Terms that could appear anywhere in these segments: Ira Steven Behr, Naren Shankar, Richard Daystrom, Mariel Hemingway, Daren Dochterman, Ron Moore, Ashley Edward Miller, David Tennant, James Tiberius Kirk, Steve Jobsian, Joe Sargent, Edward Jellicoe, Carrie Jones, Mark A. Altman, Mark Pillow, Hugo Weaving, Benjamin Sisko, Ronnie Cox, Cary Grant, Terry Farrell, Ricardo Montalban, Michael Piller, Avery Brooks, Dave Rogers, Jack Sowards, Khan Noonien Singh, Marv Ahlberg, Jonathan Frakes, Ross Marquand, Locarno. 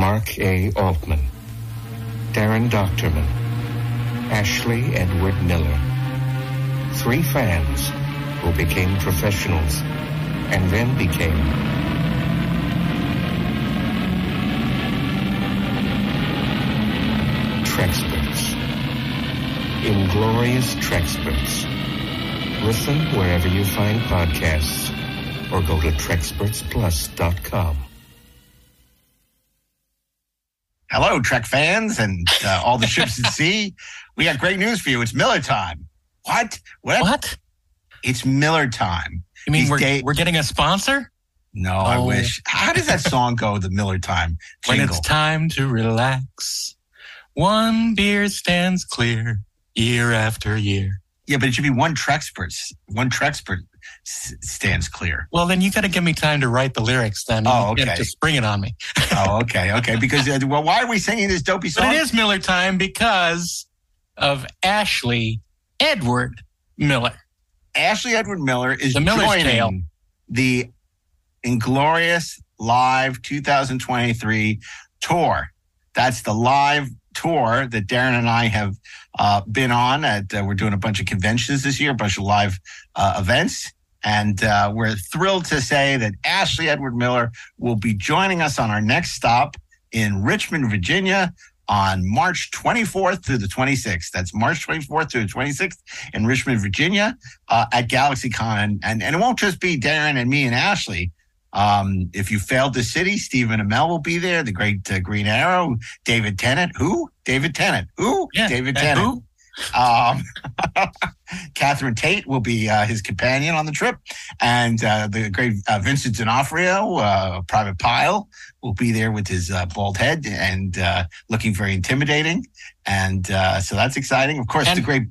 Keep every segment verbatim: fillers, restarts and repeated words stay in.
Mark A. Altman, Daren Dochterman, Ashley Edward Miller. Three fans who became professionals and then became Trexperts. Inglorious Trexperts. Listen wherever you find podcasts or go to trexperts plus dot com. Hello, Trek fans and uh, all the ships at sea. We got great news for you. It's Miller time. What? What? What? It's Miller time. You mean we're, da- we're getting a sponsor? No, oh. I wish. How does that song go, the Miller time jingle? When it's time to relax, one beer stands clear year after year. Yeah, but it should be one Trexpert. One Trexpert s- stands clear. Well, then you got to give me time to write the lyrics then. Oh, okay. Just spring it on me. Oh, okay, okay. Because, uh, well, why are we singing this dopey song? But it is Miller time because of Ashley Edward Miller. Ashley Edward Miller is the joining tale. The Inglorious Live twenty twenty-three tour. That's the live tour that Darren and I have uh, been on. At, uh, we're doing a bunch of conventions this year, a bunch of live uh, events. And uh, we're thrilled to say that Ashley Edward Miller will be joining us on our next stop in Richmond, Virginia, on March twenty-fourth through the twenty-sixth. That's March twenty-fourth through the twenty-sixth in Richmond, Virginia, uh, at GalaxyCon. And, and, and it won't just be Darren and me and Ashley. Um, if you failed the city, Stephen Amell will be there, the great uh, Green Arrow, David Tennant. Who? David Tennant. Who? Yeah, David Tennant. Who? Um, Catherine Tate will be uh, his companion on the trip. And uh, the great uh, Vincent D'Onofrio, uh, Private Pyle, will be there with his uh, bald head and uh, looking very intimidating. And uh, so that's exciting. Of course, and the great...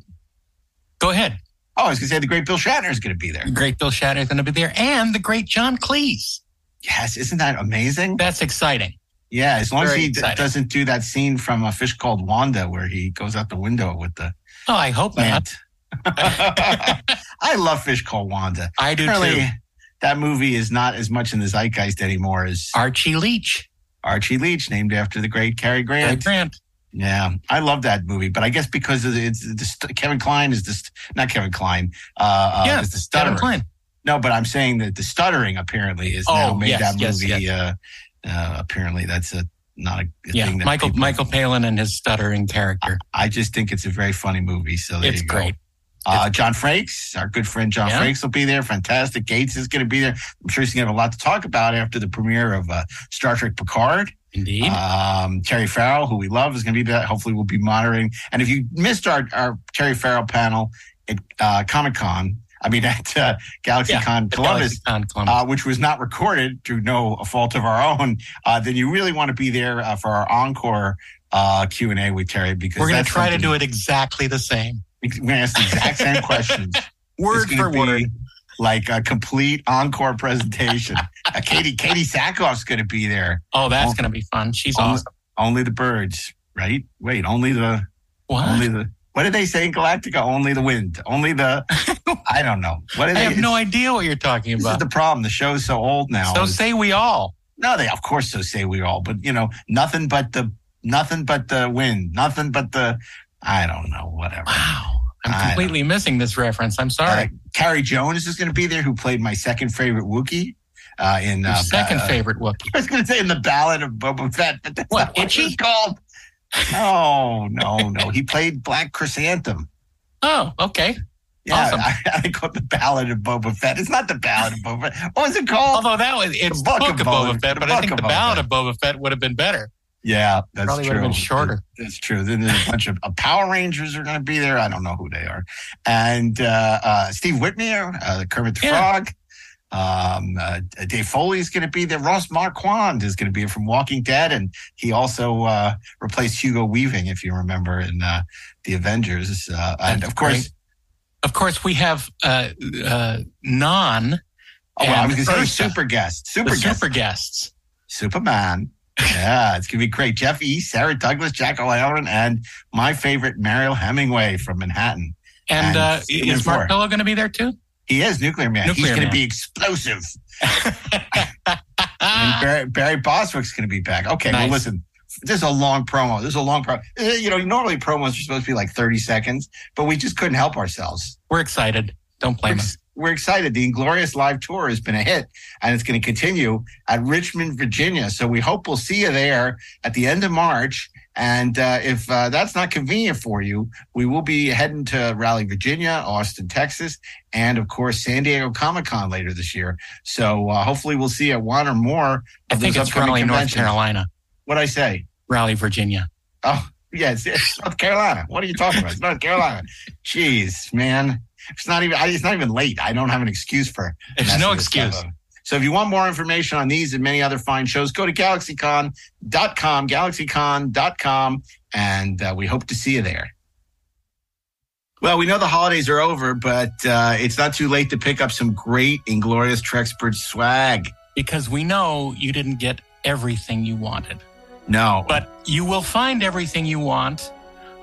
Go ahead. Oh, I was going to say the great Bill Shatner is going to be there. The great Bill Shatner is going to be there. And the great John Cleese. Yes, isn't that amazing? That's exciting. Yeah, as long as he d- doesn't do that scene from A Fish Called Wanda where he goes out the window with the... Oh, I hope plant. not. I love Fish Called Wanda. I do Apparently, too. That movie is not as much in the zeitgeist anymore as... Archie Leach. Archie Leach, named after the great Cary Grant. Cary Grant. Yeah, I love that movie, but I guess because of the, it's the, Kevin Kline is the... Not Kevin Kline. Uh, yeah, uh, is the stutterer. Kevin Kline. No, but I'm saying that the stuttering apparently is oh, now made yes, that movie... Yes, yes. Uh, Uh, apparently, that's a not a, a yeah, thing. That Michael people, Michael Palin and his stuttering character. I, I just think it's a very funny movie. So there it's you go. Great. Uh, it's John Frakes, our good friend John yeah. Frakes, will be there. Fantastic. Gates is going to be there. I'm sure he's going to have a lot to talk about after the premiere of uh, Star Trek Picard. Indeed. Um, Terry Farrell, who we love, is going to be there. Hopefully, we'll be moderating. And if you missed our, our Terry Farrell panel at uh, Comic Con. I mean, at uh, GalaxyCon yeah, Columbus, Galaxy Columbus. Uh, which was not recorded through no fault of our own, uh, then you really want to be there uh, for our encore uh, Q and A with Terry. Because we're going to try to do it exactly the same. We're going to ask the exact same questions. Word for word. Like a complete encore presentation. uh, Katie Katie Sackhoff's going to be there. Oh, that's going to be fun. She's only, awesome. Only the birds, right? Wait, only the... What? Only the... What did they say in Galactica? Only the wind. Only the... I don't know. What did I they, have no idea what you're talking this about. This is the problem. The show's so old now. So it's, say we all. No, they of course so say we all. But, you know, nothing but the nothing but the wind. Nothing but the... I don't know. Whatever. Wow. I'm completely missing this reference. I'm sorry. Uh, Carrie Jones is going to be there, who played my second favorite Wookiee. Uh, in uh, second uh, favorite Wookiee. I was going to say in the Ballad of Boba Fett. But that's what, not what itchy? It's called... No, no, no. He played Black Chrysanthemum. Oh, okay. Yeah, awesome. I, I call it the Ballad of Boba Fett. It's not the Ballad of Boba Fett. What was it called? Although that was it's the Book, Book of Boba, Boba Fett, but I think the Ballad Fett. of Boba Fett would have been better. Yeah, that's Probably true. Probably would have been shorter. That's true. Then there's a bunch of uh, Power Rangers are going to be there. I don't know who they are. And uh, uh, Steve Whitmire, uh, Kermit the yeah. Frog. Um, uh, Dave Foley is going to be there. Ross Marquand is going to be from Walking Dead, and he also uh, replaced Hugo Weaving, if you remember, in uh, the Avengers. Uh, and of course, great. of course, we have uh, uh, non. Oh, well, I was going to say super guests, super guests. super guests, Superman. Yeah, it's going to be great. Jeff E., Sarah Douglas, Jack O'Halloran, and my favorite Mariel Hemingway from Manhattan. And, and uh, is Mark Pillow going to be there too? He is Nuclear Man. Nuclear He's going to be explosive. Ah. And Barry, Barry Bostwick's going to be back. Okay, nice. Well, listen, this is a long promo. This is a long promo. You know, normally promos are supposed to be like thirty seconds, but we just couldn't help ourselves. We're excited. Don't blame we're, us. We're excited. The Inglorious Live Tour has been a hit, and it's going to continue at Richmond, Virginia. So we hope we'll see you there at the end of March. And uh, if uh, that's not convenient for you, we will be heading to Raleigh, Virginia, Austin, Texas, and, of course, San Diego Comic-Con later this year. So uh, hopefully we'll see you at one or more of I think those it's Raleigh, North Carolina. What'd I say? Raleigh, Virginia. Oh, yes. It's North Carolina. What are you talking about? It's North Carolina. Jeez, man. It's not even It's not even late. I don't have an excuse for it. There's no excuse. So if you want more information on these and many other fine shows, go to galaxy con dot com, galaxy con dot com, and uh, we hope to see you there. Well, we know the holidays are over, but uh, it's not too late to pick up some great Inglorious Trexpert swag. Because we know you didn't get everything you wanted. No. But you will find everything you want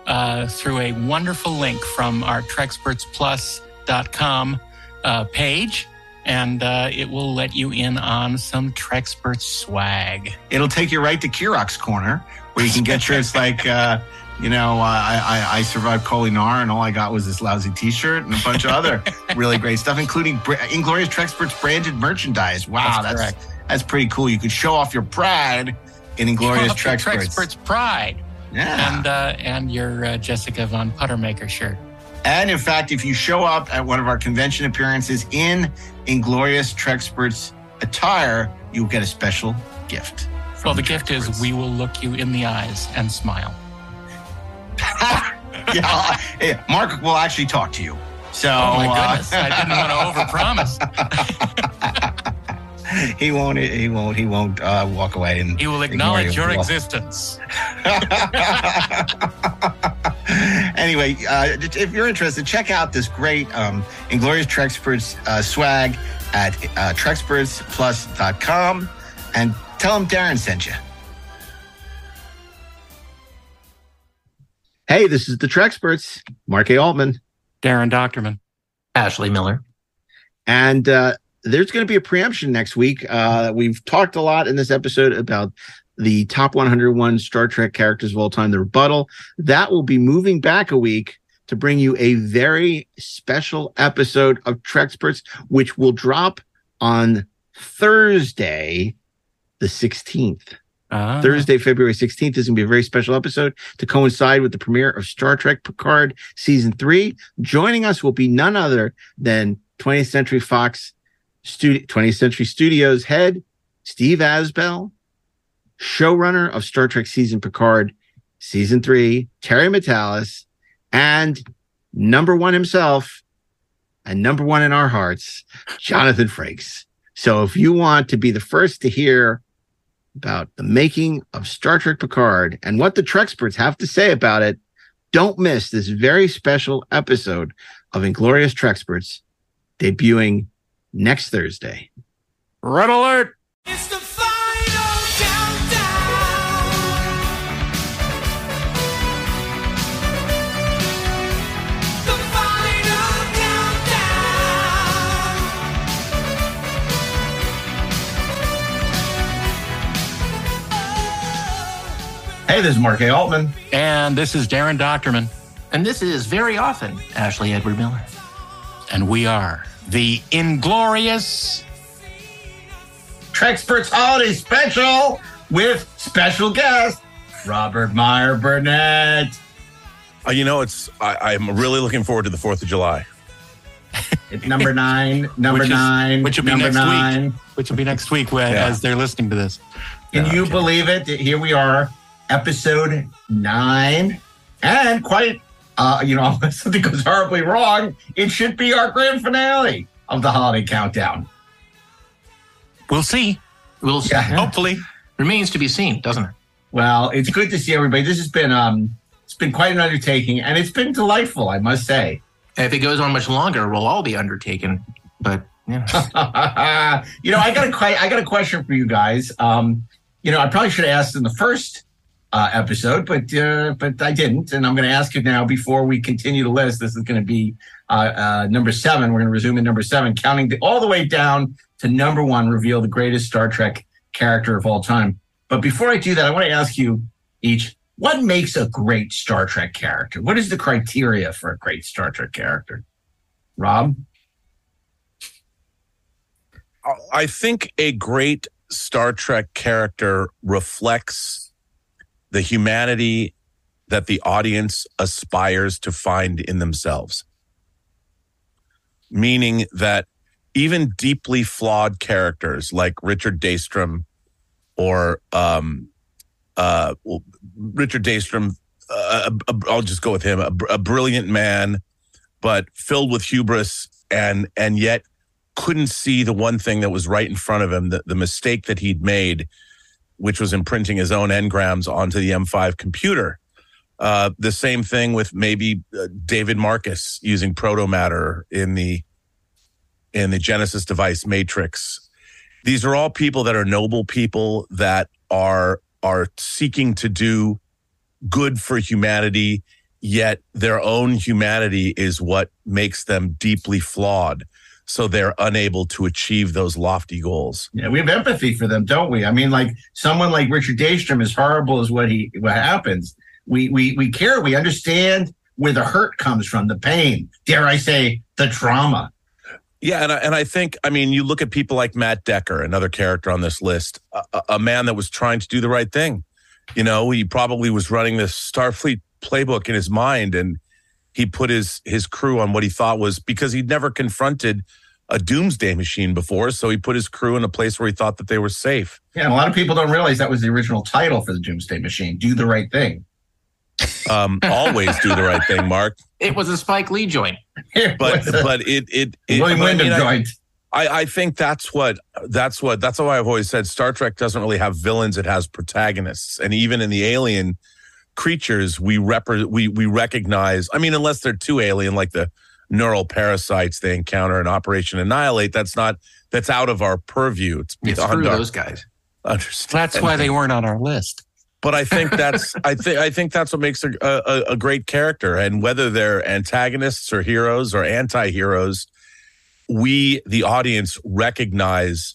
uh, through a wonderful link from our trexperts plus dot com uh, page. And uh, it will let you in on some Trexpert swag. It'll take you right to Kirok's Corner, where you can get shirts like, uh, you know, uh, I, I, I survived Kolinar, and all I got was this lousy T-shirt and a bunch of other really great stuff, including Br- Inglorious Trexpert's branded merchandise. Wow, that's that's, that's that's pretty cool. You could show off your pride in Inglorious Trexpert's. Trexpert's pride. Yeah. And, uh, and your uh, Jessica von Puttermaker shirt. And in fact, if you show up at one of our convention appearances in Inglorious Trexperts attire, you'll get a special gift. Well, the, the gift is we will look you in the eyes and smile. yeah, yeah, Mark will actually talk to you. So, oh my goodness, uh, I didn't want to overpromise. he won't. He won't. He won't uh, walk away. And he will acknowledge your walk. existence. Anyway, uh, if you're interested, check out this great um, Inglorious Trexperts uh, swag at uh, trexperts plus dot com and tell them Darren sent you. Hey, this is the Trexperts. Mark A. Altman. Daren Dochterman. Ashley Miller. And uh, there's going to be a preemption next week. Uh, we've talked a lot in this episode about the top one hundred one Star Trek characters of all time, the rebuttal. That will be moving back a week to bring you a very special episode of Trexperts, which will drop on Thursday, the sixteenth. Uh-huh. Thursday, February sixteenth is going to be a very special episode to coincide with the premiere of Star Trek Picard Season three. Joining us will be none other than twentieth Century Fox, studi- twentieth Century Studios head, Steve Asbell, showrunner of Star Trek Season Picard Season three, Terry Matalas, and number one himself, and number one in our hearts, Jonathan Frakes. So if you want to be the first to hear about the making of Star Trek Picard and what the Trexperts have to say about it, don't miss this very special episode of Inglorious Trexperts, debuting next Thursday. Red alert! It's the Hey, this is Mark A. Altman. And this is Daren Dochterman. And this is, very often, Ashley Edward Miller. And we are the Inglorious Trexperts Holiday Special with special guest, Robert Meyer Burnett. Uh, you know, it's I, I'm really looking forward to the fourth of July. It's number nine, number which is, nine, which will be number next nine. Week. Which will be next week when, yeah. as they're listening to this. Can no, you okay. believe it? Here we are. Episode nine, and quite, uh, you know, if something goes horribly wrong, it should be our grand finale of the holiday countdown. We'll see. We'll see. Yeah. Hopefully. Remains to be seen, doesn't it? Well, it's good to see everybody. This has been, um, it's been quite an undertaking, and it's been delightful, I must say. If it goes on much longer, we'll all be undertaken, but, you know. you know, I got a, I got a question for you guys. Um, you know, I probably should have asked in the first Uh, episode, but uh, but I didn't, and I'm going to ask it now before we continue the list. This is going to be uh, uh, number seven. We're going to resume at number seven, counting the, all the way down to number one. Reveal the greatest Star Trek character of all time. But before I do that, I want to ask you each, what makes a great Star Trek character? What is the criteria for a great Star Trek character? Rob? I think a great Star Trek character reflects the humanity that the audience aspires to find in themselves. Meaning that even deeply flawed characters like Richard Daystrom or um, uh, well, Richard Daystrom, uh, I'll just go with him, a, a brilliant man, but filled with hubris and and yet couldn't see the one thing that was right in front of him, the, the mistake that he'd made, which was imprinting his own engrams onto the M five computer. Uh, the same thing with maybe uh, David Marcus using protomatter in the in the Genesis device Matrix. These are all people that are noble people that are are seeking to do good for humanity, yet their own humanity is what makes them deeply flawed. So they're unable to achieve those lofty goals. Yeah, we have empathy for them, don't we? I mean, like someone like Richard Daystrom, as horrible as what he what happens, we we we care. We understand where the hurt comes from, the pain. Dare I say, the trauma. Yeah, and I, and I think, I mean, you look at people like Matt Decker, another character on this list, a, a man that was trying to do the right thing. You know, he probably was running this Starfleet playbook in his mind, and he put his his crew on what he thought was, because he'd never confronted a doomsday machine before, so he put his crew in a place where he thought that they were safe. Yeah, and a lot of people don't realize that was the original title for the doomsday machine, Do the Right Thing. Um, always do the right thing, Mark. It was a Spike Lee joint. It but a, but it... it, it William Wyndham I mean, joint. I, I think that's what, that's what, that's why I've always said Star Trek doesn't really have villains, it has protagonists. And even in the alien creatures we rep- we we recognize, I mean, unless they're too alien, like the neural parasites they encounter in Operation Annihilate, that's not that's out of our purview. It's, it's screw those guys. Understand. That's why they weren't on our list. But I think that's I think I think that's what makes a, a a great character, and whether they're antagonists or heroes or anti-heroes, we the audience recognize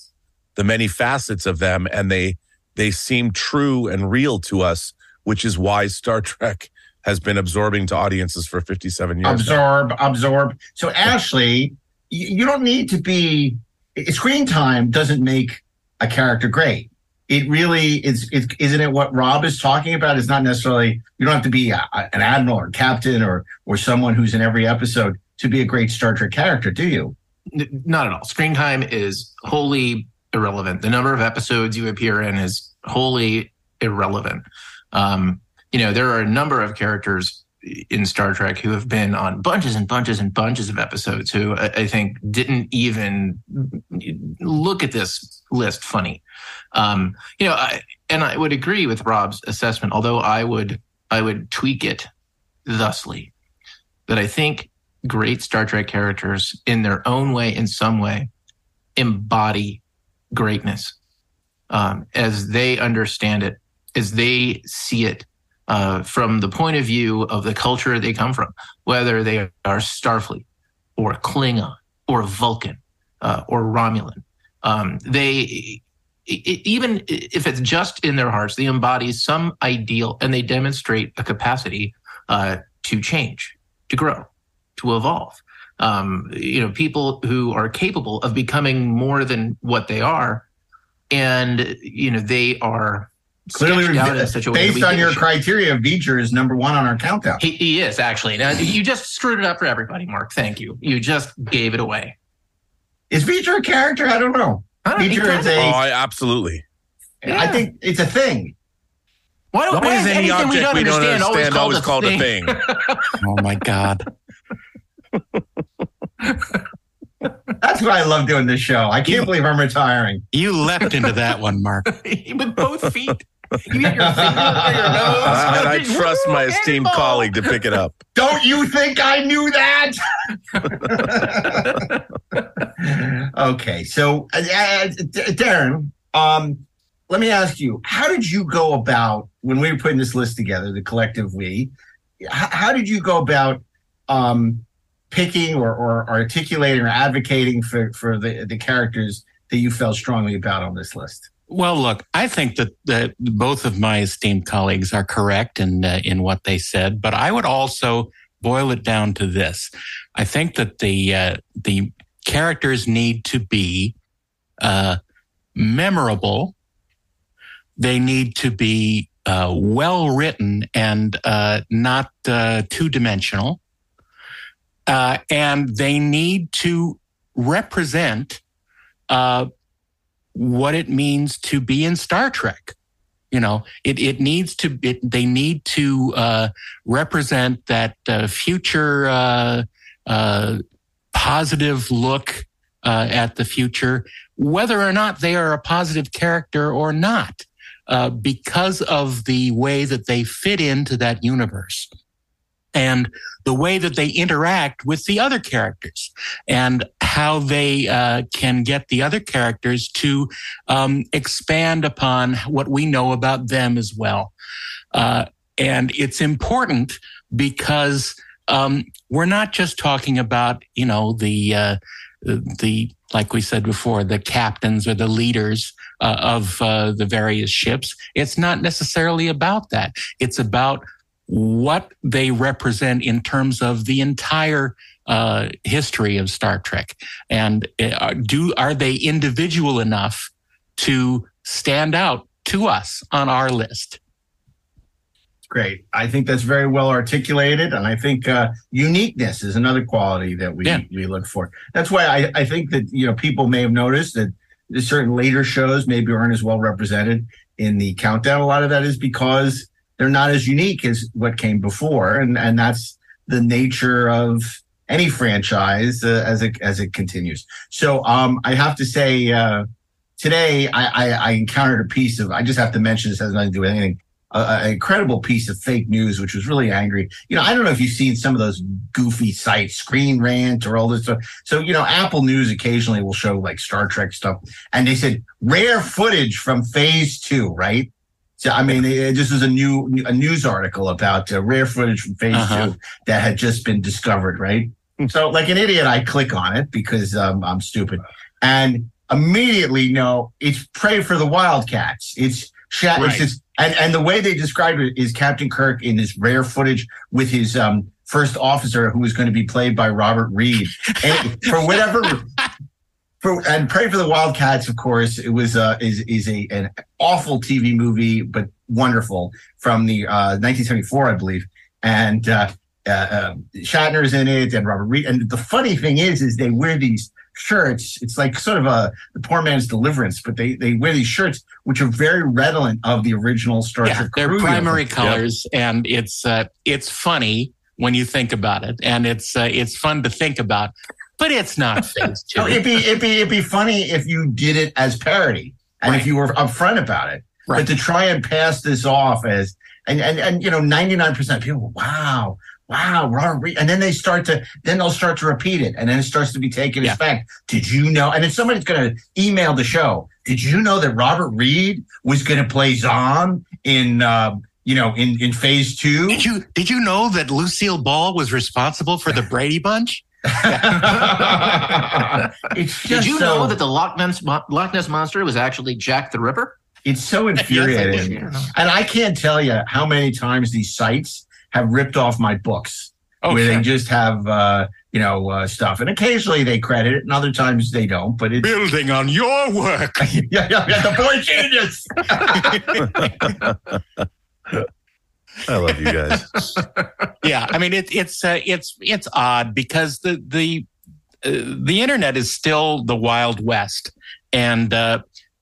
the many facets of them, and they they seem true and real to us. Which is why Star Trek has been absorbing to audiences for fifty-seven years. Absorb, now. absorb. So, Ashley, you don't need to be... Screen time doesn't make a character great. It really is... It, isn't it what Rob is talking about? It's not necessarily... You don't have to be a, an admiral or captain or or someone who's in every episode to be a great Star Trek character, do you? Not at all. Screen time is wholly irrelevant. The number of episodes you appear in is wholly irrelevant. Um, you know, there are a number of characters in Star Trek who have been on bunches and bunches and bunches of episodes who I, I think didn't even look at this list funny. Um, you know, I, and I would agree with Rob's assessment, although I would I would tweak it thusly, that I think great Star Trek characters in their own way, in some way, embody greatness um, as they understand it. As they see it uh, from the point of view of the culture they come from, whether they are Starfleet or Klingon or Vulcan uh, or Romulan. Um, they, it, even if it's just in their hearts, they embody some ideal and they demonstrate a capacity uh, to change, to grow, to evolve. Um, you know, people who are capable of becoming more than what they are, and, you know, they are... Clearly, out in such a way based on your criteria, Beecher is number one on our countdown. He, he is, actually. Now, you just screwed it up for everybody, Mark. Thank you. You just gave it away. Is Beecher a character? I don't know. I don't, Beecher is a... Oh, I, absolutely. Yeah. I think it's a thing. Why, don't, why is any object we don't, we don't understand, understand always called, always a, called a thing? Oh, my God. That's why I love doing this show. I can't you, believe I'm retiring. You leapt into that one, Mark. With both feet. You get your finger over your nose. Uh, I trust my esteemed animal. colleague to pick it up. Don't you think I knew that? Okay, so uh, Darren, um, let me ask you, how did you go about, when we were putting this list together, the collective we, how, how did you go about um, picking or, or articulating or advocating for, for the, the characters that you felt strongly about on this list? Well, look, I think that, that both of my esteemed colleagues are correct in uh, in what they said, but I would also boil it down to this. I think that the uh, the characters need to be uh, memorable. They need to be uh, well written and uh, not uh, two dimensional, uh, and they need to represent Uh, what it means to be in Star Trek. You know, it, it needs to, it, they need to uh, represent that uh, future uh, uh, positive look uh, at the future, whether or not they are a positive character or not, uh, because of the way that they fit into that universe and the way that they interact with the other characters and how they uh, can get the other characters to um, expand upon what we know about them as well. Uh, and it's important because um, we're not just talking about, you know, the, uh, the like we said before, the captains or the leaders uh, of uh, the various ships. It's not necessarily about that. It's about what they represent in terms of the entire uh, history of Star Trek, and uh, do are they individual enough to stand out to us on our list? Great, I think that's very well articulated, and I think uh, uniqueness is another quality that we yeah. we look for. That's why I, I think that you know people may have noticed that certain later shows maybe aren't as well represented in the countdown. A lot of that is because they're not as unique as what came before, and, and that's the nature of any franchise uh, as it as it continues. So um, I have to say, uh, today I, I, I encountered a piece of, I just have to mention this has nothing to do with anything, uh, an incredible piece of fake news, which was really angry. You know, I don't know if you've seen some of those goofy sites, Screen Rant or all this stuff. So, you know, Apple News occasionally will show like Star Trek stuff, and they said rare footage from phase two, right? So, I mean, it, this was a new a news article about uh, rare footage from phase uh-huh. two that had just been discovered, right? So, like an idiot, I click on it because um, I'm stupid, and immediately, no, it's Prey for the Wildcats. It's, shat- right. it's just, and and the way they described it is Captain Kirk in this rare footage with his um, first officer, who was going to be played by Robert Reed, and for whatever. For, and Prey for the Wildcats, of course, it was uh, is is a an awful T V movie, but wonderful from the uh, nineteen seventy-four, I believe. And uh, uh, uh, Shatner's in it, and Robert Reed. And the funny thing is, is they wear these shirts. It's like sort of a the poor man's Deliverance, but they they wear these shirts which are very redolent of the original Star Trek. Yeah, they're crew primary colors, yep. And it's uh, it's funny when you think about it, and it's uh, it's fun to think about. But it's not phase two. No, it'd be it'd be it'd be funny if you did it as parody and right. if you were upfront about it. Right. But to try and pass this off as and and, and you know ninety-nine percent of people, wow, wow, Robert, and then they start to then they'll start to repeat it, and then it starts to be taken yeah. as fact. Did you know? And then somebody's going to email the show. Did you know that Robert Reed was going to play Zom in? Uh, You know, in, in phase two. Did you did you know that Lucille Ball was responsible for the Brady Bunch? It's just did you so, know that the Loch Ness, Loch Ness Monster was actually Jack the Ripper? It's so infuriating. Yes, I and I can't tell you how many times these sites have ripped off my books oh, where sure. they just have, uh, you know, uh, stuff. And occasionally they credit it and other times they don't. But it's building on your work. yeah, yeah, yeah, the boy genius. I love you guys. Yeah, I mean it's it's uh, it's it's odd because the the uh, the internet is still the Wild West, and uh,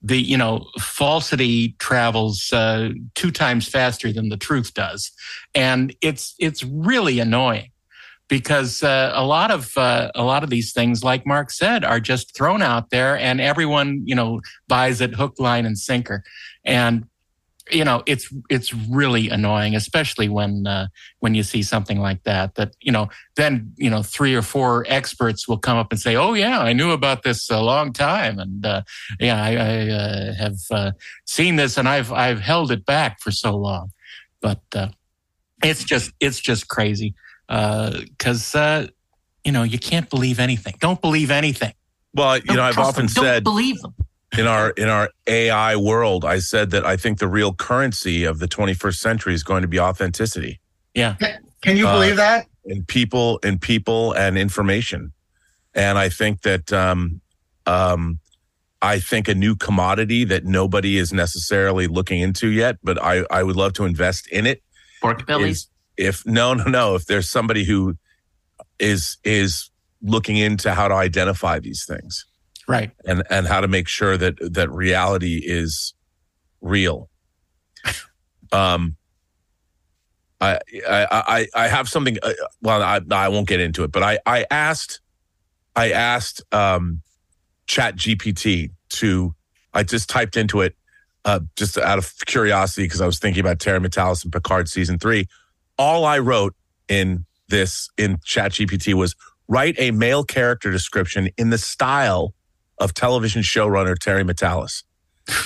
the you know falsity travels uh, two times faster than the truth does, and it's it's really annoying because uh, a lot of uh, a lot of these things, like Mark said, are just thrown out there, and everyone you know buys it hook, line, and sinker, and. You know, it's it's really annoying, especially when uh, when you see something like that. That you know, then you know, three or four experts will come up and say, "Oh yeah, I knew about this a long time, and uh, yeah, I, I uh, have uh, seen this, and I've I've held it back for so long." But uh, it's just it's just crazy because uh, uh, you know you can't believe anything. Don't believe anything. Well, you don't know, I've often them. said, don't believe them. in our in our A I world, I said that I think the real currency of the twenty-first century is going to be authenticity. Yeah. Can you believe uh, that? And people and people and information. And I think that um, um, I think a new commodity that nobody is necessarily looking into yet, but I, I would love to invest in it. Pork bellies. If no, no, no. If there's somebody who is is looking into how to identify these things. Right. And and how to make sure that that reality is real. Um I I I, I have something uh, well I I won't get into it, but I I asked I asked um Chat G P T to I just typed into it uh, just out of curiosity because I was thinking about Terry Matalas and Picard season three. All I wrote in this in Chat G P T was write a male character description in the style of television showrunner Terry Matalas.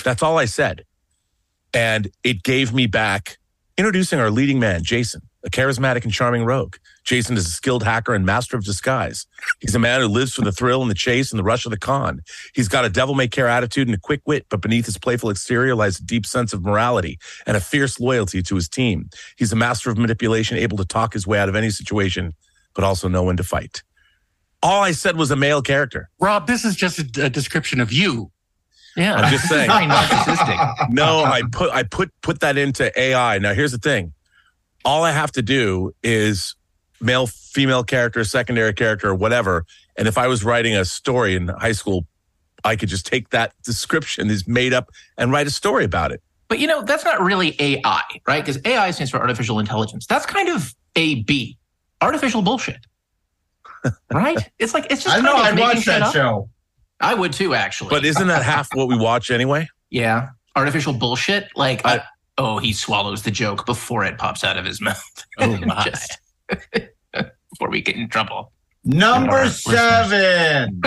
That's all I said. And it gave me back introducing our leading man, Jason, a charismatic and charming rogue. Jason is a skilled hacker and master of disguise. He's a man who lives for the thrill and the chase and the rush of the con. He's got a devil-may-care attitude and a quick wit, but beneath his playful exterior lies a deep sense of morality and a fierce loyalty to his team. He's a master of manipulation, able to talk his way out of any situation, but also know when to fight. All I said was a male character. Rob, this is just a, a description of you. Yeah, I'm just saying. Very narcissistic. No, I put I put put that into A I. Now here's the thing. All I have to do is male, female character, secondary character, or whatever. And if I was writing a story in high school, I could just take that description that's made up and write a story about it. But you know, that's not really A I, right? Because A I stands for artificial intelligence. That's kind of A B, artificial bullshit. Right? It's like, it's just I know, I'd watch that show. I would too, actually. But isn't that half what we watch anyway? Yeah. Artificial bullshit. Like, I, uh, oh, he swallows the joke before it pops out of his mouth. Oh, my. Just, before we get in trouble. Number seven.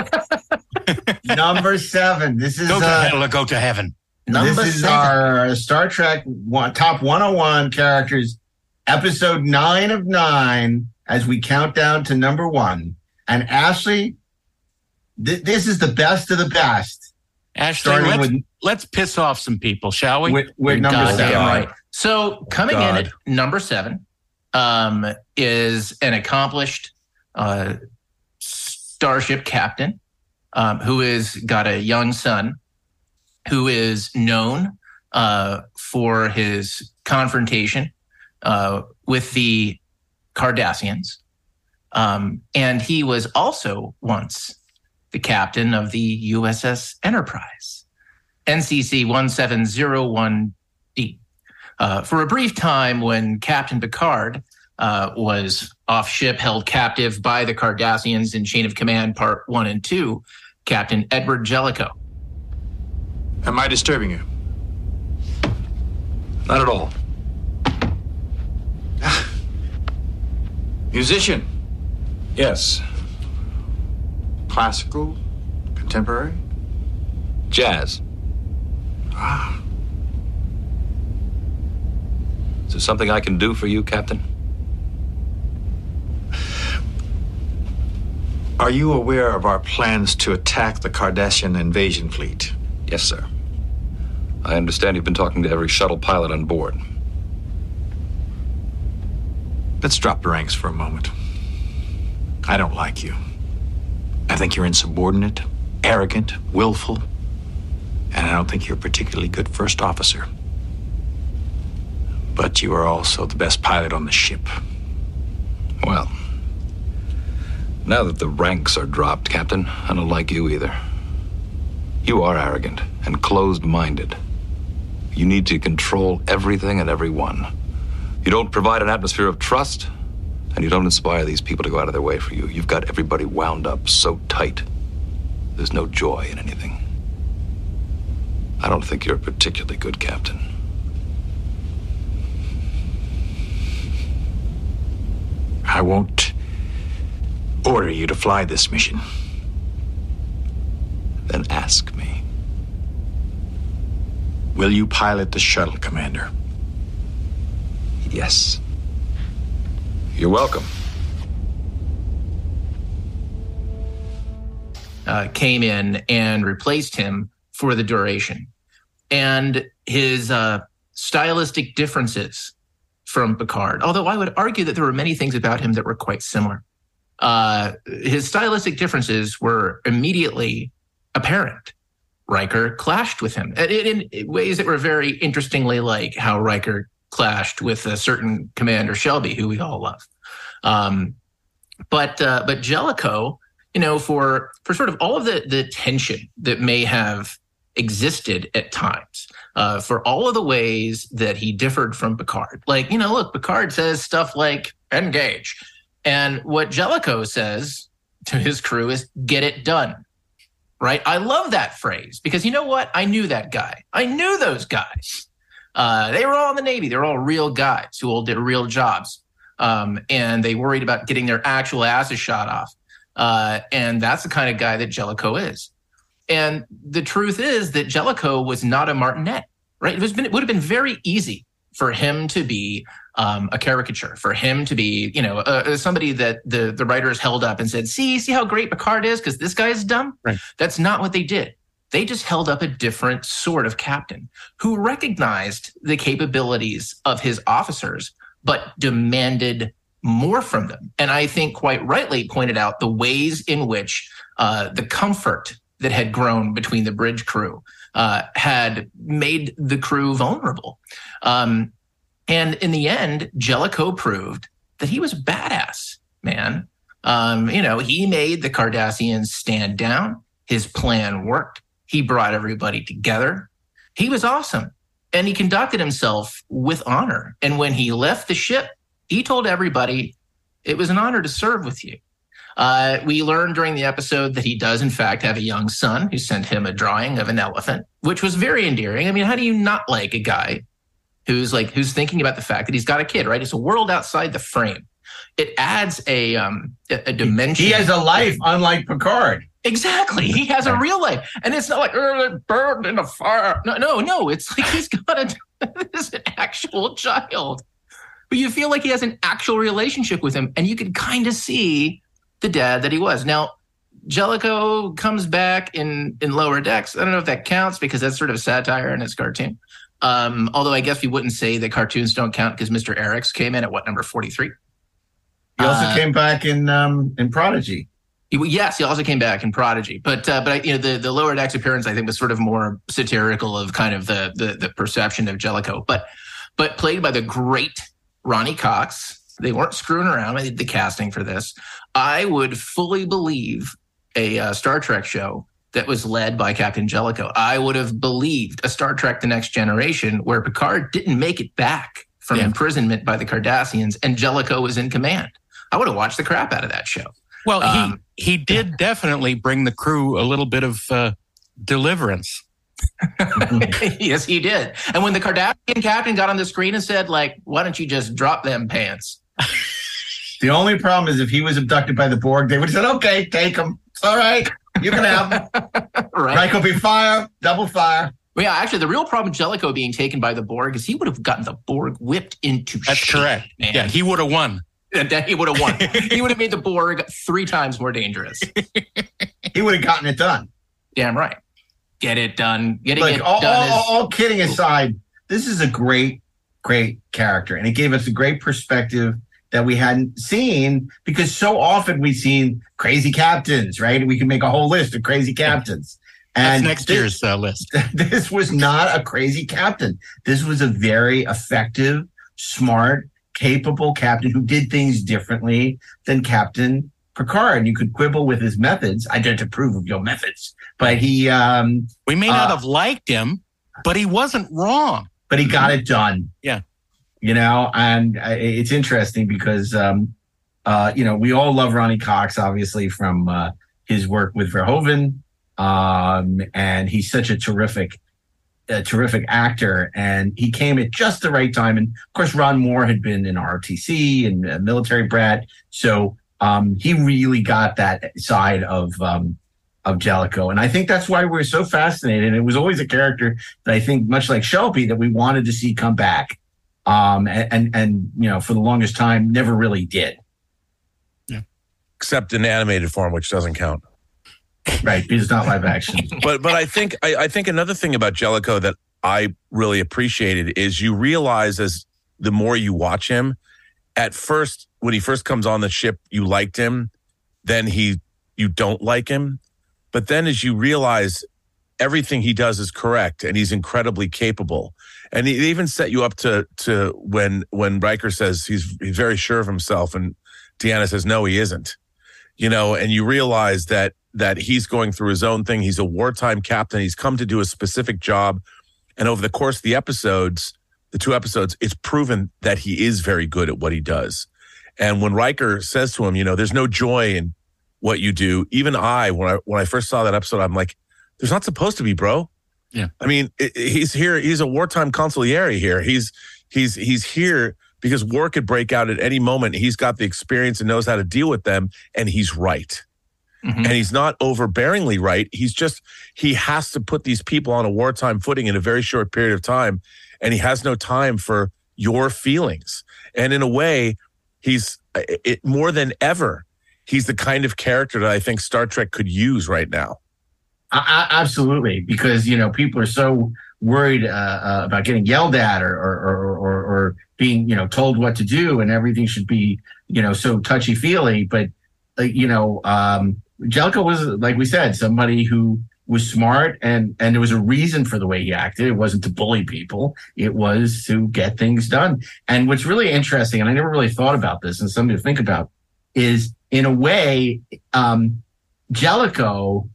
Number seven. This is. Go to uh, hell or go to heaven. Number this is seven. Our Star Trek one, top one oh one characters, episode nine of nine. As we count down to number one. And Ashley, th- this is the best of the best. Ashley, let's, with, let's piss off some people, shall we? With, with number God seven. Right. So coming God. in at number seven um, is an accomplished uh, starship captain um, who has got a young son who is known uh, for his confrontation uh, with the Cardassians, um, and he was also once the captain of the U S S Enterprise, N C C one seven zero one D, uh, for a brief time when Captain Picard uh, was off ship, held captive by the Cardassians in Chain of Command Part One and Two. Captain Edward Jellicoe. Am I disturbing you? Not at all. Musician? Yes. Classical? Contemporary? Jazz? Ah. Is there something I can do for you, Captain? Are you aware of our plans to attack the Cardassian invasion fleet? Yes, sir. I understand you've been talking to every shuttle pilot on board. Let's drop the ranks for a moment. I don't like you. I think you're insubordinate, arrogant, willful, and I don't think you're a particularly good first officer. But you are also the best pilot on the ship. Well, now that the ranks are dropped, Captain, I don't like you either. You are arrogant and closed-minded. You need to control everything and everyone. You don't provide an atmosphere of trust, and you don't inspire these people to go out of their way for you. You've got everybody wound up so tight, there's no joy in anything. I don't think you're a particularly good captain. I won't order you to fly this mission. Then ask me. Will you pilot the shuttle, Commander? Yes. You're welcome. Uh, came in and replaced him for the duration. And his uh, stylistic differences from Picard, although I would argue that there were many things about him that were quite similar. Uh, his stylistic differences were immediately apparent. Riker clashed with him in, in ways that were very interestingly like how Riker clashed with a certain Commander Shelby, who we all love. Um, but uh, but Jellicoe, you know, for for sort of all of the the tension that may have existed at times, uh, for all of the ways that he differed from Picard. Like, you know, look, Picard says stuff like engage. And what Jellicoe says to his crew is get it done. Right? I love that phrase because you know what? I knew that guy. I knew those guys. Uh, they were all in the Navy. They're all real guys who all did real jobs. Um, and they worried about getting their actual asses shot off. Uh, and that's the kind of guy that Jellicoe is. And the truth is that Jellicoe was not a martinet, right? It, was been, it would have been very easy for him to be um, a caricature, for him to be, you know, uh, somebody that the, the writers held up and said, see, see how great Picard is because this guy is dumb? Right. That's not what they did. They just held up a different sort of captain who recognized the capabilities of his officers, but demanded more from them. And I think quite rightly pointed out the ways in which uh, the comfort that had grown between the bridge crew uh, had made the crew vulnerable. Um, and in the end, Jellicoe proved that he was a badass, man. Um, you know, he made the Cardassians stand down. His plan worked. He brought everybody together. He was awesome. And he conducted himself with honor. And when he left the ship, he told everybody it was an honor to serve with you. Uh, we learned during the episode that he does, in fact, have a young son who sent him a drawing of an elephant, which was very endearing. I mean, how do you not like a guy who's like who's thinking about the fact that he's got a kid, right? It's a world outside the frame. It adds a um, a, a dimension. He has a life, unlike Picard. Exactly. He has a real life. And it's not like, oh, burned in a fire. No, no, no. It's like he's got a, this actual child. But you feel like he has an actual relationship with him, and you can kind of see the dad that he was. Now, Jellicoe comes back in, in Lower Decks. I don't know if that counts because that's sort of satire in his cartoon. Um, although I guess we wouldn't say the cartoons don't count because Mister Eriks came in at what, number forty-three? He also uh, came back in um, in Prodigy. He, yes, he also came back in Prodigy. But uh, but I, you know the, the Lower Decks appearance I think was sort of more satirical of kind of the the, the perception of Jellicoe. But but played by the great Ronnie Cox. They weren't screwing around. I did the casting for this. I would fully believe a uh, Star Trek show that was led by Captain Jellicoe. I would have believed a Star Trek The Next Generation where Picard didn't make it back from yeah. imprisonment by the Cardassians and Jellicoe was in command. I would have watched the crap out of that show. Well, um, he, he did yeah. definitely bring the crew a little bit of uh, deliverance. Yes, he did. And when the Cardassian captain got on the screen and said, like, why don't you just drop them pants? The only problem is if he was abducted by the Borg, they would have said, okay, take him. All right, you can have him. Right. Riker be fire, double fire. Well, yeah, actually, the real problem with Jellicoe being taken by the Borg is he would have gotten the Borg whipped into That's shit. That's correct. Man. Yeah, he would have won. He would have won. He would have made the Borg three times more dangerous. He would have gotten it done. Damn right. Get it done. Getting Look, it all, done. All, is- all kidding aside, this is a great, great character. And it gave us a great perspective that we hadn't seen because so often we've seen crazy captains, right? We can make a whole list of crazy captains. And That's next this, year's uh, list. This was not a crazy captain. This was a very effective, smart, capable captain who did things differently than Captain Picard. You could quibble with his methods. I don't approve of your methods. But he... Um, we may not uh, have liked him, but he wasn't wrong. But he got it done. Yeah. You know, and it's interesting because, um, uh, you know, we all love Ronnie Cox, obviously, from uh, his work with Verhoeven. Um, and he's such a terrific, a terrific actor. And he came at just the right time. And, of course, Ron Moore had been in R O T C and a military brat. So... Um, he really got that side of um, of Jellicoe. And I think that's why we're so fascinated. And it was always a character that I think, much like Shelby, that we wanted to see come back. Um, and, and, and, you know, for the longest time, never really did. Yeah. Except in animated form, which doesn't count. Right, because it's not live action. But but I think I, I think another thing about Jellicoe that I really appreciated is you realize as the more you watch him, at first when he first comes on the ship, you liked him, then he you don't like him, but then as you realize everything he does is correct and he's incredibly capable, and he even set you up to to when when Riker says he's he's very sure of himself and Deanna says no he isn't, you know, and you realize that that he's going through his own thing. He's a wartime captain. He's come to do a specific job. And over the course of the episodes, the two episodes, it's proven that he is very good at what he does. And when Riker says to him, you know, there's no joy in what you do. Even I, when I when I first saw that episode, I'm like, there's not supposed to be, bro. Yeah. I mean, it, he's here. He's a wartime consigliere here. He's he's he's here because war could break out at any moment. He's got the experience and knows how to deal with them. And he's right. Mm-hmm. And he's not overbearingly right. He's just, he has to put these people on a wartime footing in a very short period of time. And he has no time for your feelings. And in a way, he's it, more than ever, he's the kind of character that I think Star Trek could use right now. I, I, absolutely. Because, you know, people are so worried uh, uh, about getting yelled at or or, or, or or being, you know, told what to do, and everything should be, you know, so touchy feely. But, uh, you know, um, Jellicoe was, like we said, somebody who was smart, and, and there was a reason for the way he acted. It wasn't to bully people. It was to get things done. And what's really interesting, and I never really thought about this, and something to think about, is in a way, um, Jellicoe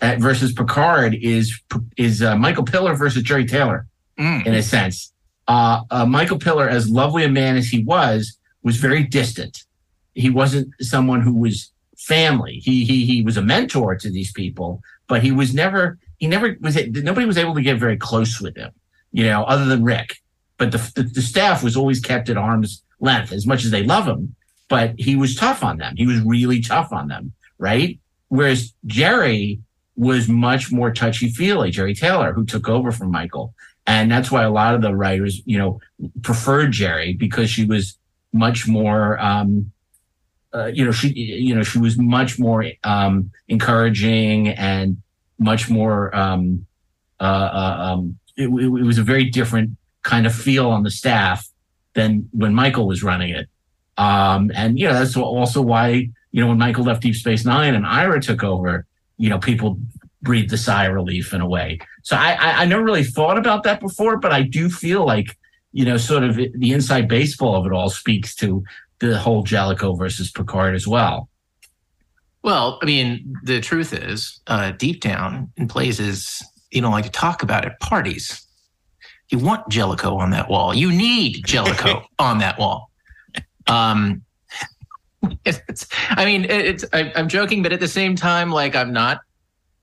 at, versus Picard is is uh, Michael Piller versus Jeri Taylor, mm. in a sense. Uh, uh, Michael Piller, as lovely a man as he was, was very distant. He wasn't someone who was family. He he he was a mentor to these people, but he was never he never was nobody was able to get very close with him, you know, other than Rick. But the, the the staff was always kept at arm's length, as much as they love him. But he was tough on them. He was really tough on them, right? Whereas Jeri was much more touchy feely. Jeri Taylor, who took over from Michael, and that's why a lot of the writers, you know, preferred Jeri, because she was much more. Um, Uh, you know, she, you know, she was much more um, encouraging and much more. Um, uh, um, it, it was a very different kind of feel on the staff than when Michael was running it. Um, and you know, that's also why, you know, when Michael left Deep Space Nine and Ira took over, you know, people breathed a sigh of relief in a way. So I, I, I never really thought about that before, but I do feel like, you know, sort of the inside baseball of it all speaks to the whole Jellicoe versus Picard as well. Well, I mean, the truth is, uh, deep down in places you don't like to talk about it, parties, you want Jellicoe on that wall. You need Jellicoe on that wall. Um, it's, I mean, it's I, I'm joking, but at the same time, like, I'm not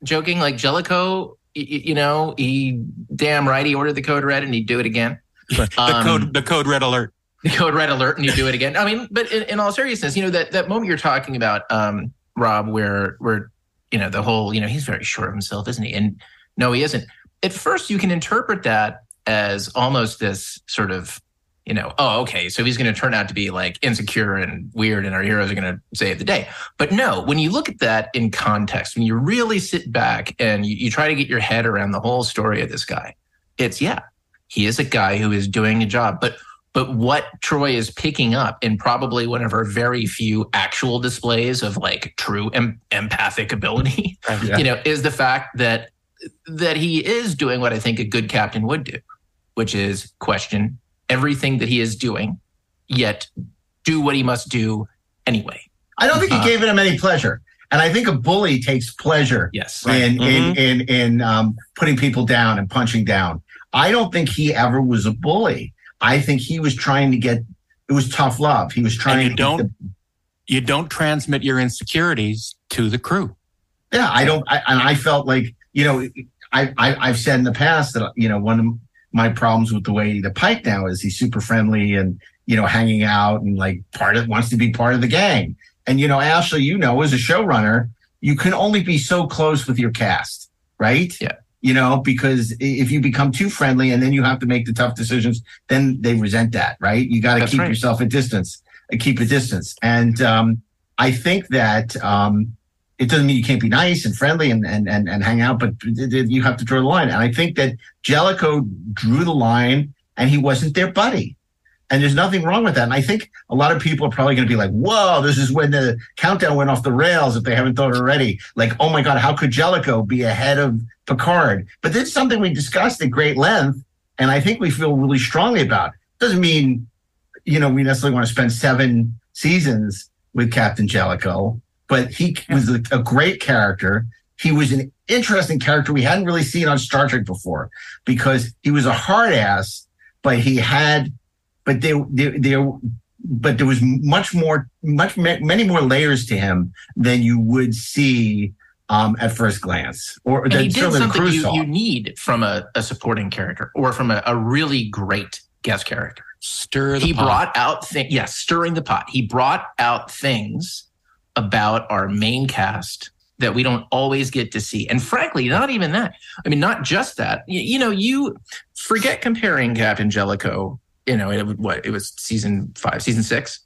joking. Like, Jellicoe, you, you know, he damn right he ordered the code red and he'd do it again. The, um, code, the code red alert. Code red alert, and you do it again. I mean, but in, in all seriousness, you know, that, that moment you're talking about, um, Rob, where, where, you know, the whole, you know, he's very sure of himself, isn't he? And no, he isn't. At first, you can interpret that as almost this sort of, you know, oh, okay, so he's going to turn out to be like insecure and weird and our heroes are going to save the day. But no, when you look at that in context, when you really sit back and you, you try to get your head around the whole story of this guy, it's, yeah, he is a guy who is doing a job. But But what Troy is picking up in probably one of her very few actual displays of like true em- empathic ability, yeah. you know, is the fact that that he is doing what I think a good captain would do, which is question everything that he is doing, yet do what he must do anyway. I don't think he uh, gave him any pleasure. And I think a bully takes pleasure yes, right. in, mm-hmm. in in in um, putting people down and punching down. I don't think he ever was a bully. I think he was trying to get, it was tough love. He was trying and you to don't, the, you don't transmit your insecurities to the crew. Yeah, I don't, I, and I felt like, you know, I, I, I've said in the past that, you know, one of my problems with the way the Pike now is he's super friendly and, you know, hanging out and like part of, wants to be part of the gang. And, you know, Ashley, you know, as a showrunner, you can only be so close with your cast, right? Yeah. You know, because if you become too friendly and then you have to make the tough decisions, then they resent that, right? You got to keep right. yourself a distance, keep a distance. And um, I think that um, it doesn't mean you can't be nice and friendly and, and, and, and hang out, but you have to draw the line. And I think that Jellicoe drew the line and he wasn't their buddy. And there's nothing wrong with that. And I think a lot of people are probably going to be like, whoa, this is when the countdown went off the rails, if they haven't thought already. Like, oh, my God, how could Jellicoe be ahead of Picard? But this is something we discussed at great length, and I think we feel really strongly about. Doesn't mean, you know, we necessarily want to spend seven seasons with Captain Jellicoe, but he was a, a great character. He was an interesting character we hadn't really seen on Star Trek before, because he was a hard ass, but he had... But there, there, there, but there was much more, much many more layers to him than you would see um, at first glance. Or and he did something you, you need from a, a supporting character, or from a, a really great guest character. Stir the he pot. brought out things. Yes, yeah, stirring the pot. He brought out things about our main cast that we don't always get to see. And frankly, not even that. I mean, not just that. You, you know, you forget comparing Captain Jellicoe. You know, it, what it was season five, season six?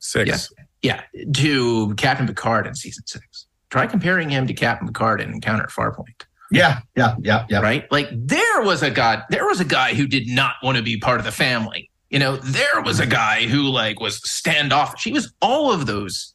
Six. Yeah. yeah, to Captain Picard in season six. Try comparing him to Captain Picard in Encounter at Farpoint. Yeah, yeah, yeah, yeah. Right? Like, there was a guy, there was a guy who did not want to be part of the family. You know, there was a guy who, like, was standoffish. He was all of those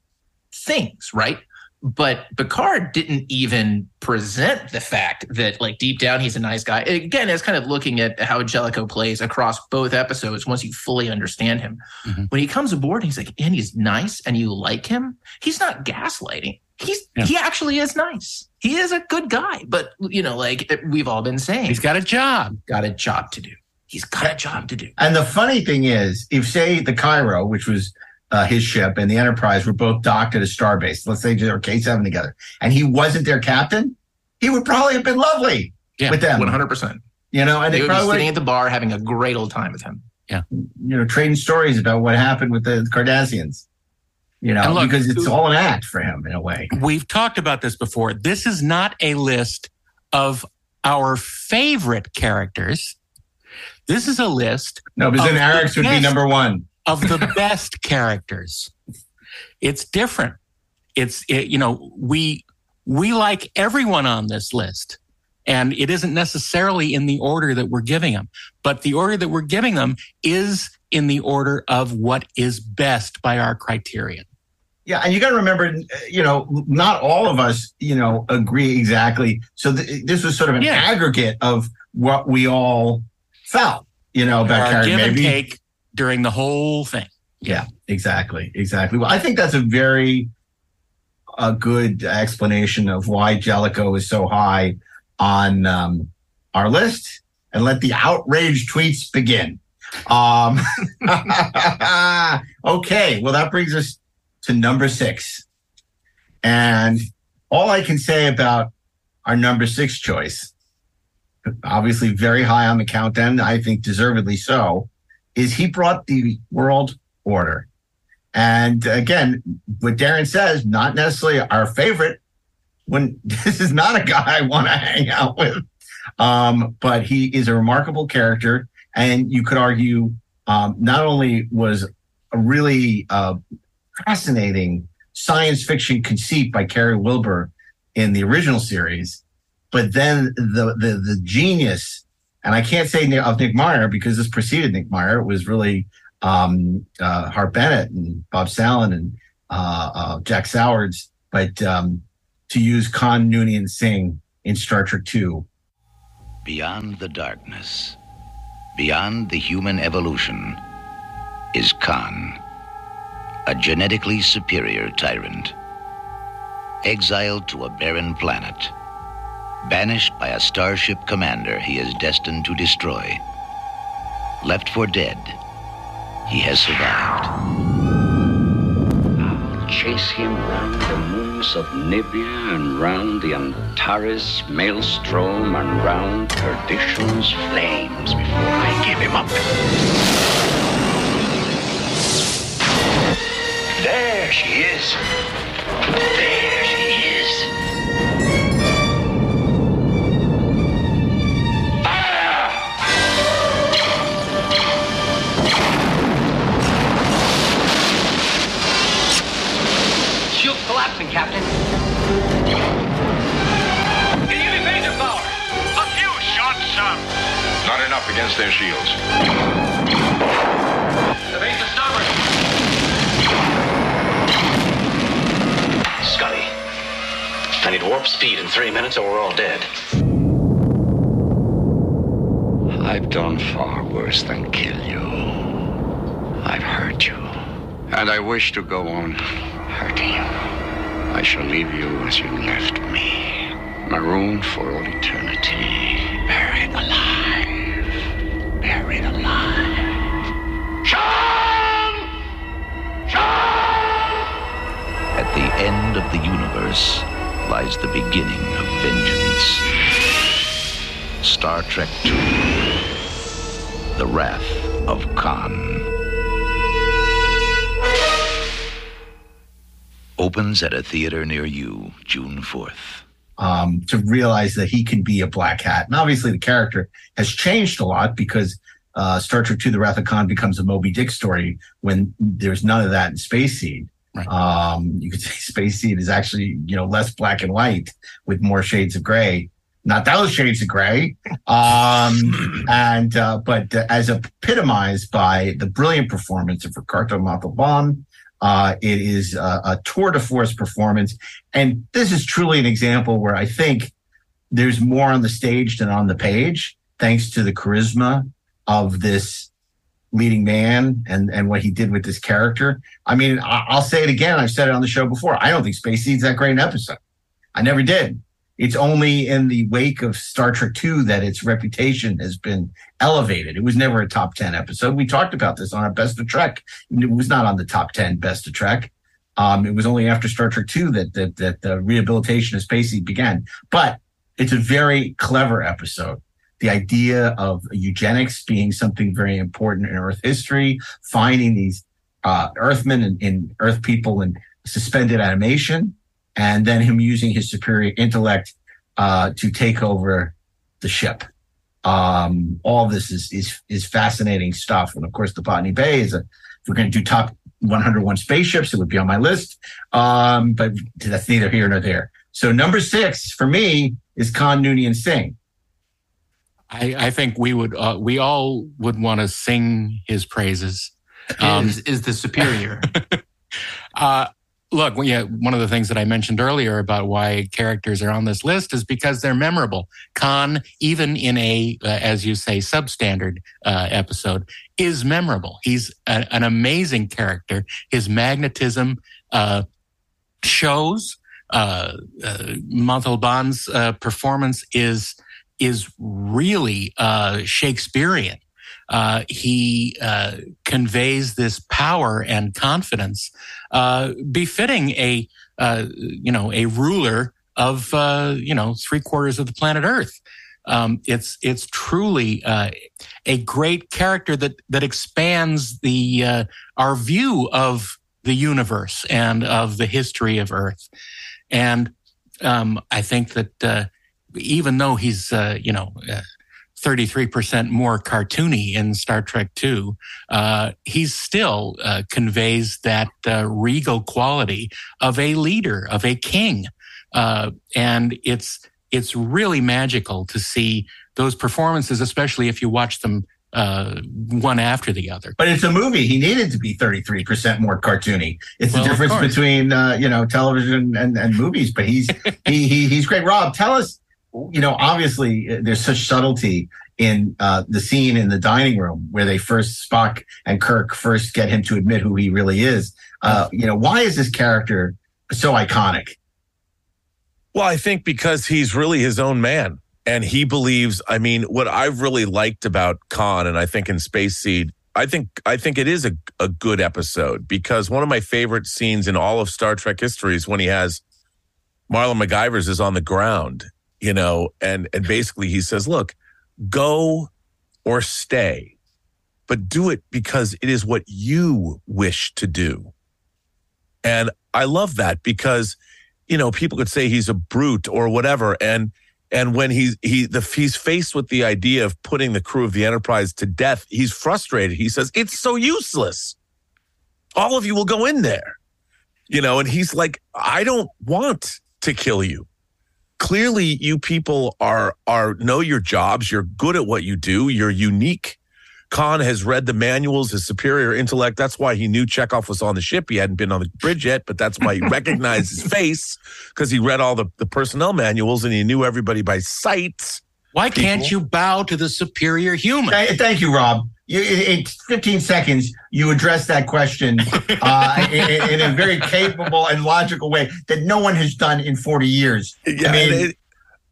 things, right? But Picard didn't even present the fact that, like, deep down, he's a nice guy. Again, it's kind of looking at how Jellicoe plays across both episodes once you fully understand him. Mm-hmm. When he comes aboard, he's like, and he's nice and you like him. He's not gaslighting. He's yeah. He actually is nice. He is a good guy. But, you know, like we've all been saying. He's got a job. Got a job to do. He's got a job to do. And the funny thing is, if, say, the Cairo, which was – Uh, his ship, and the Enterprise were both docked at a starbase. Let's say they were K seven together. And he wasn't their captain, he would probably have been lovely yeah, with them. one hundred percent. You know, and they, they would probably be sitting at the bar having a great old time with him. Yeah. You know, trading stories about what happened with the Cardassians. You know, look, because it's all an act for him in a way. We've talked about this before. This is not a list of our favorite characters. This is a list. No, because then Arix would be number one. Of the best characters. It's different. It's, it, you know, we we like everyone on this list. And it isn't necessarily in the order that we're giving them. But the order that we're giving them is in the order of what is best by our criterion. Yeah, and you got to remember, you know, not all of us, you know, agree exactly. So th- this was sort of an yeah. aggregate of what we all felt, you know, about character. Give and take. During the whole thing. Yeah, exactly. Exactly. Well, I think that's a very a good explanation of why Jellicoe is so high on um, our list. And let the outrage tweets begin. Um, okay. Well, that brings us to number six. And all I can say about our number six choice, obviously very high on the countdown, I think deservedly so, is he brought the world order. And again, what Daren says, not necessarily our favorite, when this is not a guy I want to hang out with, um, but he is a remarkable character. And you could argue um, not only was a really uh, fascinating science fiction conceit by Cary Wilbur in the original series, but then the the, the genius. And I can't say of Nick Meyer because this preceded Nick Meyer. It was really um, uh, Hart Bennett and Bob Sallin and uh, uh, Jack Sowards. But um, to use Khan Noonien Singh in Star Trek two. Beyond the darkness, beyond the human evolution, is Khan, a genetically superior tyrant, exiled to a barren planet. Banished by a starship commander he is destined to destroy. Left for dead, he has survived. I'll chase him round the moons of Nibia and round the Antares maelstrom and round perdition's flames before I give him up. There she is. There she is. Captain. against their shields. The base is starboard. Scotty, I need warp speed in three minutes or we're all dead. I've done far worse than kill you. I've hurt you. And I wish to go on hurting you. I shall leave you as you left me. Marooned for all eternity. Buried alive. Buried alive. Sean! Sean! At the end of the universe lies the beginning of vengeance. Star Trek two. The Wrath of Khan. Opens at a theater near you, June fourth. Um, to realize that he can be a black hat. And obviously the character has changed a lot because uh, Star Trek two, The Wrath of Khan becomes a Moby Dick story when there's none of that in Space Seed. Right. Um, you could say Space Seed is actually, you know, less black and white with more shades of gray. Not those shades of gray. Um, and uh, But uh, as epitomized by the brilliant performance of Ricardo Montalban, Uh, it is a, a tour de force performance. And this is truly an example where I think there's more on the stage than on the page, thanks to the charisma of this leading man and, and what he did with this character. I mean, I, I'll say it again. I've said it on the show before. I don't think Space Seed's that great an episode. I never did. It's only in the wake of Star Trek two that its reputation has been elevated. It was never a top ten episode. We talked about this on our Best of Trek. It was not on the top ten Best of Trek. Um, it was only after Star Trek two that, that, that the rehabilitation of Space Seed began. But it's a very clever episode. The idea of eugenics being something very important in Earth history, finding these uh, Earthmen and, and Earth people in suspended animation, and then him using his superior intellect uh, to take over the ship. Um, all this is, is is fascinating stuff. And of course, the Botany Bay is a, if we're going to do top one hundred one spaceships, it would be on my list, um, but that's neither here nor there. So number six for me is Khan Noonien Singh. I, I think we would uh, we all would want to sing his praises. Um, is, is the superior. uh, Look, yeah, one of the things that I mentioned earlier about why characters are on this list is because they're memorable. Khan, even in a, uh, as you say, substandard uh, episode, is memorable. He's a, an amazing character. His magnetism uh, shows. Uh, uh, Montalban's uh, performance is is really uh, Shakespearean. Uh, he uh, conveys this power and confidence, uh, befitting a uh, you know a ruler of uh, you know three quarters of the planet Earth. Um, it's it's truly uh, a great character that that expands the uh, our view of the universe and of the history of Earth. And um, I think that uh, even though he's uh, you know. Uh, thirty-three percent more cartoony in Star Trek two, uh, he still uh, conveys that uh, regal quality of a leader, of a king. Uh, and it's it's really magical to see those performances, especially if you watch them uh, one after the other. But it's a movie. He needed to be thirty-three percent more cartoony. It's well, the difference between uh, you know television and, and movies, but he's he, he he's great. Rob, tell us, you know, obviously there's such subtlety in uh, the scene in the dining room where they first, Spock and Kirk first get him to admit who he really is. Uh, you know, why is this character so iconic? Well, I think because he's really his own man and he believes, I mean, what I've really liked about Khan, and I think in Space Seed, I think I think it is a, a good episode because one of my favorite scenes in all of Star Trek history is when he has Marlon McIvers is on the ground. You know, and, and basically he says, look, go or stay, but do it because it is what you wish to do. And I love that because, you know, people could say he's a brute or whatever. And and when he's, he, the, he's faced with the idea of putting the crew of the Enterprise to death, he's frustrated. He says, it's so useless. All of you will go in there, you know, and he's like, I don't want to kill you. clearly you people are are know your jobs. You're good at what you do. You're unique. Khan has read the manuals, his superior intellect. That's why he knew Chekhov was on the ship. He hadn't been on the bridge yet, but that's why he recognized his face, because he read all the, the personnel manuals and he knew everybody by sight. Why people. Can't you bow to the superior human? Thank you, Rob. You, in fifteen seconds, you addressed that question uh, in, in a very capable and logical way that no one has done in forty years. Yeah, I mean, it,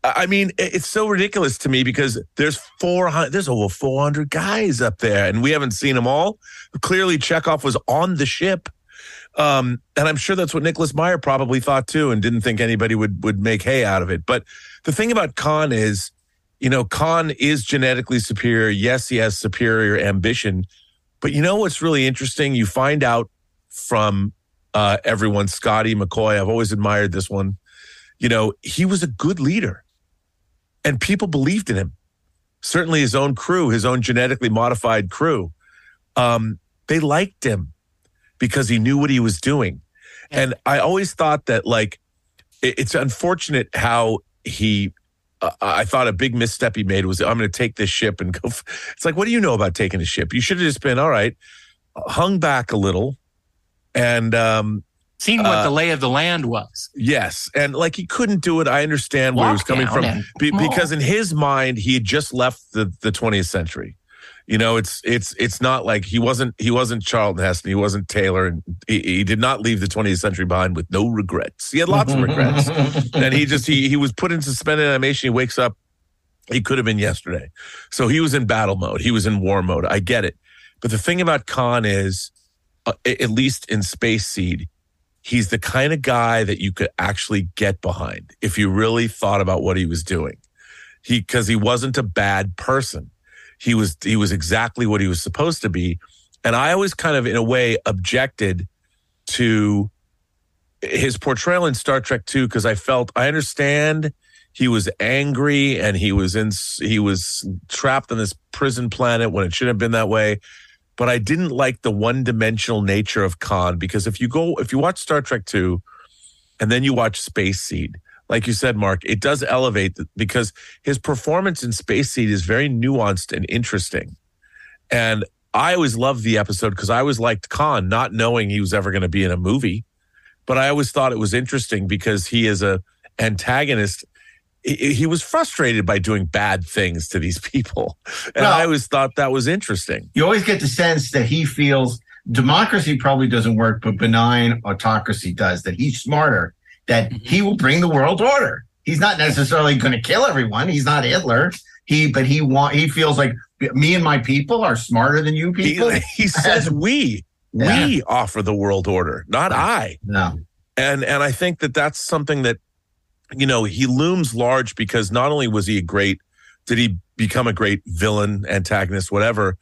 I mean, it's so ridiculous to me because there's four hundred, there's over four hundred guys up there, and we haven't seen them all. Clearly, Chekhov was on the ship, um, and I'm sure that's what Nicholas Meyer probably thought too, and didn't think anybody would would make hay out of it. But the thing about Khan is, you know, Khan is genetically superior. Yes, he has superior ambition, but you know what's really interesting? You find out from uh, everyone. Scotty McCoy, I've always admired this one. You know, he was a good leader. And people believed in him. Certainly his own crew, his own genetically modified crew. Um, they liked him because he knew what he was doing. Yeah. And I always thought that, like, it, it's unfortunate how he, uh, I thought a big misstep he made was, I'm going to take this ship and go. F-. It's like, what do you know about taking a ship? You should have just been, all right, hung back a little and, um, seen what uh, the lay of the land was. Yes. And like he couldn't do it. I understand where Lockdown he was coming from. And, be, because in his mind, he had just left the, the twentieth century. You know, it's it's it's not like he wasn't he wasn't Charlton Heston. He wasn't Taylor. And he, he did not leave the twentieth century behind with no regrets. He had lots of regrets. And he just he he was put in suspended animation. He wakes up. He could have been yesterday. So he was in battle mode. He was in war mode. I get it. But the thing about Khan is, uh, at least in Space Seed, he's the kind of guy that you could actually get behind if you really thought about what he was doing. He, because he wasn't a bad person. He was he was exactly what he was supposed to be. And I always kind of, in a way, objected to his portrayal in Star Trek two, because I felt, I understand he was angry and he was in he was trapped on this prison planet when it shouldn't have been that way. But I didn't like the one-dimensional nature of Khan, because if you go, if you watch Star Trek two, and then you watch Space Seed, like you said, Mark, it does elevate the, because his performance in Space Seed is very nuanced and interesting. And I always loved the episode because I always liked Khan, not knowing he was ever going to be in a movie. But I always thought it was interesting because he is a antagonist. He, he was frustrated by doing bad things to these people. And well, I always thought that was interesting. You always get the sense that he feels democracy probably doesn't work, but benign autocracy does, that he's smarter, that he will bring the world order. He's not necessarily going to kill everyone. He's not Hitler. He, but he want, he feels like me and my people are smarter than you people. He, he says we, yeah. we offer the world order, not I. No. And, and I think that that's something that, you know, he looms large because not only was he a great, did he become a great villain, antagonist, whatever,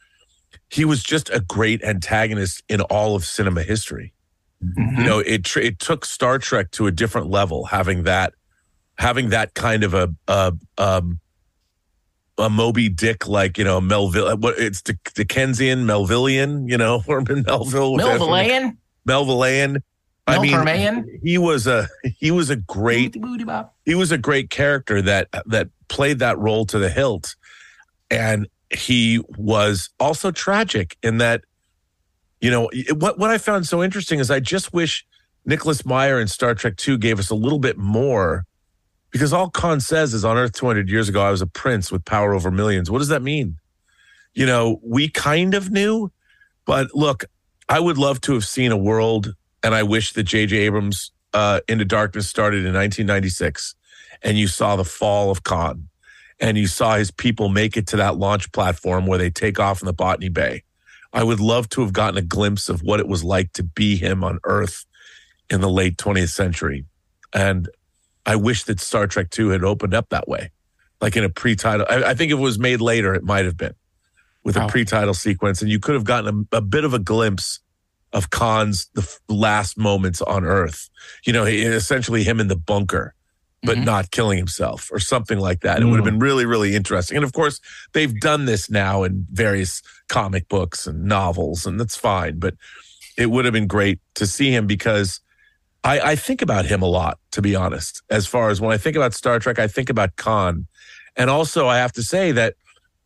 he was just a great antagonist in all of cinema history. Mm-hmm. You know, it it took Star Trek to a different level, having that having that kind of a a, um, a Moby Dick, like, you know, Melville, what it's Dickensian, Melvillian, you know, or Melville, Melvillian, Melvillian. I mean, he was a he was a great he was a great character that that played that role to the hilt, and he was also tragic in that, you know, what what I found so interesting is I just wish Nicholas Meyer in Star Trek two gave us a little bit more, because all Khan says is, on Earth two hundred years ago, I was a prince with power over millions. What does that mean? You know, we kind of knew, but look, I would love to have seen a world. And I wish that J J Abrams' uh, Into Darkness started in nineteen ninety-six, and you saw the fall of Khan, and you saw his people make it to that launch platform where they take off in the Botany Bay. I would love to have gotten a glimpse of what it was like to be him on Earth in the late twentieth century. And I wish that Star Trek two had opened up that way, like in a pre-title. I, I think if it was made later, it might have been, with wow. a pre-title sequence, and you could have gotten a, a bit of a glimpse of Khan's the last moments on Earth, you know, essentially him in the bunker, but mm-hmm. not killing himself or something like that. Mm. It would have been really, really interesting. And of course, they've done this now in various comic books and novels, and that's fine. But it would have been great to see him, because I, I think about him a lot, to be honest. As far as when I think about Star Trek, I think about Khan. And also I have to say that,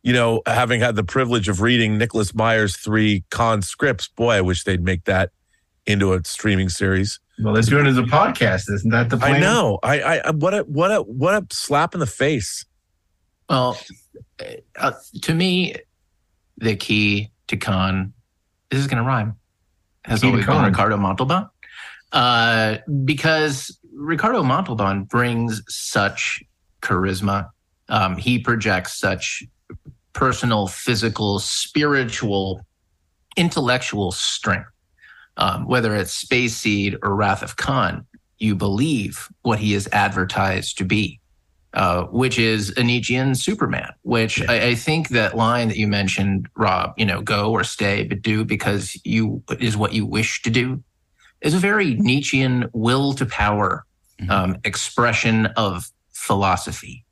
you know, having had the privilege of reading Nicholas Meyer's three Khan scripts, boy, I wish they'd make that into a streaming series. Well, they're doing it as a podcast. Isn't that the plan? I know. I, I, what a, what a, what a slap in the face. Well, uh, to me, the key to Khan, this is going to rhyme, has always been Ricardo Montalban. Uh, because Ricardo Montalban brings such charisma. Um, he projects such personal, physical, spiritual, intellectual strength. Um, whether it's Space Seed or Wrath of Khan, you believe what he is advertised to be, uh, which is an Nietzschean Superman, which yeah. I, I think that line that you mentioned, Rob, you know, go or stay, but do because you is what you wish to do, is a very Nietzschean will to power mm-hmm. um, expression of philosophy,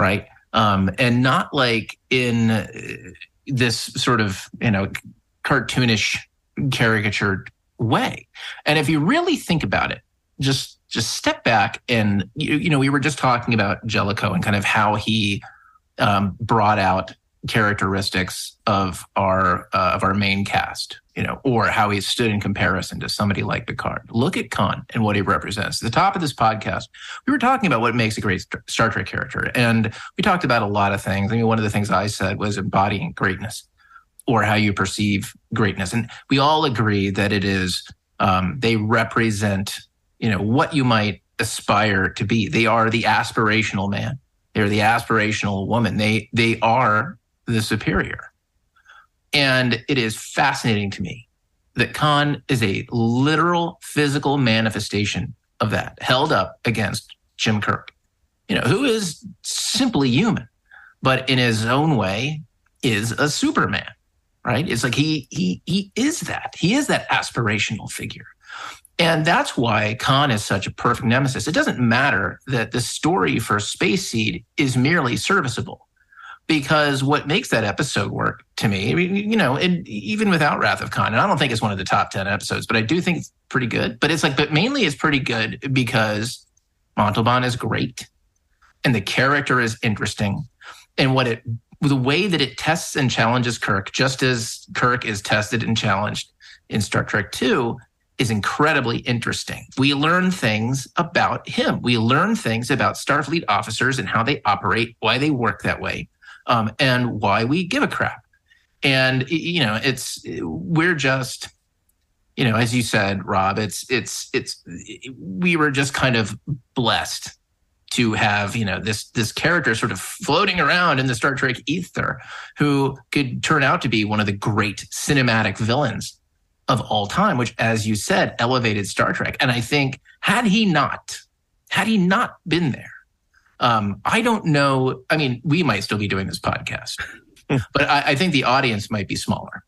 right? Um, and not like in this sort of, you know, cartoonish, caricatured way. And if you really think about it, just just step back and, you, you know, we were just talking about Jellicoe and kind of how he um, brought out characteristics of our uh, of our main cast, you know, or how he stood in comparison to somebody like Picard. Look at Khan and what he represents. At the top of this podcast, we were talking about what makes a great Star Trek character. And we talked about a lot of things. I mean, one of the things I said was embodying greatness, or how you perceive greatness. And we all agree that it is, um, they represent, you know, what you might aspire to be. They are the aspirational man. They're the aspirational woman. They, they are the superior. And it is fascinating to me that Khan is a literal physical manifestation of that, held up against Jim Kirk, you know, who is simply human, but in his own way is a Superman. Right? It's like he he he is that. He is that aspirational figure. And that's why Khan is such a perfect nemesis. It doesn't matter that the story for Space Seed is merely serviceable, because what makes that episode work to me, I mean, you know, it, even without Wrath of Khan, and I don't think it's one of the top ten episodes, but I do think it's pretty good. But it's like, but mainly it's pretty good because Montalban is great and the character is interesting. And what it the way that it tests and challenges Kirk, just as Kirk is tested and challenged in Star Trek two, is incredibly interesting. We learn things about him. We learn things about Starfleet officers and how they operate, why they work that way, um, and why we give a crap. And, you know, it's, we're just, you know, as you said, Rob, it's, it's, it's, we were just kind of blessed to have, you know, this this character sort of floating around in the Star Trek ether who could turn out to be one of the great cinematic villains of all time, which, as you said, elevated Star Trek. And I think had he not, had he not been there, um, I don't know. I mean, we might still be doing this podcast, but I, I think the audience might be smaller.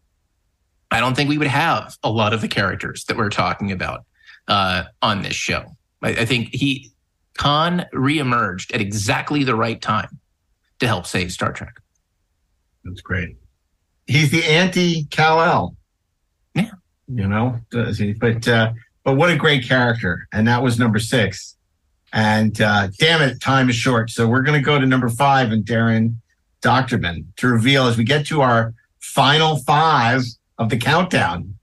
I don't think we would have a lot of the characters that we're talking about uh, on this show. I, I think he... Khan reemerged at exactly the right time to help save Star Trek. That's great. He's the anti-Kal-El. Yeah, you know, but uh, but what a great character! And that was number six. And uh, damn it, time is short, so we're going to go to number five and Daren Dochterman to reveal as we get to our final five of the countdown.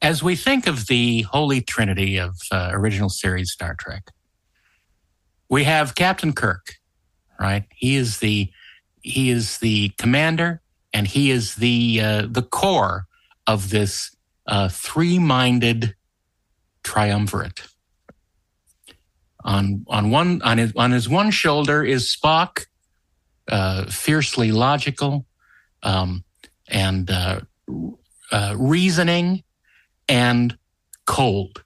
As we think of the holy trinity of uh, original series Star Trek. We have Captain Kirk, right? He is the he is the commander, and he is the uh, the core of this uh, three-minded triumvirate. On on one on his on his one shoulder is Spock, uh, fiercely logical, um, and uh, uh, reasoning and cold.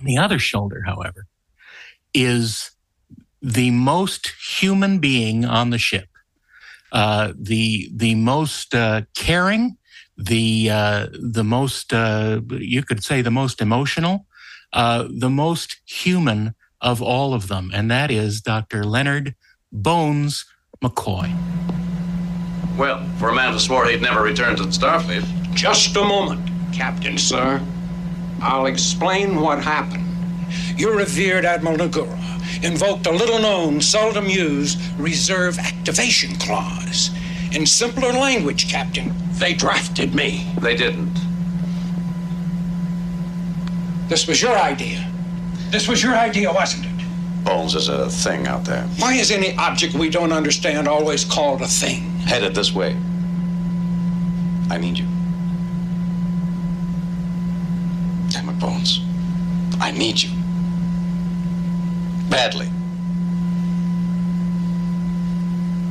On the other shoulder, however, is the most human being on the ship, uh, the the most uh, caring, the uh, the most uh, you could say the most emotional, uh, the most human of all of them, and that is Doctor Leonard Bones McCoy. Well, for a man who swore he'd never return to Starfleet. Just a moment, Captain, sir. I'll explain what happened. Your revered Admiral Noguera invoked a little-known, seldom-used reserve activation clause. In simpler language, Captain, they drafted me. They didn't. This was your idea. This was your idea, wasn't it? Bones is a thing out there. Why is any object we don't understand always called a thing? Headed this way. I need you. Damn it, Bones. I need you. Badly.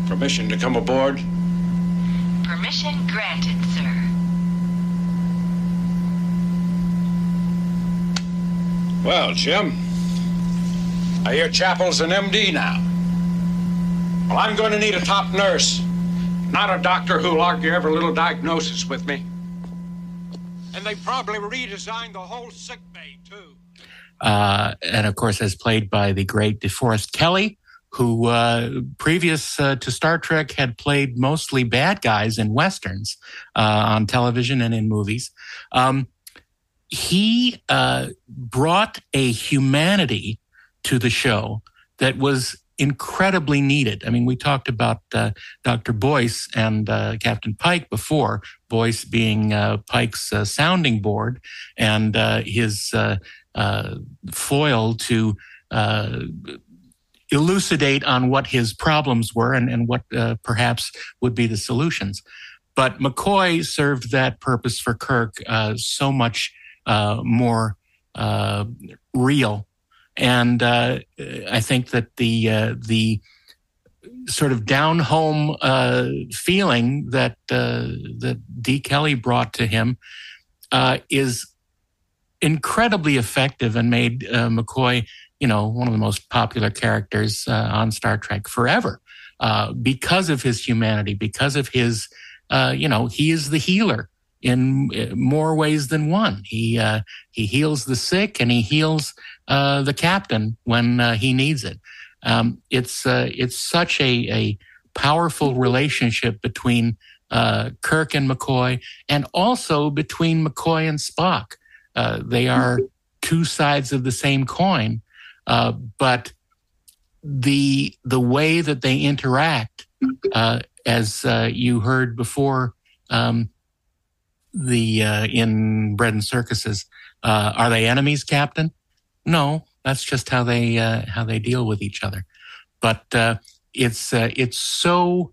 Permission to come aboard? Permission granted, sir. Well, Jim, I hear Chapel's an M D now. Well, I'm going to need a top nurse, not a doctor who'll argue every little diagnosis with me. And they probably redesigned the whole sick bay, too. Uh, and, of course, as played by the great DeForest Kelley, who uh, previous uh, to Star Trek had played mostly bad guys in Westerns uh, on television and in movies. Um, he uh, brought a humanity to the show that was incredibly needed. I mean, we talked about uh, Doctor Boyce and uh, Captain Pike before, Boyce being uh, Pike's uh, sounding board and uh, his uh, uh, foil to uh, elucidate on what his problems were and, and what uh, perhaps would be the solutions. But McCoy served that purpose for Kirk uh, so much uh, more uh, real. And uh, I think that the uh, the sort of down home uh, feeling that uh, that D. Kelley brought to him uh, is incredibly effective and made uh, McCoy, you know, one of the most popular characters uh, on Star Trek forever uh, because of his humanity, because of his, uh, you know, he is the healer in more ways than one. He uh, he heals the sick and he heals Uh, the captain when uh, he needs it. Um, it's uh, it's such a, a powerful relationship between uh, Kirk and McCoy, and also between McCoy and Spock. Uh, they are two sides of the same coin, uh, but the the way that they interact, uh, as uh, you heard before, um, the uh, in Bread and Circuses, uh, are they enemies, Captain? No, that's just how they uh, how they deal with each other. But uh, it's uh, it's so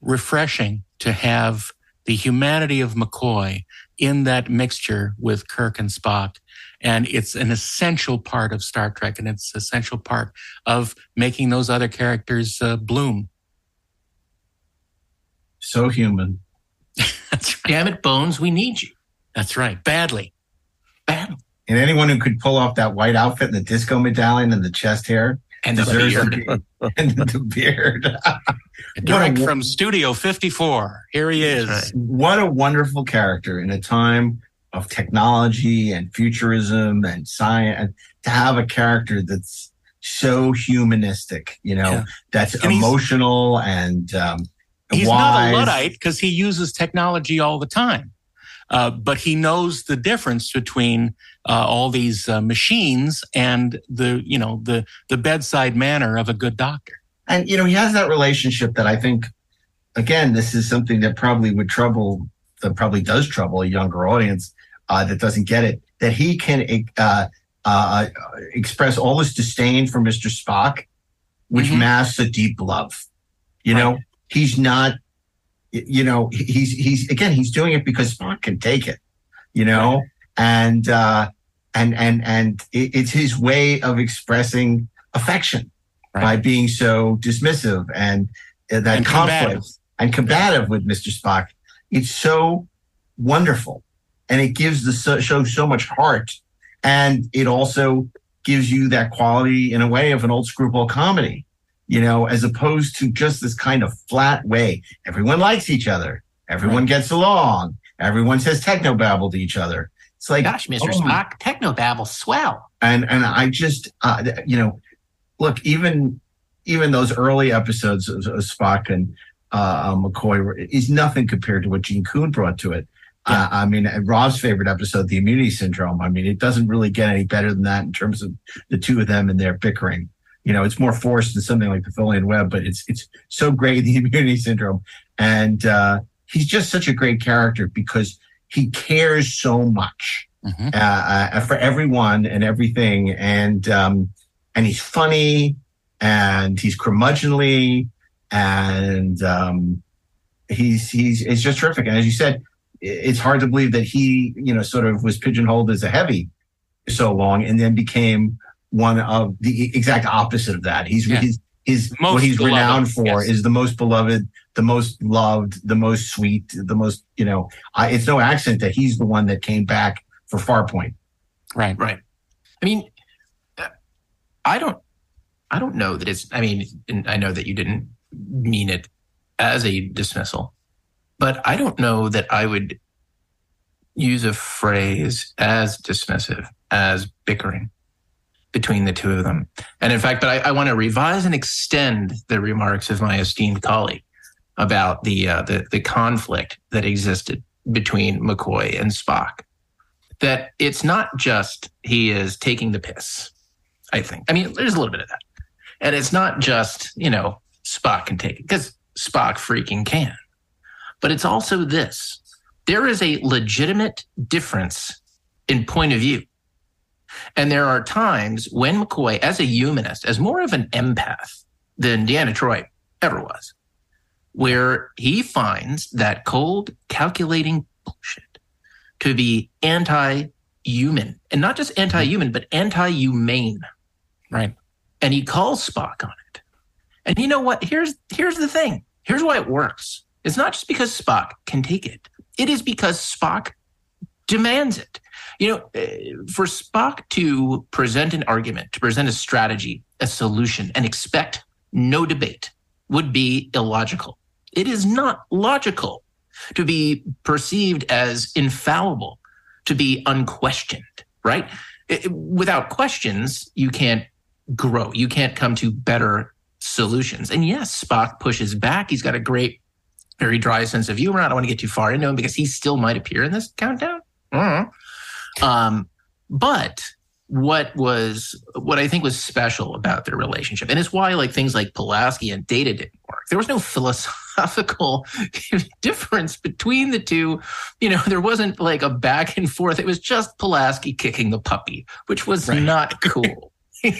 refreshing to have the humanity of McCoy in that mixture with Kirk and Spock, and it's an essential part of Star Trek, and it's an essential part of making those other characters uh, bloom. So human. That's right. Damn it, Bones, we need you. That's right, badly, badly. And anyone who could pull off that white outfit and the disco medallion and the chest hair. And the beard. And the beard. Direct from Studio fifty-four. Here he is. Right. What a wonderful character in a time of technology and futurism and science. To have a character that's so humanistic, you know, yeah. that's and emotional and um, he's wise. Not a Luddite because he uses technology all the time. Uh, but he knows the difference between uh, all these uh, machines and the, you know, the the bedside manner of a good doctor. And, you know, he has that relationship that I think, again, this is something that probably would trouble, that probably does trouble a younger audience uh, that doesn't get it, that he can uh, uh, express all his disdain for Mister Spock, which mm-hmm. masks a deep love. You right. know, he's not. You know, he's, he's, again, he's doing it because Spock can take it, you know, and, uh, and, and, and it's his way of expressing affection right. by being so dismissive and uh, that and conflict combative. and combative yeah. with Mister Spock. It's so wonderful. And it gives the show so much heart. And it also gives you that quality in a way of an old screwball comedy. You know, as opposed to just this kind of flat way. Everyone likes each other. Everyone right. gets along. Everyone says technobabble to each other. It's like, gosh, Mister Oh, Spock, technobabble, swell. And and I just, uh, you know, look, even even those early episodes of, of Spock and uh, McCoy is nothing compared to what Gene Kuhn brought to it. Uh, I mean, Rob's favorite episode, The Immunity Syndrome. I mean, it doesn't really get any better than that in terms of the two of them and their bickering. You know, it's more forced than something like The Fillion Web, but it's it's so great, The Immunity Syndrome. And uh, he's just such a great character because he cares so much mm-hmm. uh, uh, for everyone and everything. And um, and he's funny and he's curmudgeonly and um, he's he's it's just terrific. And as you said, it's hard to believe that he, you know, sort of was pigeonholed as a heavy so long and then became one of the exact opposite of that. He's, yeah. he's, he's most what he's beloved, renowned for yes. is the most beloved, the most loved, the most sweet, the most, you know, I, it's no accident that he's the one that came back for Farpoint. Right. Right. I mean, I don't, I don't know that it's, I mean, I know that you didn't mean it as a dismissal. But I don't know that I would use a phrase as dismissive as bickering between the two of them. And in fact, but I, I want to revise and extend the remarks of my esteemed colleague about the, uh, the the conflict that existed between McCoy and Spock. That it's not just he is taking the piss, I think. I mean, there's a little bit of that. And it's not just, you know, Spock can take it, because Spock freaking can. But it's also this. There is a legitimate difference in point of view. And there are times when McCoy, as a humanist, as more of an empath than Deanna Troi ever was, where he finds that cold, calculating bullshit to be anti-human. And not just anti-human, but anti-humane. Right. And he calls Spock on it. And you know what? Here's here's the thing. Here's why it works. It's not just because Spock can take it. It is because Spock demands it. You know, for Spock to present an argument, to present a strategy, a solution, and expect no debate would be illogical. It is not logical to be perceived as infallible, to be unquestioned, right? It, without questions, you can't grow. You can't come to better solutions. And yes, Spock pushes back. He's got a great... very dry sense of humor. I don't want to get too far into him because he still might appear in this countdown. Mm-hmm. Um, but what was what I think was special about their relationship, and it's why like things like Pulaski and Data didn't work. There was no philosophical difference between the two. You know, there wasn't like a back and forth. It was just Pulaski kicking the puppy, which was right. not cool.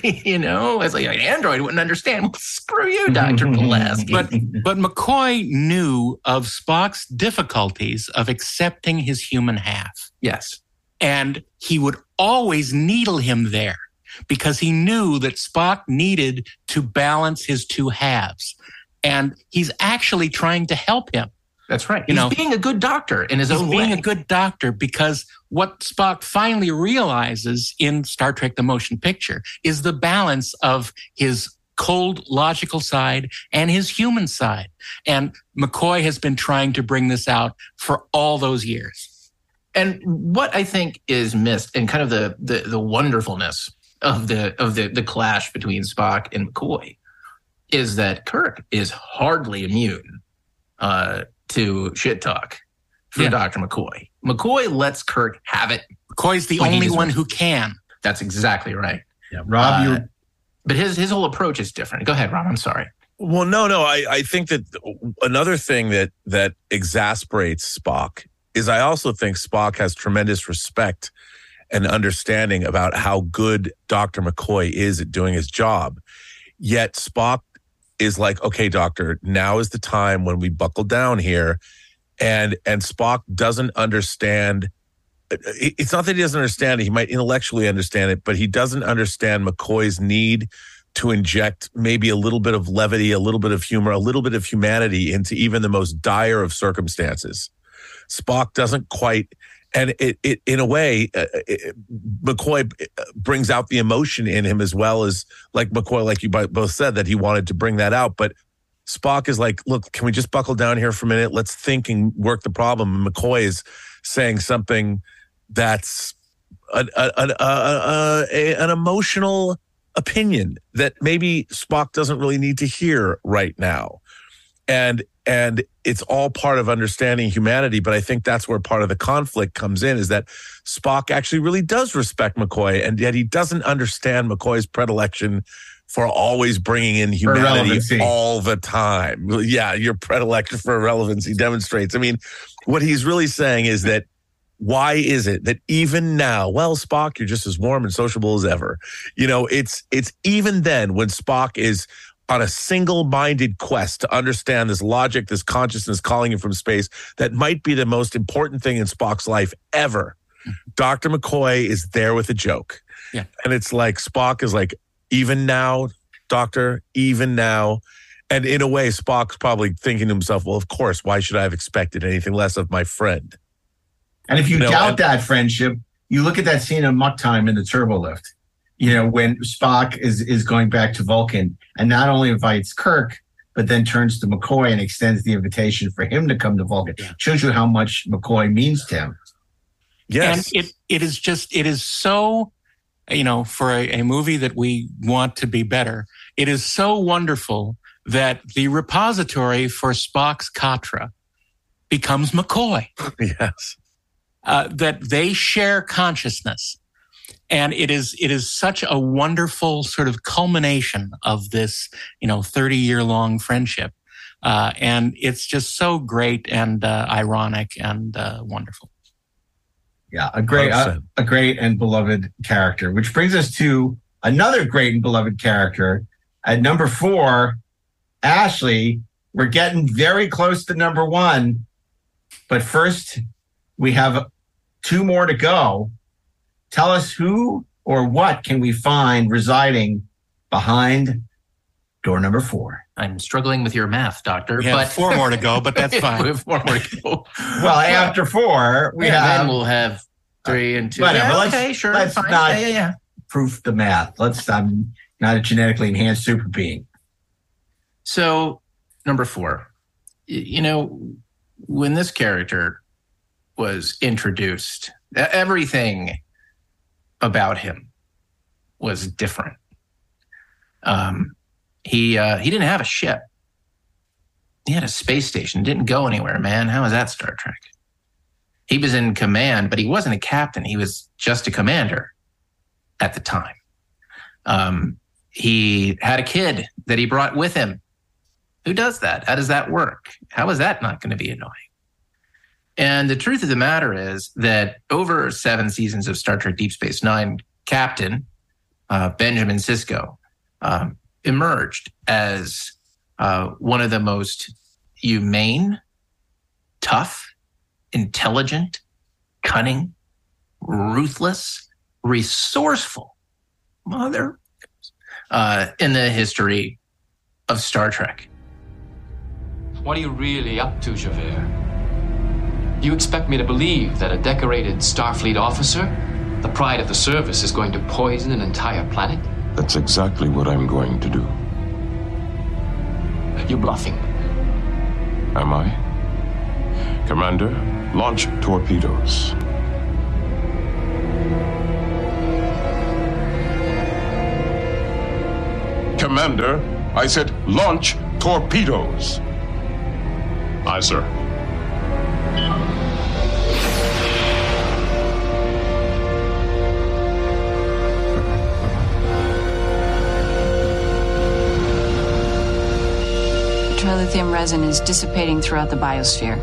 You know, it's like an android wouldn't understand. Well, screw you, Doctor Pulaski. But but McCoy knew of Spock's difficulties of accepting his human half. Yes. And he would always needle him there because he knew that Spock needed to balance his two halves. And he's actually trying to help him. That's right. You he's know, being a good doctor in his own way. He's being a good doctor because what Spock finally realizes in Star Trek The Motion Picture is the balance of his cold, logical side and his human side. And McCoy has been trying to bring this out for all those years. And what I think is missed and kind of the the, the wonderfulness of the of the, the clash between Spock and McCoy is that Kirk is hardly immune uh to shit talk for yeah. Doctor McCoy. McCoy lets Kirk have it. McCoy's the only one who can. That's exactly right. Yeah, Rob, uh, you. But his his whole approach is different. Go ahead, Rob. I'm sorry. Well, no, no. I, I think that another thing that that exasperates Spock is I also think Spock has tremendous respect and understanding about how good Doctor McCoy is at doing his job. Yet Spock is like, okay, doctor, now is the time when we buckle down here. And and Spock doesn't understand. It's not that he doesn't understand it. He might intellectually understand it, but he doesn't understand McCoy's need to inject maybe a little bit of levity, a little bit of humor, a little bit of humanity into even the most dire of circumstances. Spock doesn't quite... And it, it, in a way, uh, it, McCoy brings out the emotion in him as well as, like McCoy, like you both said, that he wanted to bring that out. But Spock is like, look, can we just buckle down here for a minute? Let's think and work the problem. And McCoy is saying something that's an, an, uh, a, an emotional opinion that maybe Spock doesn't really need to hear right now. And And it's all part of understanding humanity. But I think that's where part of the conflict comes in, is that Spock actually really does respect McCoy, and yet he doesn't understand McCoy's predilection for always bringing in humanity all the time. Yeah, your predilection for irrelevancy demonstrates. I mean, what he's really saying is that, why is it that even now, well, Spock, you're just as warm and sociable as ever. You know, it's it's even then when Spock is on a single-minded quest to understand this logic, this consciousness calling him from space, that might be the most important thing in Spock's life ever. Doctor McCoy is there with a joke. Yeah. And it's like Spock is like, even now, Doctor, even now. And in a way, Spock's probably thinking to himself, well, of course, why should I have expected anything less of my friend? And if you, you know, doubt and- that friendship, you look at that scene of Muck Time in the Turbo Lift. You know, when Spock is, is going back to Vulcan and not only invites Kirk, but then turns to McCoy and extends the invitation for him to come to Vulcan. Yeah. Shows you how much McCoy means to him. Yes. And it, it is just, it is so, you know, for a, a movie that we want to be better, it is so wonderful that the repository for Spock's Katra becomes McCoy. Yes. Uh, that they share consciousness. And it is it is such a wonderful sort of culmination of this, you know, thirty-year-long friendship. Uh, and it's just so great and uh, ironic and uh, wonderful. Yeah, a great, uh, a great and beloved character, which brings us to another great and beloved character. At number four, Ashley, we're getting very close to number one. But first, we have two more to go. Tell us who or what can we find residing behind door number four? I'm struggling with your math, Doctor. We have but four more to go, but that's fine. We have four more to go. Well, after four, we yeah, have... Then we'll have three and two. Whatever. Yeah, okay, let's, sure. Let's fine. not yeah, yeah, yeah. proof the math. Let's. I'm not a genetically enhanced super being. So, number four. You know, when this character was introduced, everything about him was different. Um, he uh, he didn't have a ship. He had a space station. Didn't go anywhere, man. How is that Star Trek? He was in command, but he wasn't a captain. He was just a commander at the time. Um, he had a kid that he brought with him. Who does that? How does that work? How is that not going to be annoying? And the truth of the matter is that over seven seasons of Star Trek Deep Space Nine, Captain uh, Benjamin Sisko um, emerged as uh, one of the most humane, tough, intelligent, cunning, ruthless, resourceful mother uh, in the history of Star Trek. What are you really up to, Javert? You expect me to believe that a decorated Starfleet officer, the pride of the service, is going to poison an entire planet? That's exactly what I'm going to do. You're bluffing. Am I? Commander, launch torpedoes. Commander, I said launch torpedoes. Aye, sir. Trilithium resin is dissipating throughout the biosphere.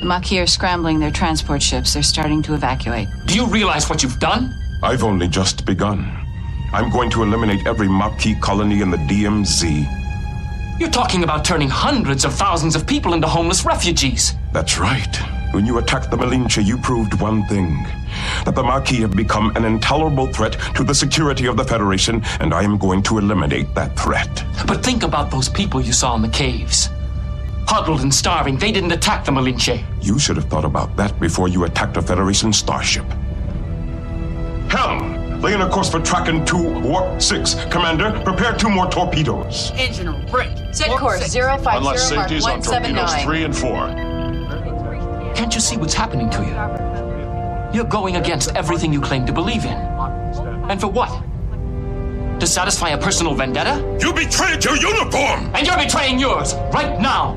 The Maquis are scrambling their transport ships. They're starting to evacuate. Do you realize what you've done? I've only just begun. I'm going to eliminate every Maquis colony in the D M Z. You're talking about turning hundreds of thousands of people into homeless refugees. That's right. When you attacked the Malinche, you proved one thing, that the Maquis have become an intolerable threat to the security of the Federation, and I am going to eliminate that threat. But think about those people you saw in the caves. Huddled and starving, they didn't attack the Malinche. You should have thought about that before you attacked a Federation starship. Helm, lay in a course for Tracking two Warp six. Commander, prepare two more torpedoes. Engine room, break. Set course zero five zero, Unlock safeties on torpedoes three and four. Can't you see what's happening to you? You're going against everything you claim to believe in. And for what? To satisfy a personal vendetta? You betrayed your uniform! And you're betraying yours, right now!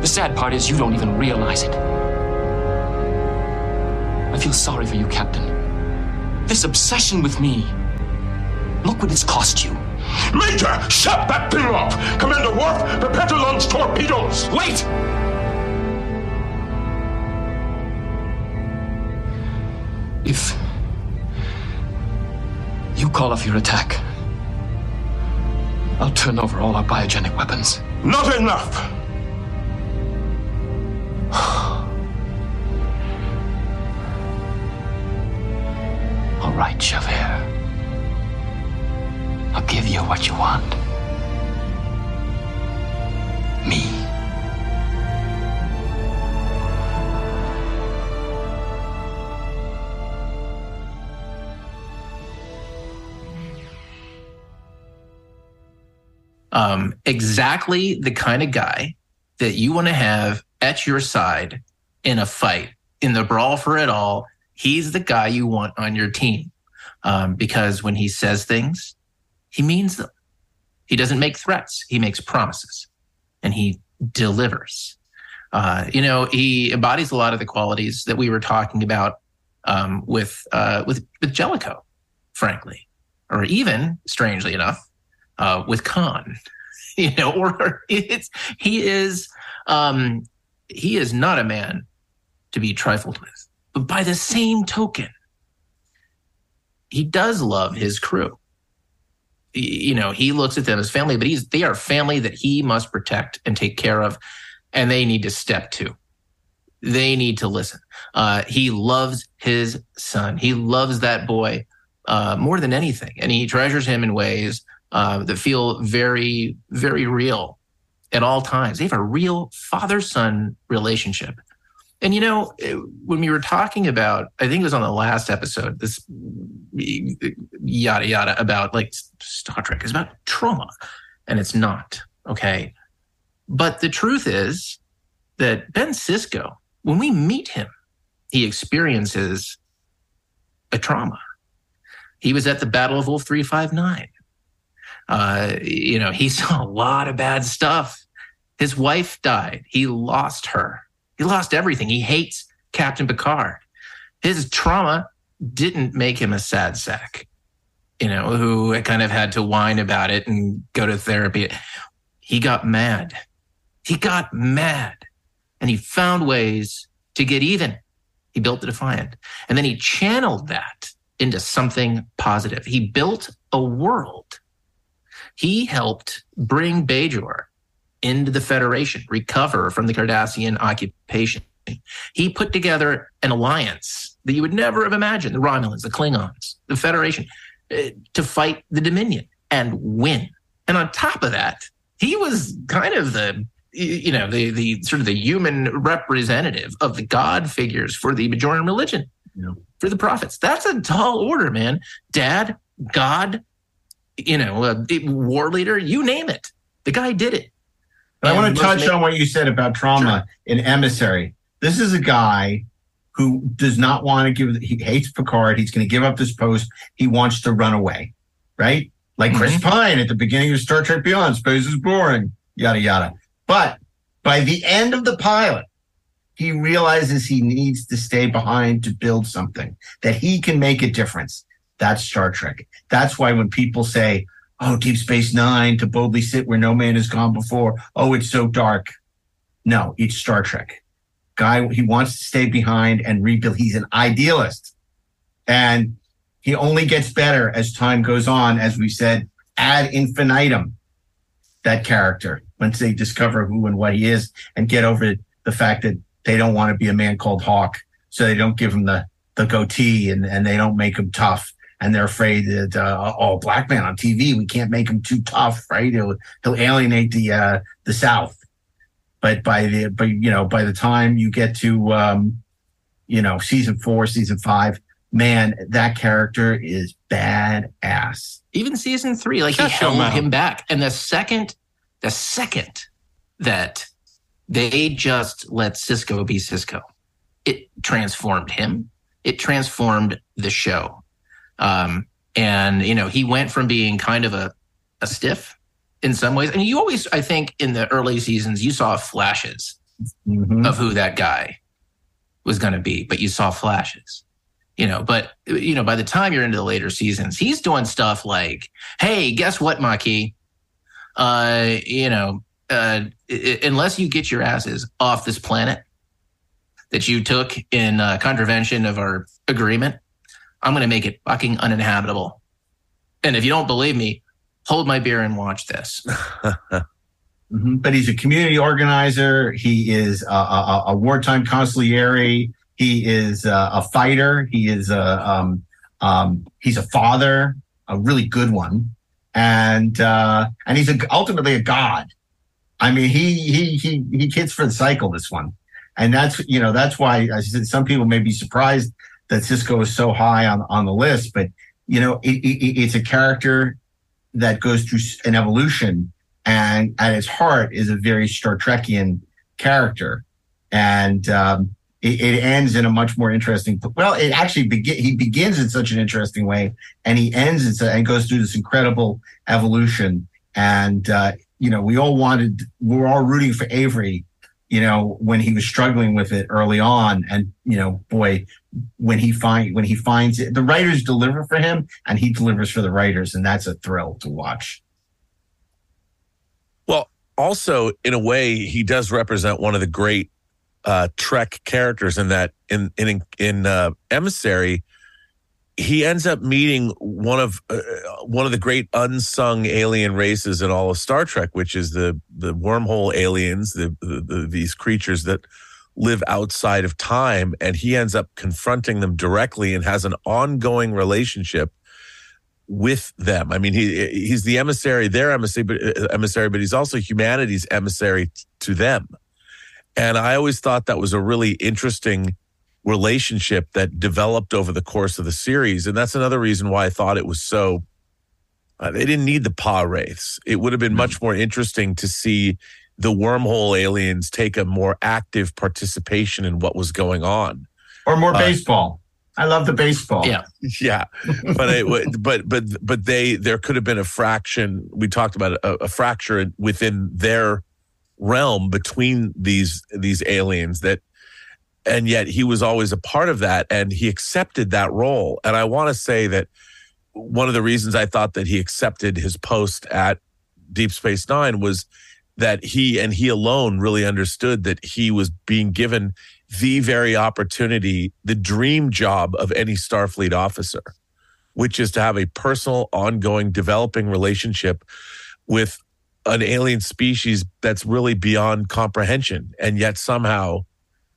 The sad part is you don't even realize it. I feel sorry for you, Captain. This obsession with me. Look what it's cost you. Major, shut that thing off! Commander Worf, prepare to launch torpedoes! Wait! If you call off your attack, I'll turn over all our biogenic weapons. Not enough! All right, Javert. I'll give you what you want. Me. Um, exactly the kind of guy that you want to have at your side in a fight, in the brawl for it all. He's the guy you want on your team, um, because when he says things, he means them. He doesn't make threats. He makes promises, and he delivers. Uh, you know, he embodies a lot of the qualities that we were talking about um, with, uh, with with Jellicoe, frankly, or even, strangely enough, uh, with Khan. You know, or it's he is um, he is not a man to be trifled with. But by the same token, he does love his crew. You know, he looks at them as family, but he's they are family that he must protect and take care of, and they need to step to. They need to listen. Uh, he loves his son. He loves that boy uh, more than anything, and he treasures him in ways uh, that feel very, very real at all times. They have a real father-son relationship. And, you know, when we were talking about, I think it was on the last episode, this yada, yada about like Star Trek is about trauma, and it's not, okay? But the truth is that Ben Sisko, when we meet him, he experiences a trauma. He was at the Battle of Wolf three fifty-nine. Uh, you know, he saw a lot of bad stuff. His wife died. He lost her. He lost everything. He hates Captain Picard. His trauma didn't make him a sad sack, you know, who kind of had to whine about it and go to therapy. He got mad. He got mad. And he found ways to get even. He built the Defiant. And then he channeled that into something positive. He built a world. He helped bring Bajor into the Federation, recover from the Cardassian occupation. He put together an alliance that you would never have imagined, the Romulans, the Klingons, the Federation, to fight the Dominion and win. And on top of that, he was kind of the, you know, the the sort of the human representative of the god figures for the Bajoran religion, yeah. for the prophets. That's a tall order, man. Dad, God, you know, a war leader, you name it. The guy did it. But I want to touch on what you said about trauma sure. in Emissary. This is a guy who does not want to give, he hates Picard. He's going to give up this post. He wants to run away, right? Like mm-hmm. Chris Pine at the beginning of Star Trek Beyond, space is boring, yada, yada. But by the end of the pilot, he realizes he needs to stay behind to build something, that he can make a difference. That's Star Trek. That's why when people say, oh, Deep Space Nine, to boldly sit where no man has gone before. Oh, it's so dark. No, it's Star Trek. Guy, he wants to stay behind and rebuild. He's an idealist. And he only gets better as time goes on, as we said, ad infinitum, that character, once they discover who and what he is and get over the fact that they don't want to be a man called Hawk, so they don't give him the, the goatee and, and they don't make him tough. And they're afraid that, uh, oh, black man on T V, we can't make him too tough, right? He'll, he'll alienate the uh, the South. But by the, but you know, by the time you get to, um, you know, season four, season five, man, that character is badass. Even season three, like he held him back. And the second, the second that they just let Sisko be Sisko, it transformed him. It transformed the show. Um, and, you know, he went from being kind of a, a stiff in some ways. And you always, I think, in the early seasons, you saw flashes mm-hmm. of who that guy was going to be, but you saw flashes, you know. But, you know, by the time you're into the later seasons, he's doing stuff like, hey, guess what, Maki? Uh, you know, uh, it, unless you get your asses off this planet that you took in uh, contravention of our agreement, I'm going to make it fucking uninhabitable. And if you don't believe me, hold my beer and watch this. Mm-hmm. But he's a community organizer. He is a, a, a wartime consigliere. He is a, a fighter. He is a um, um, he's a father, a really good one, and uh, and he's a, ultimately a god. I mean, he he he he hits for the cycle this one, and that's you know that's why I said some people may be surprised that Sisko is so high on on the list, but you know it, it, it's a character that goes through an evolution. And at its heart is a very Star Trekian character, and um, it, it ends in a much more interesting. Well, it actually begin. He begins in such an interesting way, and he ends in, and goes through this incredible evolution. And uh, you know, we all wanted, we were all rooting for Avery, you know, when he was struggling with it early on, and you know, boy, when he find when he finds it, the writers deliver for him, and he delivers for the writers, and that's a thrill to watch. Also, in a way, he does represent one of the great uh, Trek characters in that in in in uh, Emissary, he ends up meeting one of uh, one of the great unsung alien races in all of Star Trek, which is the the wormhole aliens, the, the, the these creatures that live outside of time, and he ends up confronting them directly and has an ongoing relationship with them. I mean, he he's the emissary, their emissary, but, emissary, but he's also humanity's emissary t- to them. And I always thought that was a really interesting relationship that developed over the course of the series. And that's another reason why I thought it was so, uh, they didn't need the Pa Wraiths. It would have been much more interesting to see the wormhole aliens take a more active participation in what was going on. Or more uh, baseball. I love the baseball. Yeah, yeah, but it, but but but they there could have been a fraction. We talked about a, a fracture within their realm between these these aliens. That, and yet he was always a part of that, and he accepted that role. And I want to say that one of the reasons I thought that he accepted his post at Deep Space Nine was that he and he alone really understood that he was being given the very opportunity, the dream job of any Starfleet officer, which is to have a personal, ongoing, developing relationship with an alien species that's really beyond comprehension. And yet somehow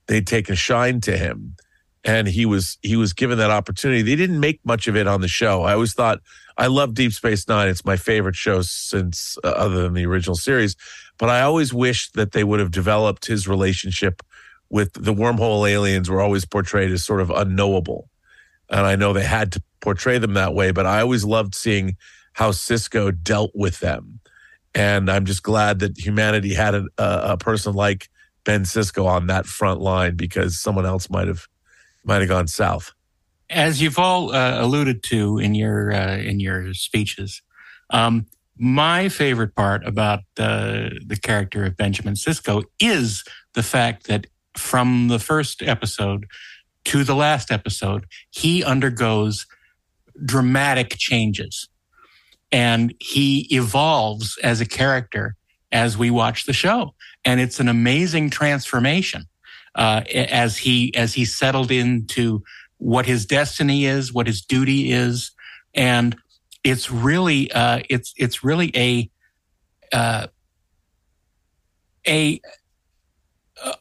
they take a shine to him. And he was he was given that opportunity. They didn't make much of it on the show. I always thought, I love Deep Space Nine. It's my favorite show since uh, other than the original series. But I always wished that they would have developed his relationship with the wormhole aliens. Were always portrayed as sort of unknowable. And I know they had to portray them that way, but I always loved seeing how Sisko dealt with them. And I'm just glad that humanity had a, a person like Ben Sisko on that front line, because someone else might have might have gone south. As you've all uh, alluded to in your uh, in your speeches, um, my favorite part about uh, the character of Benjamin Sisko is the fact that from the first episode to the last episode, he undergoes dramatic changes. And he evolves as a character as we watch the show. And it's an amazing transformation uh, as he as he settled into what his destiny is, what his duty is. And it's really uh, it's it's really a uh, a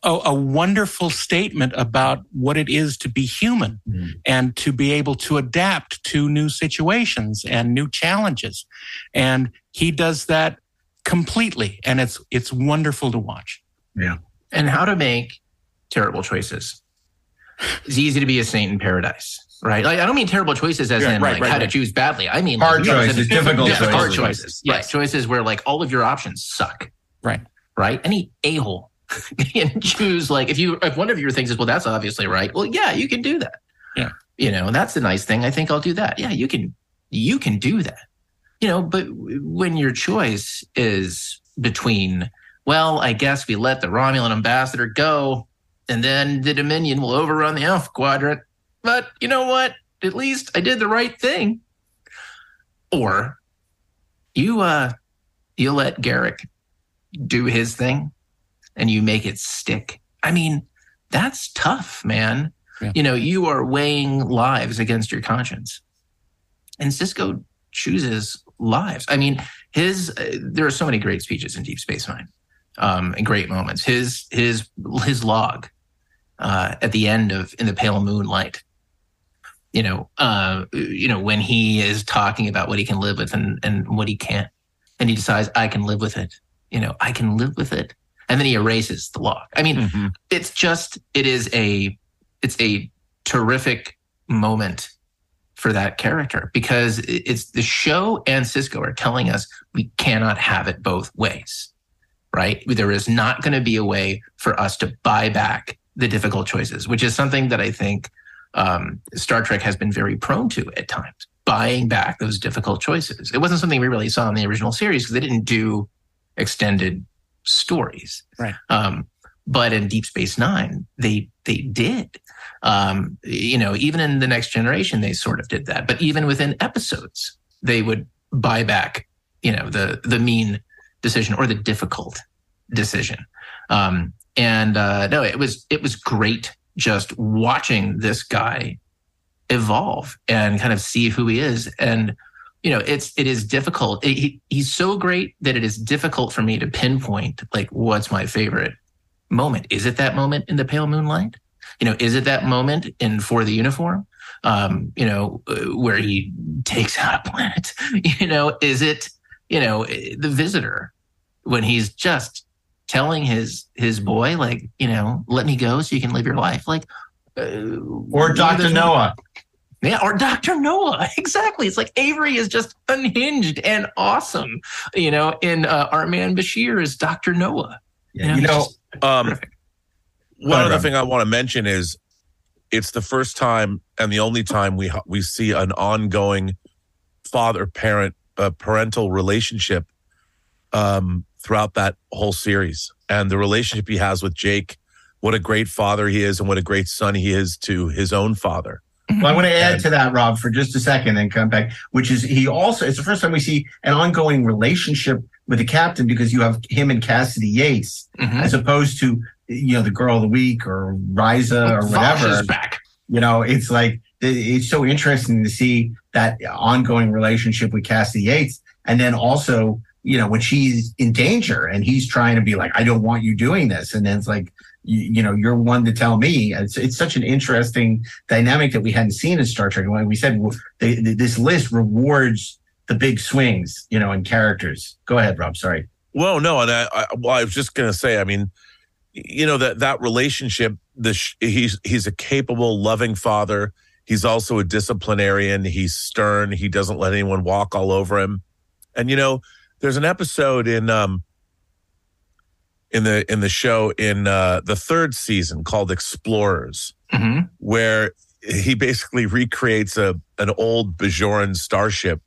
A, a wonderful statement about what it is to be human mm. and to be able to adapt to new situations and new challenges. And he does that completely. And it's it's wonderful to watch. Yeah. And how to make terrible choices. It's easy to be a saint in paradise, right? Like, I don't mean terrible choices as yeah, in right, like right, how right. to choose badly. I mean hard like, choices, difficult choices. Hard choices. Yes. Right. Choices where like all of your options suck. Right. Right. Any a-hole and choose, like, if you if one of your things is, well, that's obviously right. Well, yeah, you can do that. Yeah. You know, and that's the nice thing. I think I'll do that. Yeah, you can you can do that. You know, but when your choice is between well, I guess we let the Romulan ambassador go, and then the Dominion will overrun the Alpha Quadrant. But you know what? At least I did the right thing. Or you, uh, you let Garrick do his thing, and you make it stick. I mean, that's tough, man. Yeah. You know, you are weighing lives against your conscience. And Sisko chooses lives. I mean, his uh, there are so many great speeches in Deep Space Nine, um, and great moments. His his his log uh, at the end of In the Pale Moonlight. You know, uh, you know when he is talking about what he can live with and and what he can't, and he decides I can live with it. You know, I can live with it. And then he erases the log. I mean, mm-hmm. it's just, it is a, it's a terrific moment for that character, because it's the show and Sisko are telling us we cannot have it both ways, right? There is not going to be a way for us to buy back the difficult choices, which is something that I think um, Star Trek has been very prone to at times, buying back those difficult choices. It wasn't something we really saw in the original series because they didn't do extended stories, right? Um, but in Deep Space Nine, they they did. Um, you know, even in The Next Generation, they sort of did that. But even within episodes, they would buy back, you know, the the mean decision or the difficult decision. Um, and uh, no, it was it was great just watching this guy evolve and kind of see who he is. And you know, it's it is difficult. It, he, he's so great that it is difficult for me to pinpoint, like, what's my favorite moment? Is it that moment in The Pale Moonlight? You know, is it that moment in For the Uniform? Um, you know, where he takes out a planet? You know, is it, you know, The Visitor, when he's just telling his his boy, like, you know, let me go so you can live your life, like, uh, or Doctor Noah. Yeah, or Doctor Noah, exactly. It's like Avery is just unhinged and awesome, you know, in uh, our man Bashir is Doctor Noah. Yeah, you know, you know just, um, one other thing I want to mention is it's the first time and the only time we we see an ongoing father-parent, uh, parental relationship um, throughout that whole series. And the relationship he has with Jake, what a great father he is and what a great son he is to his own father. Well, I want to add to that, Rob, for just a second and come back, which is he also, it's the first time we see an ongoing relationship with the captain, because you have him and Cassidy Yates, mm-hmm. as opposed to, you know, the Girl of the Week or Ryza or whatever. Vosh is back. You know, it's like, it's so interesting to see that ongoing relationship with Cassidy Yates. And then also, you know, when she's in danger and he's trying to be like, I don't want you doing this. And then it's like, You, you know, you're one to tell me. It's, it's such an interesting dynamic that we hadn't seen in Star Trek. And like we said, they, this list rewards the big swings, you know, in characters. Go ahead, Rob. Sorry. Well, no, and I, I, well, I was just going to say, I mean, you know, that that relationship. The he's he's a capable, loving father. He's also a disciplinarian. He's stern. He doesn't let anyone walk all over him. And you know, there's an episode in. Um, in the in the show in uh, the third season called Explorers, mm-hmm. where he basically recreates a an old Bajoran starship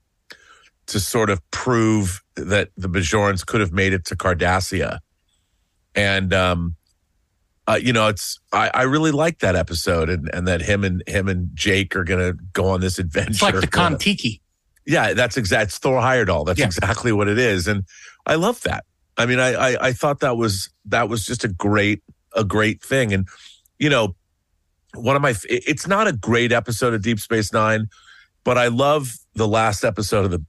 to sort of prove that the Bajorans could have made it to Cardassia. And, um, uh, you know, it's I, I really like that episode, and, and that him and him and Jake are going to go on this adventure. It's like the Kon-Tiki. Yeah, that's exact. It's Thor Heyerdahl. That's yeah. exactly what it is. And I love that. I mean, I, I I thought that was that was just a great a great thing, and you know, one of my it's not a great episode of Deep Space Nine, but I love the last episode of the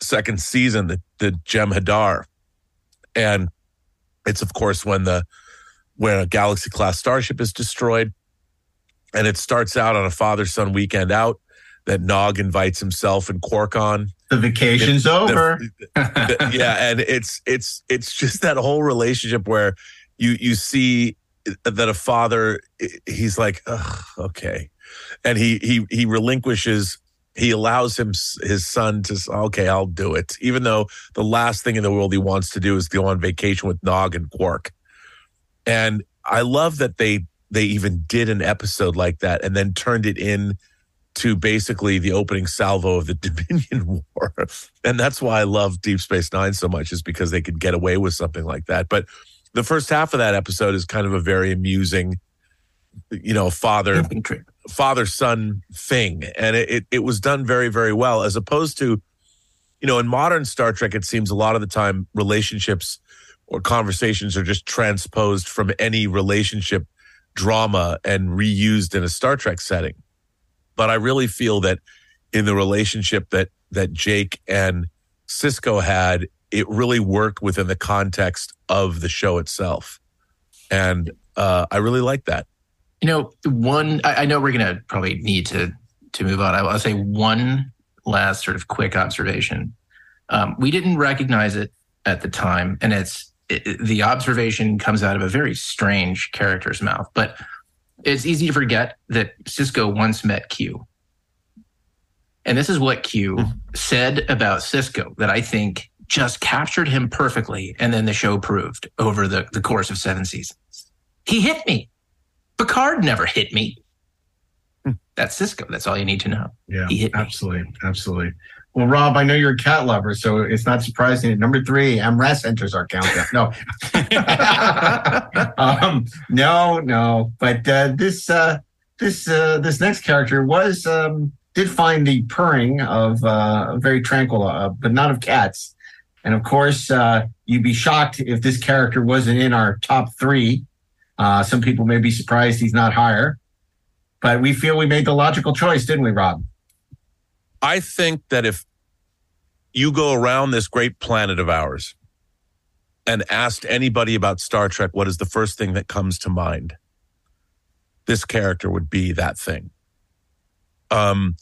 second season, the the Jem'Hadar, and it's of course when the when a Galaxy class starship is destroyed, and it starts out on a father son weekend out that Nog invites himself and Quark on. The vacation's it, over. The, the, yeah, and it's it's it's just that whole relationship where you you see that a father, he's like, ugh, okay, and he he he relinquishes, he allows him his son to okay, I'll do it, even though the last thing in the world he wants to do is go on vacation with Nog and Quark. And I love that they they even did an episode like that and then turned it in to basically the opening salvo of the Dominion War. And that's why I love Deep Space Nine so much, is because they could get away with something like that. But the first half of that episode is kind of a very amusing, you know, father, father-son thing. And it, it, it was done very, very well, as opposed to, you know, in modern Star Trek, it seems a lot of the time relationships or conversations are just transposed from any relationship drama and reused in a Star Trek setting. But I really feel that in the relationship that that Jake and Sisko had, it really worked within the context of the show itself. And uh, I really like that. You know, one, I, I know we're going to probably need to, to move on. I, I'll say one last sort of quick observation. Um, we didn't recognize it at the time. And it's it, the observation comes out of a very strange character's mouth. But it's easy to forget that Sisko once met Q. And this is what Q mm-hmm. said about Sisko that I think just captured him perfectly, and then the show proved over the, the course of seven seasons. He hit me. Picard never hit me. Mm. That's Sisko. That's all you need to know. Yeah, he hit me. Absolutely. Absolutely. Well, Rob, I know you're a cat lover, so it's not surprising that number three, M R E S enters our countdown. No, um, no, no. But uh, this uh, this uh, this next character was um, did find the purring of uh, very tranquil, uh, but not of cats. And of course, uh, you'd be shocked if this character wasn't in our top three. Uh, some people may be surprised he's not higher, but we feel we made the logical choice, didn't we, Rob? I think that if you go around this great planet of ours and asked anybody about Star Trek, what is the first thing that comes to mind? This character would be that thing. Um,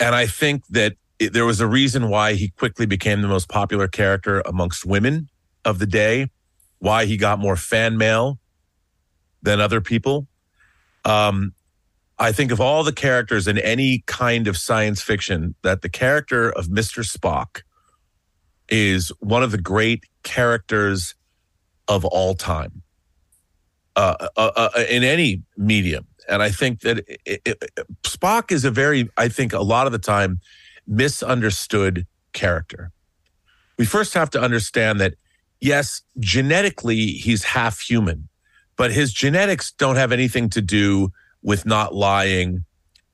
and I think that it, there was a reason why he quickly became the most popular character amongst women of the day, why he got more fan mail than other people. Um I think of all the characters in any kind of science fiction, that the character of Mister Spock is one of the great characters of all time uh, uh, uh, in any medium. And I think that it, it, it, Spock is a very, I think a lot of the time, misunderstood character. We first have to understand that, yes, genetically he's half human, but his genetics don't have anything to do with not lying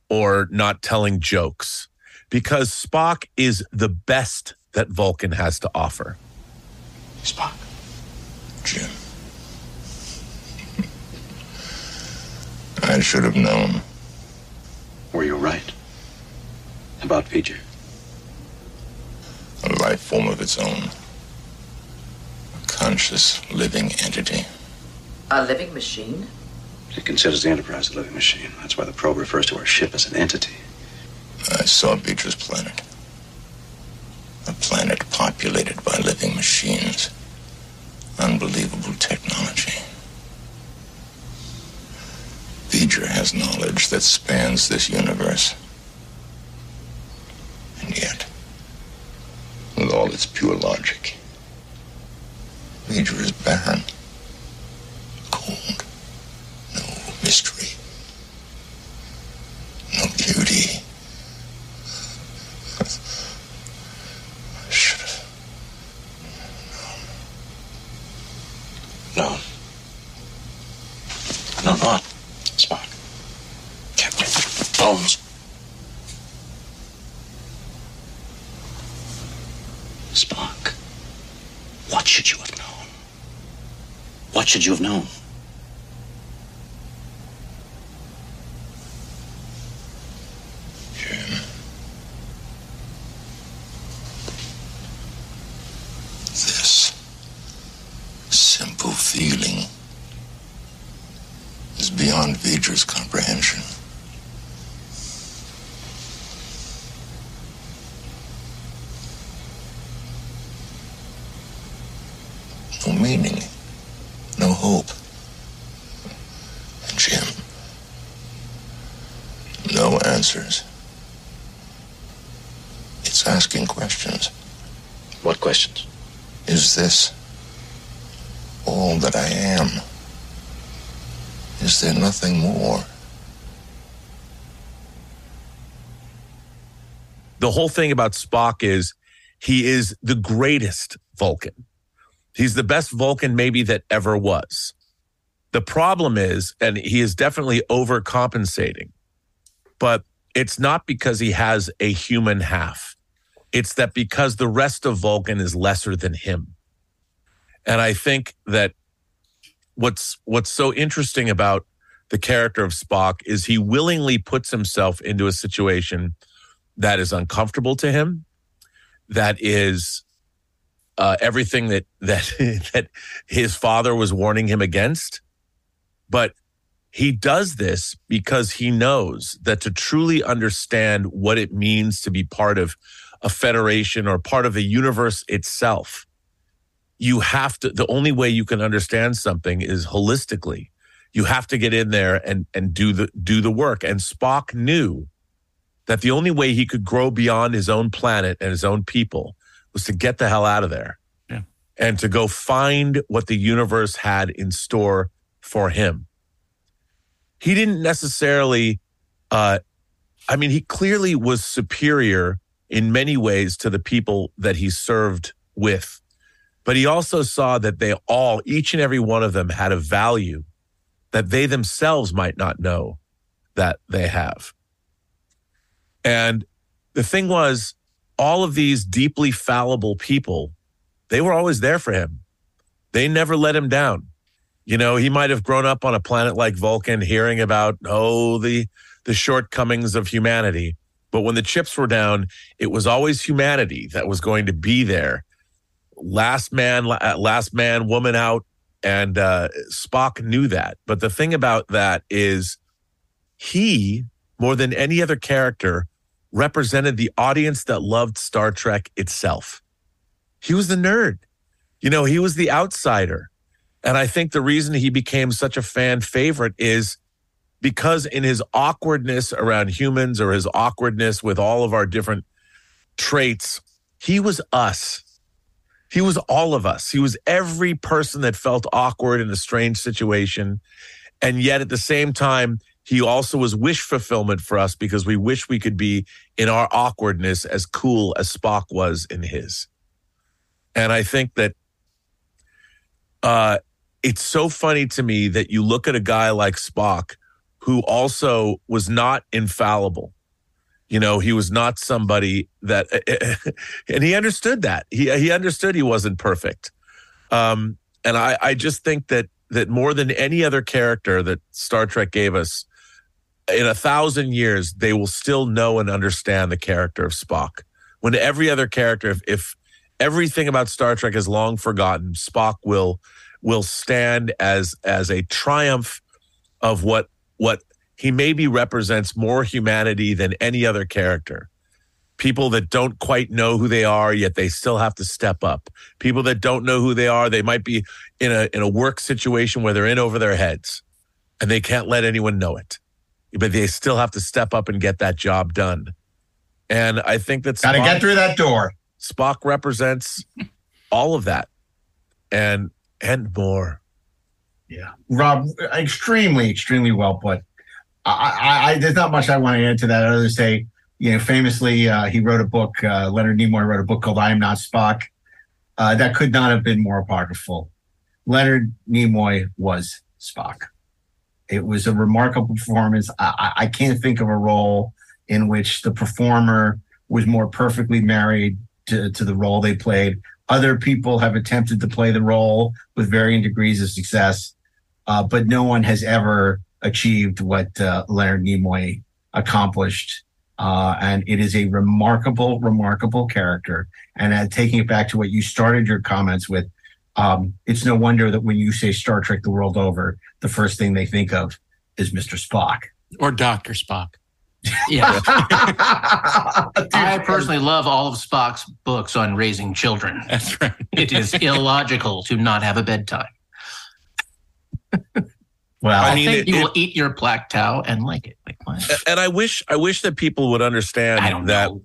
or not telling jokes, because Spock is the best that Vulcan has to offer. Spock. Jim. I should have known. Were you right about V'ger? A life form of its own. A conscious living entity. A living machine? It considers the Enterprise a living machine. That's why the probe refers to our ship as an entity. I saw Beecher's planet. A planet populated by living machines. Unbelievable technology. Beecher has knowledge that spans this universe. And yet, with all its pure logic, Beecher is barren, cold. Mystery. No beauty. I should have known. No. No, not Spock. Captain Bones. Spock. What should you have known? What should you have known? It's asking questions. What questions? Is this all that I am? Is there nothing more? the whole thing about Spock is he is the greatest Vulcan. He's the best Vulcan maybe that ever was. The problem is, and he is definitely overcompensating, but it's not because he has a human half. It's that because the rest of Vulcan is lesser than him. And I think that what's what's so interesting about the character of Spock is he willingly puts himself into a situation that is uncomfortable to him, that is uh, everything that that that his father was warning him against. But he does this because he knows that to truly understand what it means to be part of a federation or part of the universe itself, you have to, the only way you can understand something is holistically. You have to get in there and and do the do the work. And Spock knew that the only way he could grow beyond his own planet and his own people was to get the hell out of there. Yeah. And to go find what the universe had in store for him. He didn't necessarily, uh, I mean, he clearly was superior in many ways to the people that he served with. But he also saw that they all, each and every one of them, had a value that they themselves might not know that they have. And the thing was, all of these deeply fallible people, they were always there for him. They never let him down. You know, he might have grown up on a planet like Vulcan, hearing about, oh, the the shortcomings of humanity. But when the chips were down, it was always humanity that was going to be there. Last man, last man, woman out. And uh, Spock knew that. But the thing about that is he, more than any other character, represented the audience that loved Star Trek itself. He was the nerd. You know, he was the outsider. And I think the reason he became such a fan favorite is because in his awkwardness around humans or his awkwardness with all of our different traits, he was us. He was all of us. He was every person that felt awkward in a strange situation. And yet at the same time, he also was wish fulfillment for us because we wish we could be in our awkwardness as cool as Spock was in his. And I think that uh, it's so funny to me that you look at a guy like Spock, who also was not infallible. You know, he was not somebody that, and he understood that. He he understood he wasn't perfect. Um, and I, I just think that that more than any other character that Star Trek gave us, in a thousand years, they will still know and understand the character of Spock. When every other character, if, if everything about Star Trek is long forgotten, Spock will will stand as as a triumph of what what he maybe represents more humanity than any other character. People that don't quite know who they are, yet they still have to step up. People that don't know who they are, they might be in a in a work situation where they're in over their heads and they can't let anyone know it. But they still have to step up and get that job done. And I think that's... Gotta Spock, get through that door. Spock represents all of that and and more. Yeah, Rob, extremely, extremely well put. I, I, I there's not much I want to add to that other than say, you know, famously, uh, he wrote a book, uh, Leonard Nimoy wrote a book called I Am Not Spock. Uh, that could not have been more apocryphal. Leonard Nimoy was Spock. It was a remarkable performance. I, I can't think of a role in which the performer was more perfectly married to, to the role they played. Other people have attempted to play the role with varying degrees of success. Uh, but no one has ever achieved what uh, Leonard Nimoy accomplished. Uh, and it is a remarkable, remarkable character. And uh, taking it back to what you started your comments with, um, it's no wonder that when you say Star Trek the world over, the first thing they think of is Mister Spock. Or Doctor Spock. Yeah. I personally love all of Spock's books on raising children. That's right. It is illogical to not have a bedtime. Well, I, I mean, think it, you it, will eat your black towel and like it. Like mine. And I wish, I wish that people would understand that, know.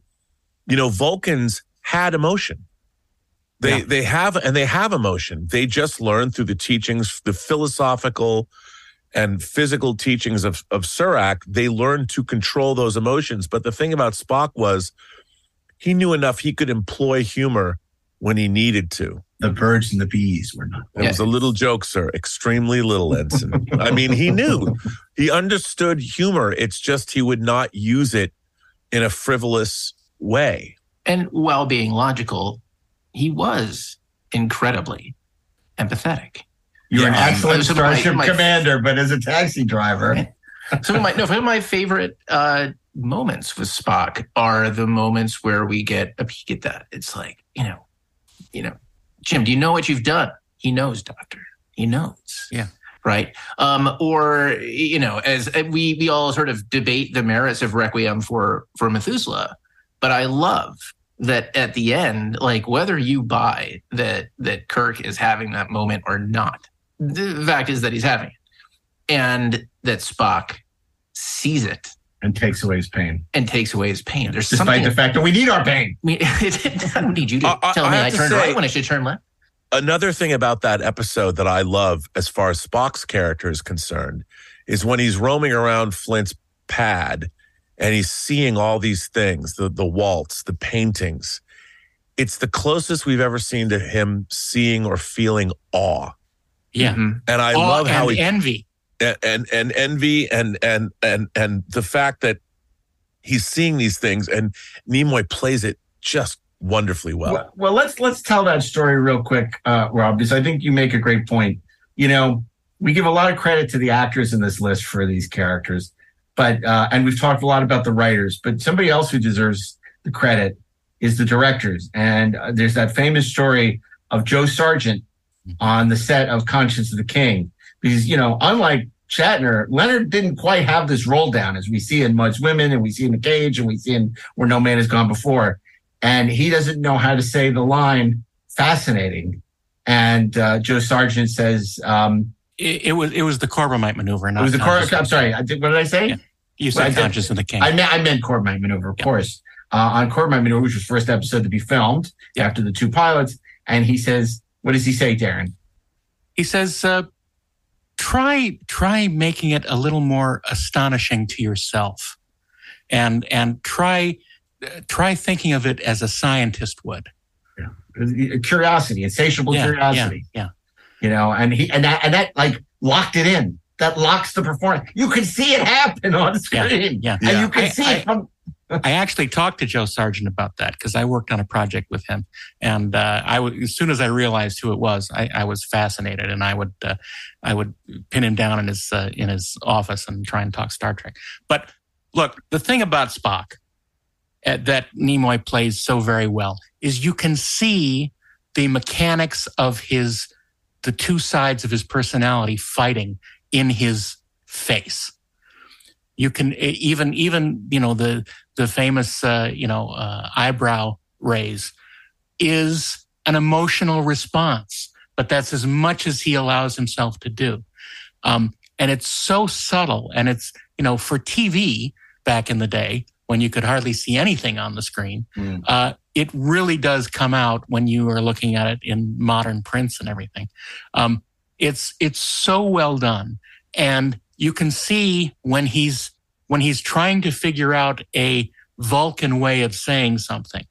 you know, Vulcans had emotion. They, yeah. they have, and they have emotion. They just learn through the teachings, the philosophical and physical teachings of, of Surak. They learn to control those emotions. But the thing about Spock was he knew enough he could employ humor when he needed to. The birds and the bees were not. It yeah. was a little jokester, extremely little Edson. I mean, he knew. He understood humor. It's just he would not use it in a frivolous way. And while being logical, he was incredibly empathetic. You're yeah, an excellent um, starship my, my, commander, but as a taxi driver. Some of my, no, some of my favorite uh, moments with Spock are the moments where we get a peek at that. It's like, you know, you know, Jim, do you know what you've done? He knows, Doctor. He knows. Yeah. Right. Um, or, you know, as we, we all sort of debate the merits of Requiem for, for Methuselah, but I love that at the end, like whether you buy that that Kirk is having that moment or not, the fact is that he's having it, and that Spock sees it and takes away his pain. And takes away his pain. There's despite something the fact that we need our pain. We, I don't need you to I, tell I, me I, I turned say, right when I should turn left. Another thing about that episode that I love, as far as Spock's character is concerned, is when he's roaming around Flint's pad. And he's seeing all these things, the, the waltz, the paintings. It's the closest we've ever seen to him seeing or feeling awe. Yeah. And I awe love how and he... envy. And, and, and envy and, and, and, and the fact that he's seeing these things, and Nimoy plays it just wonderfully well. Well, well let's, let's tell that story real quick, uh, Rob, because I think you make a great point. You know, we give a lot of credit to the actors in this list for these characters. But uh, and we've talked a lot about the writers, but somebody else who deserves the credit is the directors. And uh, there's that famous story of Joe Sargent on the set of Conscience of the King, because, you know, unlike Shatner, Leonard didn't quite have this roll down as we see in Mud's Women, and we see in The Cage, and we see in Where No Man Has Gone Before. And he doesn't know how to say the line "fascinating." And uh, Joe Sargent says, um, It, it was it was the Corbomite maneuver. Not it was the Cor- I'm sorry. I did, what did I say? Yeah. You said well, Conscious of the King. I meant, I meant Corbomite maneuver, of yeah. course. Uh, on Corbomite maneuver, which was the first episode to be filmed yeah. after the two pilots. And he says, what does he say, Daren? He says, uh, try try making it a little more astonishing to yourself. And and try uh, try thinking of it as a scientist would. Yeah. Curiosity, insatiable yeah, curiosity. Yeah, yeah. You know, and he and that and that like locked it in. That locks the performance. You can see it happen on screen. Yeah, yeah. And yeah. you can I, see I, it from. I actually talked to Joe Sargent about that because I worked on a project with him, and uh, I w- as soon as I realized who it was, I, I was fascinated, and I would uh, I would pin him down in his uh, in his office and try and talk Star Trek. But look, the thing about Spock uh, that Nimoy plays so very well is you can see the mechanics of his. The two sides of his personality fighting in his face. You can even even you know the the famous uh, you know uh, eyebrow raise is an emotional response, but that's as much as he allows himself to do. Um, and it's so subtle, and it's you know for T V back in the day when you could hardly see anything on the screen. Mm. Uh, It really does come out when you are looking at it in modern prints and everything. Um, it's it's so well done, and you can see when he's when he's trying to figure out a Vulcan way of saying something.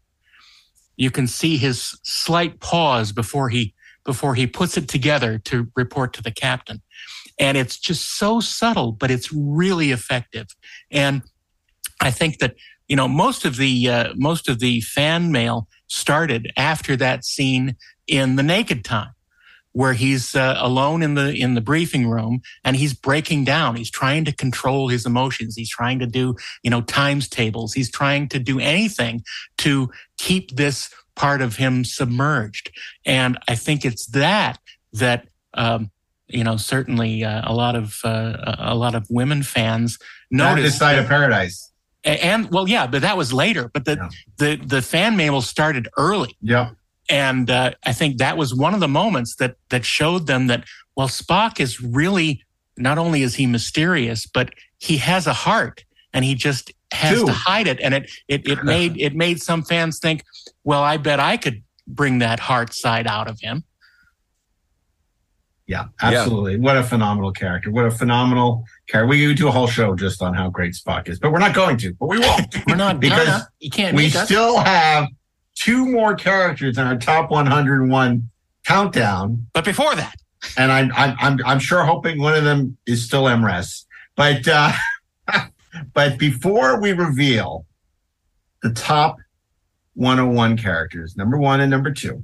You can see his slight pause before he before he puts it together to report to the captain, and it's just so subtle, but it's really effective. And I think that. You know, most of the uh, most of the fan mail started after that scene in The Naked Time, where he's uh, alone in the in the briefing room and he's breaking down. He's trying to control his emotions. He's trying to do you know times tables. He's trying to do anything to keep this part of him submerged. And I think it's that that um, you know certainly uh, a lot of uh, a lot of women fans noticed. This Side of Paradise. And well, yeah, but that was later. But the yeah. the, the fan mail started early. Yeah, and uh, I think that was one of the moments that that showed them that well, Spock is really not only is he mysterious, but he has a heart, and he just has Dude. to hide it. And it it it made it made some fans think, well, I bet I could bring that heart side out of him. Yeah, absolutely. Yeah. What a phenomenal character! What a phenomenal Carrie, we do a whole show just on how great Spock is, but we're not going to. But we won't. We're not because no, no. You can't. We still have two more characters in our top one hundred one countdown. But before that, and I'm I'm I'm, I'm sure hoping one of them is still M R E S. But uh, but before we reveal the top one hundred one characters, number one and number two,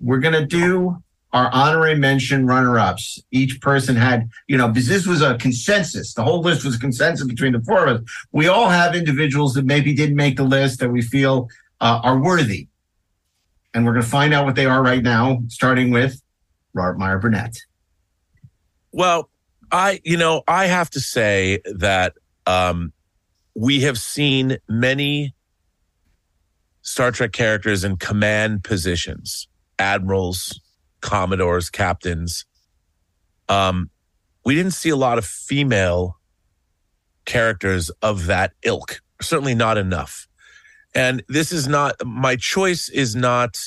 we're gonna do our honorary mention runner-ups. Each person had, you know, because this was a consensus. The whole list was a consensus between the four of us. We all have individuals that maybe didn't make the list that we feel uh, are worthy. And we're going to find out what they are right now, starting with Robert Meyer Burnett. Well, I, you know, I have to say that um, we have seen many Star Trek characters in command positions, admirals, commodores, captains. Um, we didn't see a lot of female characters of that ilk. Certainly not enough. And this is not, my choice is not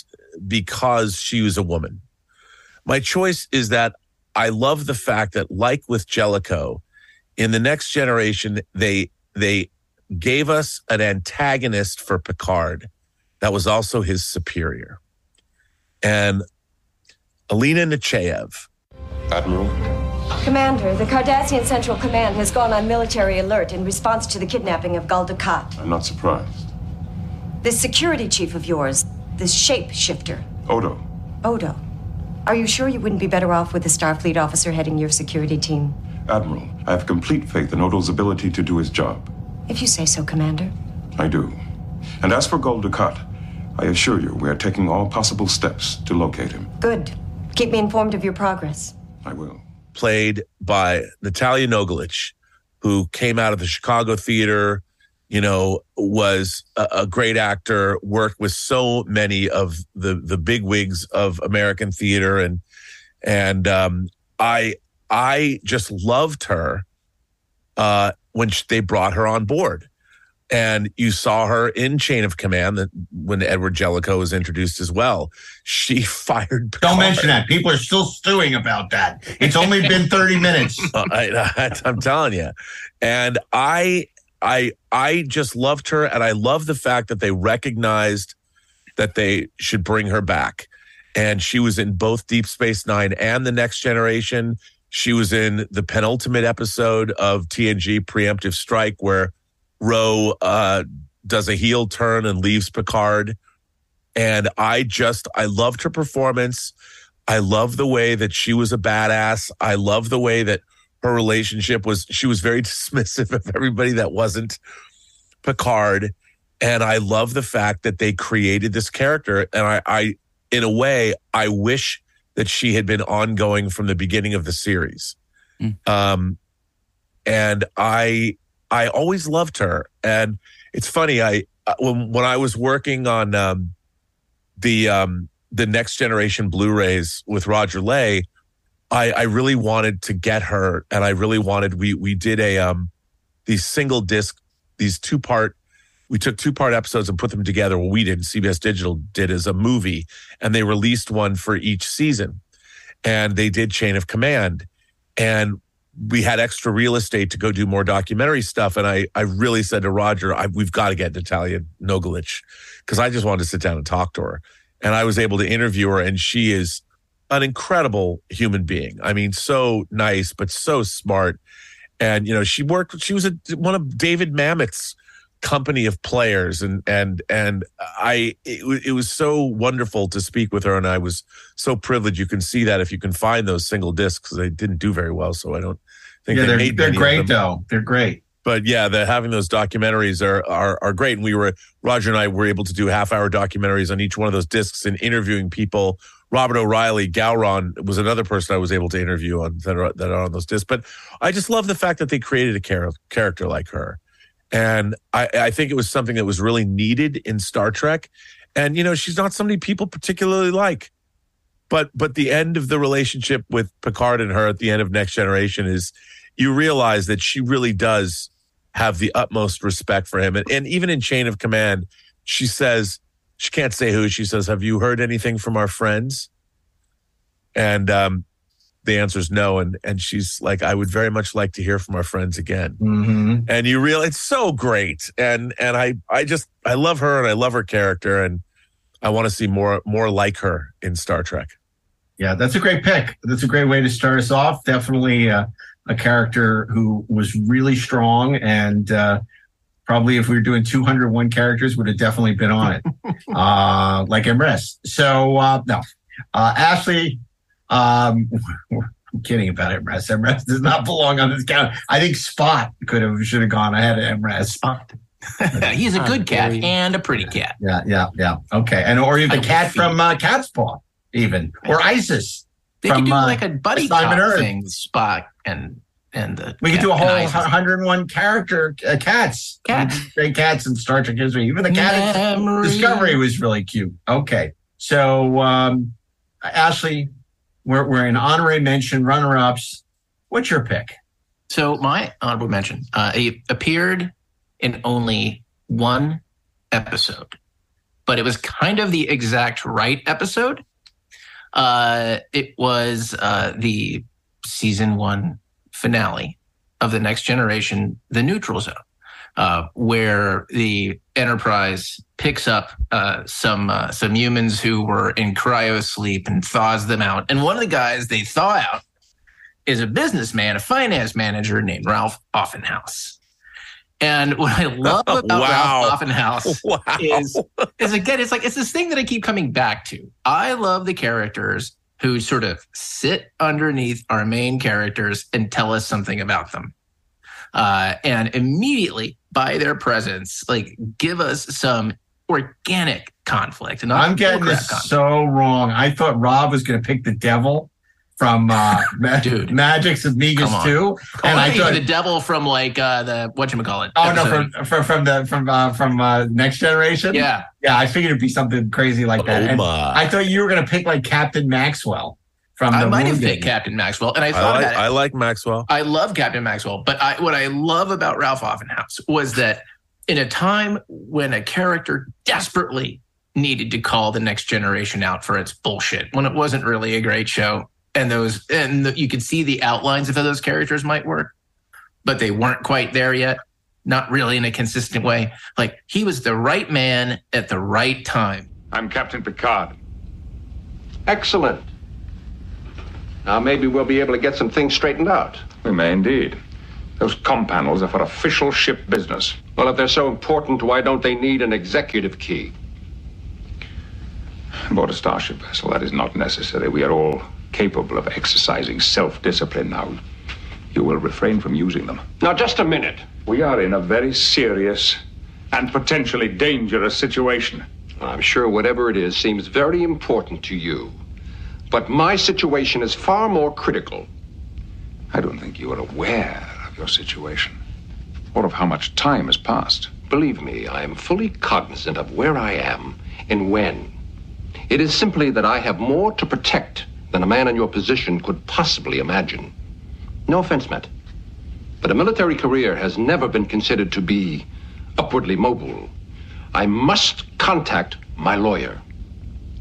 because she was a woman. My choice is that I love the fact that, like with Jellicoe, in The Next Generation, they they gave us an antagonist for Picard that was also his superior. And Alina Nechayev. Admiral. Commander, the Cardassian Central Command has gone on military alert in response to the kidnapping of Gul Dukat. I'm not surprised. This security chief of yours, this shapeshifter. Odo. Odo. Are you sure you wouldn't be better off with a Starfleet officer heading your security team? Admiral, I have complete faith in Odo's ability to do his job. If you say so, Commander. I do. And as for Gul Dukat, I assure you we are taking all possible steps to locate him. Good. Keep me informed of your progress. I will. Played by Natalija Nogulich, who came out of the Chicago theater, you know, was a, a great actor, worked with so many of the, the bigwigs of American theater. And and um, I I just loved her uh, when she, they brought her on board. And you saw her in Chain of Command that when Edward Jellicoe was introduced as well. She fired Picard. Don't mention that. People are still stewing about that. It's only been thirty minutes. I, I, I'm telling you. And I, I, I just loved her. And I love the fact that they recognized that they should bring her back. And she was in both Deep Space Nine and The Next Generation. She was in the penultimate episode of T N G, Preemptive Strike, where Ro uh, does a heel turn and leaves Picard. And I just, I loved her performance. I love the way that she was a badass. I love the way that her relationship was, she was very dismissive of everybody that wasn't Picard. And I love the fact that they created this character. And I, I in a way, I wish that she had been ongoing from the beginning of the series. Mm. Um, and I... I always loved her, and it's funny. I when when I was working on um, the um, the Next Generation Blu-rays with Roger Lay, I, I really wanted to get her, and I really wanted we we did a um, these single disc, these two part. We took two part episodes and put them together. Well, we didn't. C B S Digital did as a movie, and they released one for each season, and they did Chain of Command, and we had extra real estate to go do more documentary stuff. And I, I really said to Roger, I, we've got to get Natalija Nogulich, because I just wanted to sit down and talk to her. And I was able to interview her, and she is an incredible human being. I mean, so nice, but so smart. And, you know, she worked, she was a, one of David Mamet's company of players. And, and, and I, it, it was so wonderful to speak with her. And I was so privileged. You can see that if you can find those single discs, they didn't do very well. So I don't think yeah, they made they're great though. They're great. But yeah, the, having those documentaries are, are, are great. And we were, Roger and I were able to do half hour documentaries on each one of those discs and interviewing people. Robert O'Reilly, Gowron was another person I was able to interview on that are, that are on those discs. But I just love the fact that they created a char- character like her. And I, I think it was something that was really needed in Star Trek. And, you know, she's not somebody people particularly like. But but the end of the relationship with Picard and her at the end of Next Generation is you realize that she really does have the utmost respect for him. And, and even in Chain of Command, she says, she can't say who, she says, have you heard anything from our friends? And um, the answer is no. And and she's like, I would very much like to hear from our friends again. Mm-hmm. And you realize it's so great. And and I I just I love her and I love her character, and I want to see more more like her in Star Trek. Yeah, that's a great pick. That's a great way to start us off. Definitely uh, a character who was really strong, and uh, probably if we were doing two hundred one characters, would have definitely been on it, uh, like Emrys. So uh, no, uh, Ashley. Um, I'm kidding about Emrys. Emrys does not belong on this count. I think Spot could have should have gone ahead of Emrys. Spot. He's a good cat and a pretty cat. Yeah, yeah, yeah. Okay, and or even the cat from uh, Cat's Paw, even or Isis. They from, could do uh, like a buddy cop thing. Spock and and the we could do a whole one hundred one character uh, cats, cats, great cats in Star Trek history. Even the cat in Discovery was really cute. Okay, so um, Ashley, we're we're in honorary mention, runner ups. What's your pick? So my honorable mention, uh, it appeared in only one episode, but it was kind of the exact right episode. Uh, it was uh, the season one finale of The Next Generation, The Neutral Zone, uh, where the Enterprise picks up uh, some uh, some humans who were in cryo sleep and thaws them out. And one of the guys they thaw out is a businessman, a finance manager named Ralph Offenhouse. And what I love about wow. Ralph Offenhouse wow. is, is, again, it's like it's this thing that I keep coming back to. I love the characters who sort of sit underneath our main characters and tell us something about them. Uh, and immediately, by their presence, like give us some organic conflict. And I'm getting this conflict. So wrong. I thought Rob was going to pick the devil from uh, Dude. Magic's of Negus two, and I thought the devil from like uh, the whatchamacallit. Oh episode. no, from from the from uh, from uh, Next Generation. Yeah, yeah. I figured it'd be something crazy like that. Oh, and I thought you were gonna pick like Captain Maxwell from. I the might have picked Captain Maxwell, and I thought I like, about it. I like Maxwell. I love Captain Maxwell, but I, what I love about Ralph Offenhouse was that in a time when a character desperately needed to call The Next Generation out for its bullshit, when it wasn't really a great show. And those, and the, you could see the outlines of how those characters might work, but they weren't quite there yet. Not really in a consistent way. Like he was the right man at the right time. I'm Captain Picard. Excellent. Now maybe we'll be able to get some things straightened out. We may indeed. Those comm panels are for official ship business. Well, if they're so important, why don't they need an executive key? Aboard a starship vessel, that is not necessary. We are all capable of exercising self-discipline now. You will refrain from using them. Now, just a minute. We are in a very serious and potentially dangerous situation. I'm sure whatever it is seems very important to you, but my situation is far more critical. I don't think you are aware of your situation or of how much time has passed. Believe me, I am fully cognizant of where I am and when. It is simply that I have more to protect than a man in your position could possibly imagine. No offense meant, but a military career has never been considered to be upwardly mobile. I must contact my lawyer.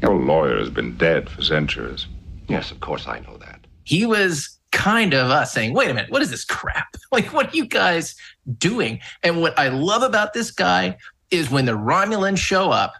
Your lawyer has been dead for centuries. Yes, of course I know that. He was kind of us saying, wait a minute, what is this crap? Like, what are you guys doing? And what I love about this guy is when the Romulans show up,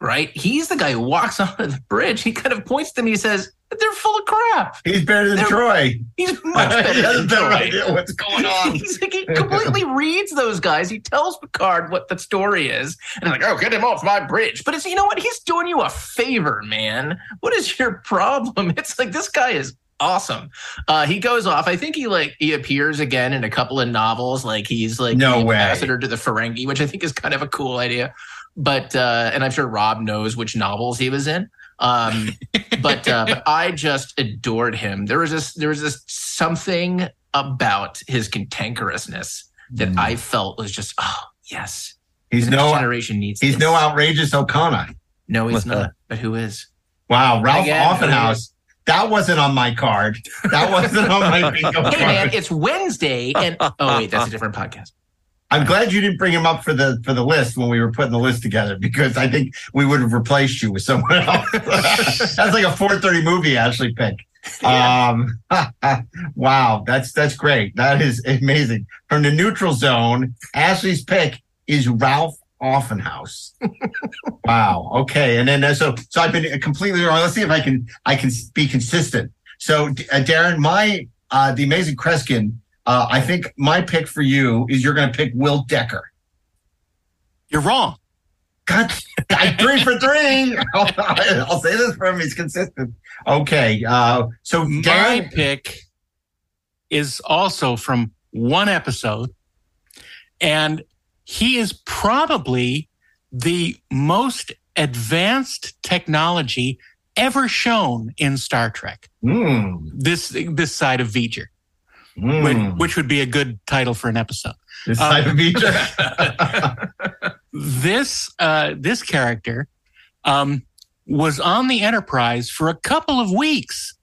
right? He's the guy who walks onto the bridge. He kind of points to me. He says, they're full of crap. He's better than they're, Troy. He's much better than Troy. He has no idea what's going on. He's like, he completely reads those guys. He tells Picard what the story is. And he's like, oh, get him off my bridge. But it's, you know what? He's doing you a favor, man. What is your problem? It's like, this guy is awesome. Uh, he goes off. I think he like he appears again in a couple of novels. Like he's like no the way. ambassador to the Ferengi, which I think is kind of a cool idea. But uh, and I'm sure Rob knows which novels he was in. Um, but, uh, but I just adored him. There was this, there was this something about his cantankerousness that mm. I felt was just, oh yes, he's the no generation needs. He's this. No outrageous O'Connor. No, he's not. But who is? Wow, Ralph Again, Offenhouse. That wasn't on my card. That wasn't on my bingo card. Hey man, it's Wednesday, and oh wait, that's a different podcast. I'm glad you didn't bring him up for the for the list when we were putting the list together, because I think we would have replaced you with someone else. That's like a four thirty movie Ashley pick. Yeah. Um, wow, that's that's great. That is amazing. From the neutral zone, Ashley's pick is Ralph Offenhouse. Wow. Okay. And then uh, so so I've been completely wrong. Let's see if I can I can be consistent. So uh, Darren, my uh, the amazing Kreskin. Uh, I think my pick for you is you're going to pick Will Decker. You're wrong. God, I, three for three. I'll, I'll say this for him. He's consistent. Okay. Uh, so Darren, my pick is also from one episode, and he is probably the most advanced technology ever shown in Star Trek. Mm. This this side of V'ger. Mm. Which, which would be a good title for an episode. This type um, of feature. This uh, this character um, was on the Enterprise for a couple of weeks,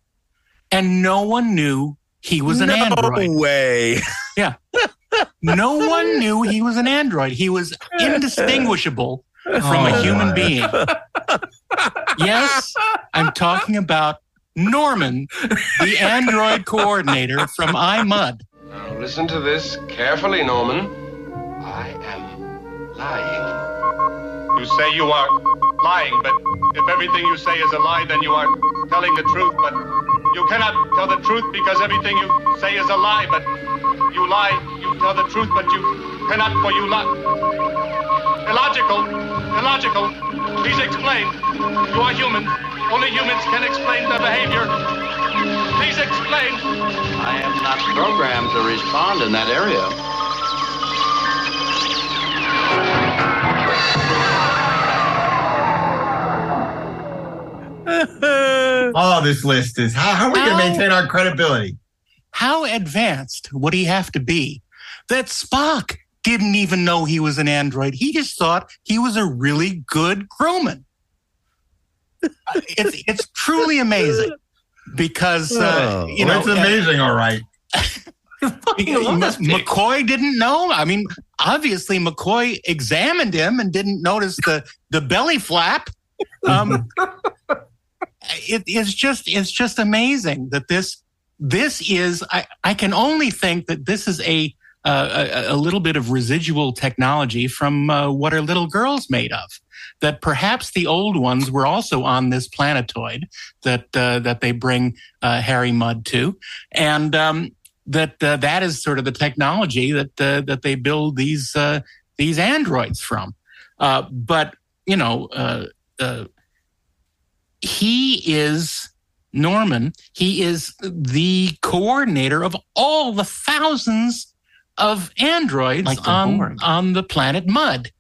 and no one knew he was an no android. No way. Yeah, no one knew he was an android. He was indistinguishable from oh, a human my. being. Yes, I'm talking about Norman, the android coordinator from iMud. Now listen to this carefully, Norman. I am lying. You say you are lying, but if everything you say is a lie, then you are telling the truth. But you cannot tell the truth because everything you say is a lie. But you lie, you tell the truth, but you cannot, for you lie. Illogical, illogical. Please explain. You are human. Only humans can explain their behavior. Please explain. I am not programmed to respond in that area. Oh, this list is... How, how are we going to maintain our credibility? How advanced would he have to be that Spock didn't even know he was an android? He just thought he was a really good crewman. It's it's truly amazing because uh, you well, know it's amazing, and, all right. McCoy didn't know. I mean, obviously McCoy examined him and didn't notice the, the belly flap. Um, it is just it's just amazing that this this is. I, I can only think that this is a uh, a, a little bit of residual technology from uh, what are little girls made of. That perhaps the old ones were also on this planetoid that uh, that they bring uh, Harry Mudd to, and um, that uh, that is sort of the technology that uh, that they build these uh, these androids from. Uh, but you know, uh, uh, he is Norman. He is the coordinator of all the thousands of androids like on on the planet Mudd.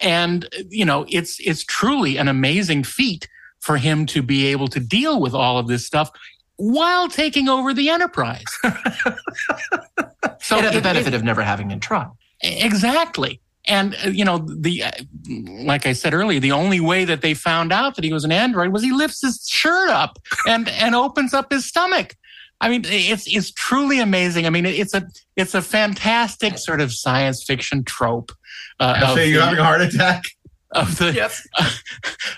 And, you know, it's it's truly an amazing feat for him to be able to deal with all of this stuff while taking over the Enterprise. So it had the benefit it, of never having been tried. Exactly. And, uh, you know, the uh, like I said earlier, the only way that they found out that he was an android was he lifts his shirt up and, and opens up his stomach. I mean, it's it's truly amazing. I mean, it's a it's a fantastic sort of science fiction trope. Uh, you're having a heart attack of the yes. uh,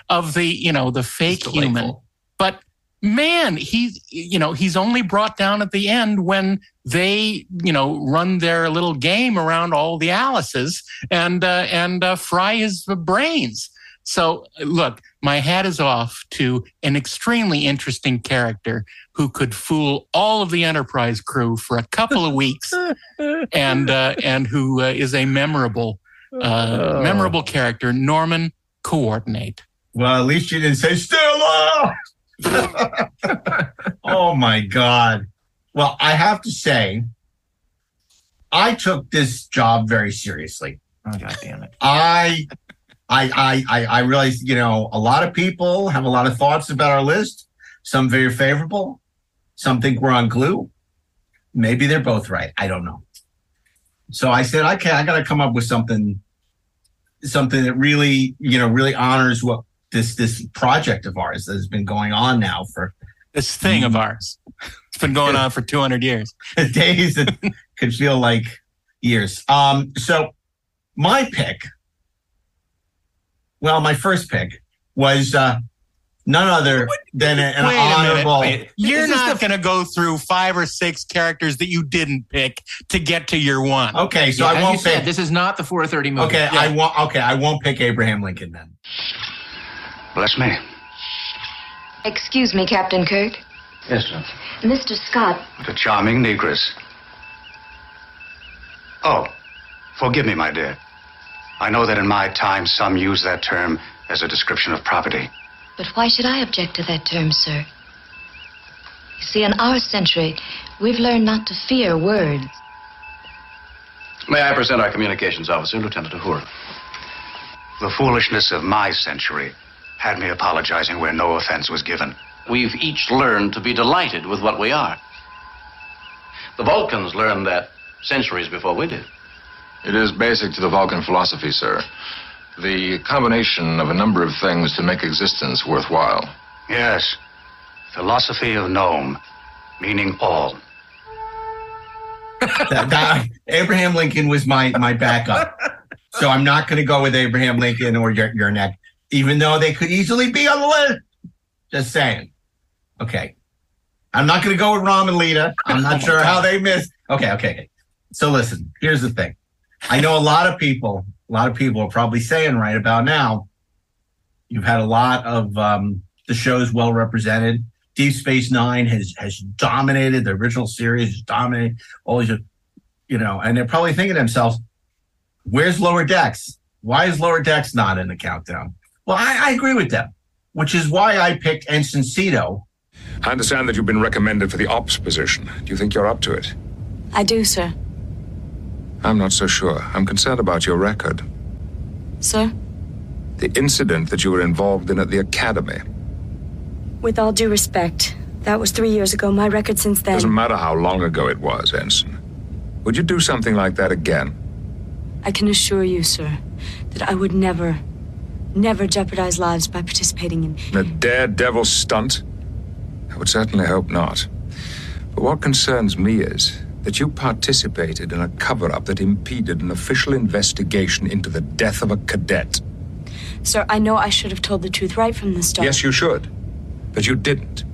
of the you know the fake human. But man, he's you know he's only brought down at the end when they you know run their little game around all the Alices and uh, and uh, fry his brains. So look, my hat is off to an extremely interesting character who could fool all of the Enterprise crew for a couple of weeks, and uh, and who uh, is a memorable uh, oh. memorable character. Norman, coordinate. Well, at least you didn't say Stella. Oh my God! Well, I have to say, I took this job very seriously. Oh, God damn it! I. I, I, I realize, you know, a lot of people have a lot of thoughts about our list. Some very favorable. Some think we're on glue. Maybe they're both right. I don't know. So I said, okay, I got to come up with something, something that really, you know, really honors what this, this project of ours that has been going on now for this thing of ours. It's been going on for two hundred years. Days that could feel like years. Um, so my pick. Well, my first pick was uh, none other than an Wait honorable. Wait, you're not going to go through five or six characters that you didn't pick to get to your one. Okay, so yeah, I won't pick. Said, this is not the four thirty movie. Okay, yeah. I won't. Okay, I won't pick Abraham Lincoln then. Bless me. Excuse me, Captain Kirk. Yes, sir. Mister Scott. What a charming negress. Oh, forgive me, my dear. I know that in my time some use that term as a description of property. But why should I object to that term, sir? You see, in our century, we've learned not to fear words. May I present our communications officer, Lieutenant Uhura? The foolishness of my century had me apologizing where no offense was given. We've each learned to be delighted with what we are. The Vulcans learned that centuries before we did. It is basic to the Vulcan philosophy, sir. The combination of a number of things to make existence worthwhile. Yes. Philosophy of Nome, meaning all. that, that, Abraham Lincoln was my, my backup. So I'm not going to go with Abraham Lincoln or your, your neck, even though they could easily be on the list. Just saying. Okay. I'm not going to go with Ram and Lita. I'm not sure how they missed. Okay, okay, okay. So listen, here's the thing. I know a lot of people, a lot of people are probably saying right about now, you've had a lot of um, the shows well represented. Deep Space Nine has has dominated, the original series has dominated, all these, you know, and they're probably thinking to themselves, where's Lower Decks? Why is Lower Decks not in the countdown? Well, I, I agree with them, which is why I picked Ensign Sito. I understand that you've been recommended for the ops position. Do you think you're up to it? I do, sir. I'm not so sure. I'm concerned about your record. Sir? The incident that you were involved in at the Academy. With all due respect, that was three years ago. My record since then... Doesn't matter how long ago it was, Ensign. Would you do something like that again? I can assure you, sir, that I would never, never jeopardize lives by participating in... A daredevil stunt? I would certainly hope not. But what concerns me is... that you participated in a cover-up that impeded an official investigation into the death of a cadet. Sir, I know I should have told the truth right from the start. Yes, you should, but you didn't.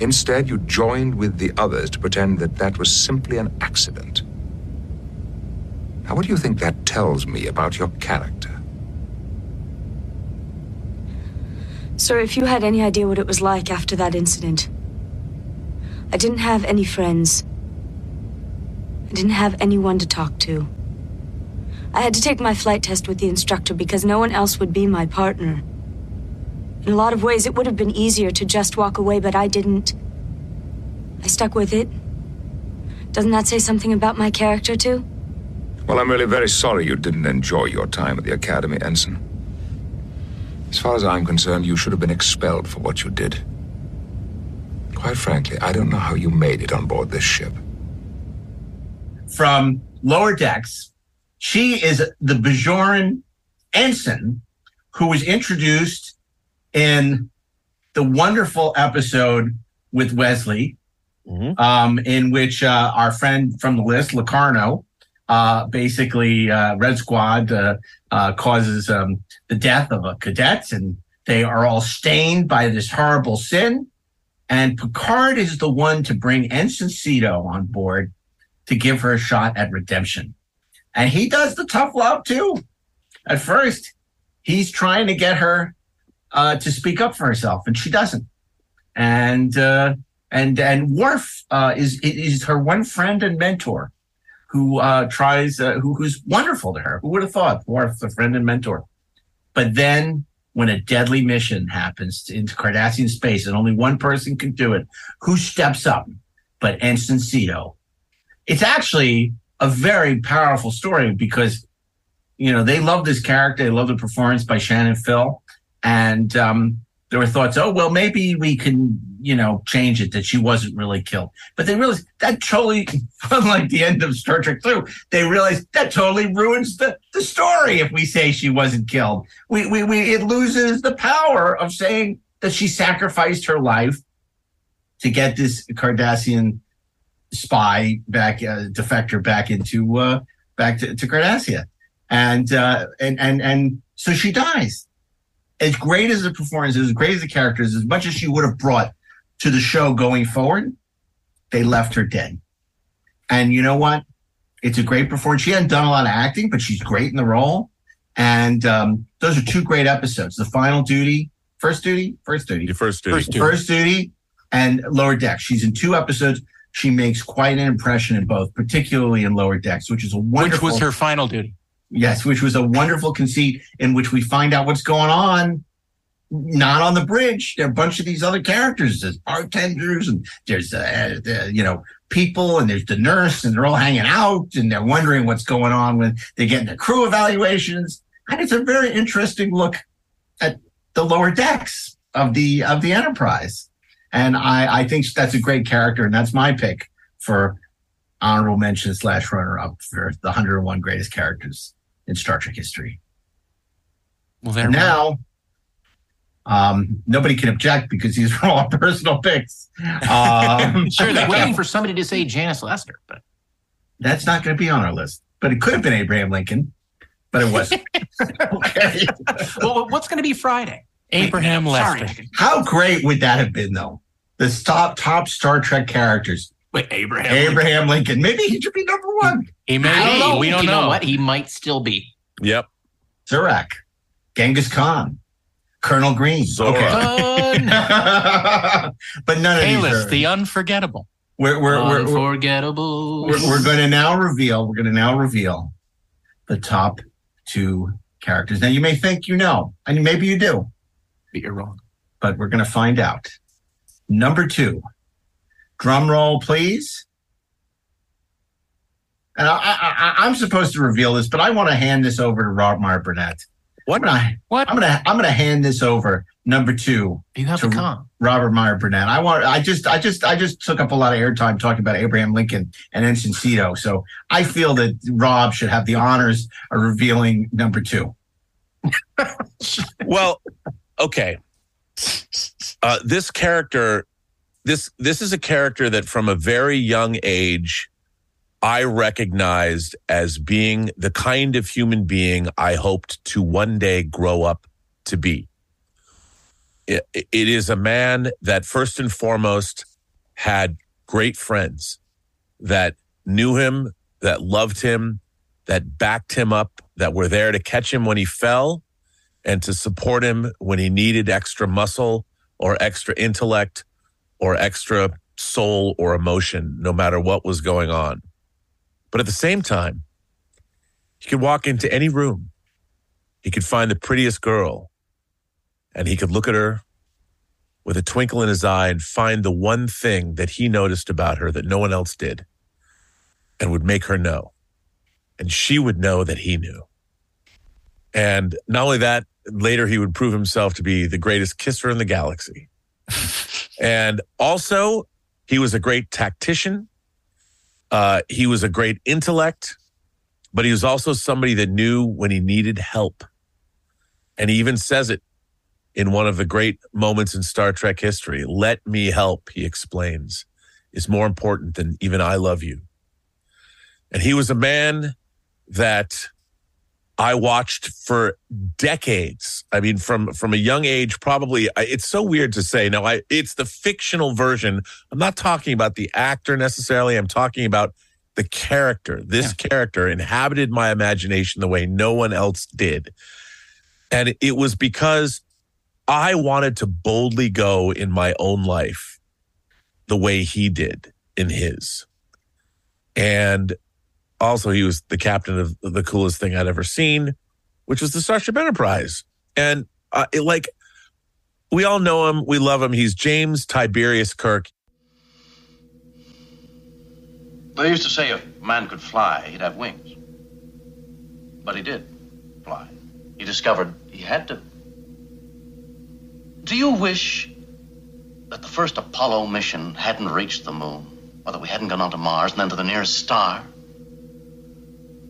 Instead, you joined with the others to pretend that that was simply an accident. Now, what do you think that tells me about your character? Sir, if you had any idea what it was like after that incident... I didn't have any friends. I didn't have anyone to talk to. I had to take my flight test with the instructor because no one else would be my partner. In a lot of ways, it would have been easier to just walk away, but I didn't. I stuck with it. Doesn't that say something about my character, too? Well, I'm really very sorry you didn't enjoy your time at the Academy, Ensign. As far as I'm concerned, you should have been expelled for what you did. Quite frankly, I don't know how you made it on board this ship. From Lower Decks, she is the Bajoran ensign who was introduced in the wonderful episode with Wesley, mm-hmm. um, in which uh, our friend from the list, Locarno, uh, basically uh, Red Squad uh, uh, causes um, the death of a cadet, and they are all stained by this horrible sin. And Picard is the one to bring Ensign Sito on board to give her a shot at redemption. And he does the tough love, too. At first, he's trying to get her uh, to speak up for herself, and she doesn't. And uh, and and Worf uh, is is her one friend and mentor who uh, tries uh, who, who's wonderful to her. Who would have thought Worf, the friend and mentor? But then... when a deadly mission happens into Cardassian space and only one person can do it, who steps up but Ensign Sito? It's actually a very powerful story because, you know, they love this character. They love the performance by Shannon Phil. And um, there were thoughts, oh, well, maybe we can, you know, change it, that she wasn't really killed. But they realized that totally, unlike the end of Star Trek two, they realized that totally ruins the, the story if we say she wasn't killed. We, we, we, it loses the power of saying that she sacrificed her life to get this Cardassian spy back, uh, defector back into, uh, back to, to Cardassia. And, uh, and, and, and so she dies. as great as the performance, as great as the characters, as much as she would have brought to the show going forward, they left her dead. And you know what? It's a great performance. She hadn't done a lot of acting, but she's great in the role. And um, those are two great episodes. The Final Duty, First Duty, First Duty. The first Duty. First Duty. First Duty and Lower Decks. She's in two episodes. She makes quite an impression in both, particularly in Lower Decks, which is a wonderful... Which was her final duty. Yes, which was a wonderful conceit in which we find out what's going on, not on the bridge. There are a bunch of these other characters. There's bartenders and there's, uh, the, you know, people and there's the nurse and they're all hanging out and they're wondering what's going on when they're getting the crew evaluations. And it's a very interesting look at the Lower Decks of the of the Enterprise. And I, I think that's a great character, and that's my pick for honorable mention slash runner-up for the one hundred one greatest characters in Star Trek history. Well, there now, um, nobody can object because these are all personal picks. Um, sure, they're waiting for somebody to say Janice Lester, but that's not going to be on our list. But it could have been Abraham Lincoln, but it wasn't. Okay. Well, what's going to be Friday? Abraham Lester. Sorry. How great would that have been, though? The top top Star Trek characters. Wait, Abraham. Abraham Lincoln. Lincoln. Maybe he should be number one. He may. I don't know. We don't you know. know what he might still be. Yep. Zorak, Genghis Khan, Colonel Green. Zorak. Okay. Uh, no. But none of these are the unforgettable. We're we're we're unforgettable. We're, we're going to now reveal. We're going to now reveal the top two characters. Now you may think you know, and maybe you do. But you're wrong. But we're going to find out. Number two. Drum roll, please. And I, I, I, I'm supposed to reveal this, but I want to hand this over to Robert Meyer Burnett. What? I'm gonna, what? I'm gonna. I'm gonna hand this over. Number two. You have to come, Robert Meyer Burnett. I want. I just. I just. I just took up a lot of airtime talking about Abraham Lincoln and Ensign Sito. So I feel that Rob should have the honors of revealing number two. Well. Okay, uh, this character, this this is a character that from a very young age, I recognized as being the kind of human being I hoped to one day grow up to be. It, it is a man that first and foremost had great friends that knew him, that loved him, that backed him up, that were there to catch him when he fell, and to support him when he needed extra muscle or extra intellect or extra soul or emotion, no matter what was going on. But at the same time, he could walk into any room. He could find the prettiest girl, and he could look at her with a twinkle in his eye and find the one thing that he noticed about her that no one else did and would make her know. And she would know that he knew. And not only that, later he would prove himself to be the greatest kisser in the galaxy. And also, he was a great tactician. Uh, he was a great intellect, but he was also somebody that knew when he needed help. And he even says it in one of the great moments in Star Trek history. Let me help, he explains, is more important than even I love you. And he was a man that I watched for decades. I mean, from, from a young age, probably, it's so weird to say. Now, I, it's the fictional version. I'm not talking about the actor necessarily. I'm talking about the character. This yeah. character inhabited my imagination the way no one else did. And it was because I wanted to boldly go in my own life the way he did in his. And also, he was the captain of the coolest thing I'd ever seen, which was the Starship Enterprise. And uh, it, like, we all know him. We love him. He's James Tiberius Kirk. They used to say if a man could fly, he'd have wings. But he did fly. He discovered he had to. Do you wish that the first Apollo mission hadn't reached the moon, or that we hadn't gone on to Mars and then to the nearest star?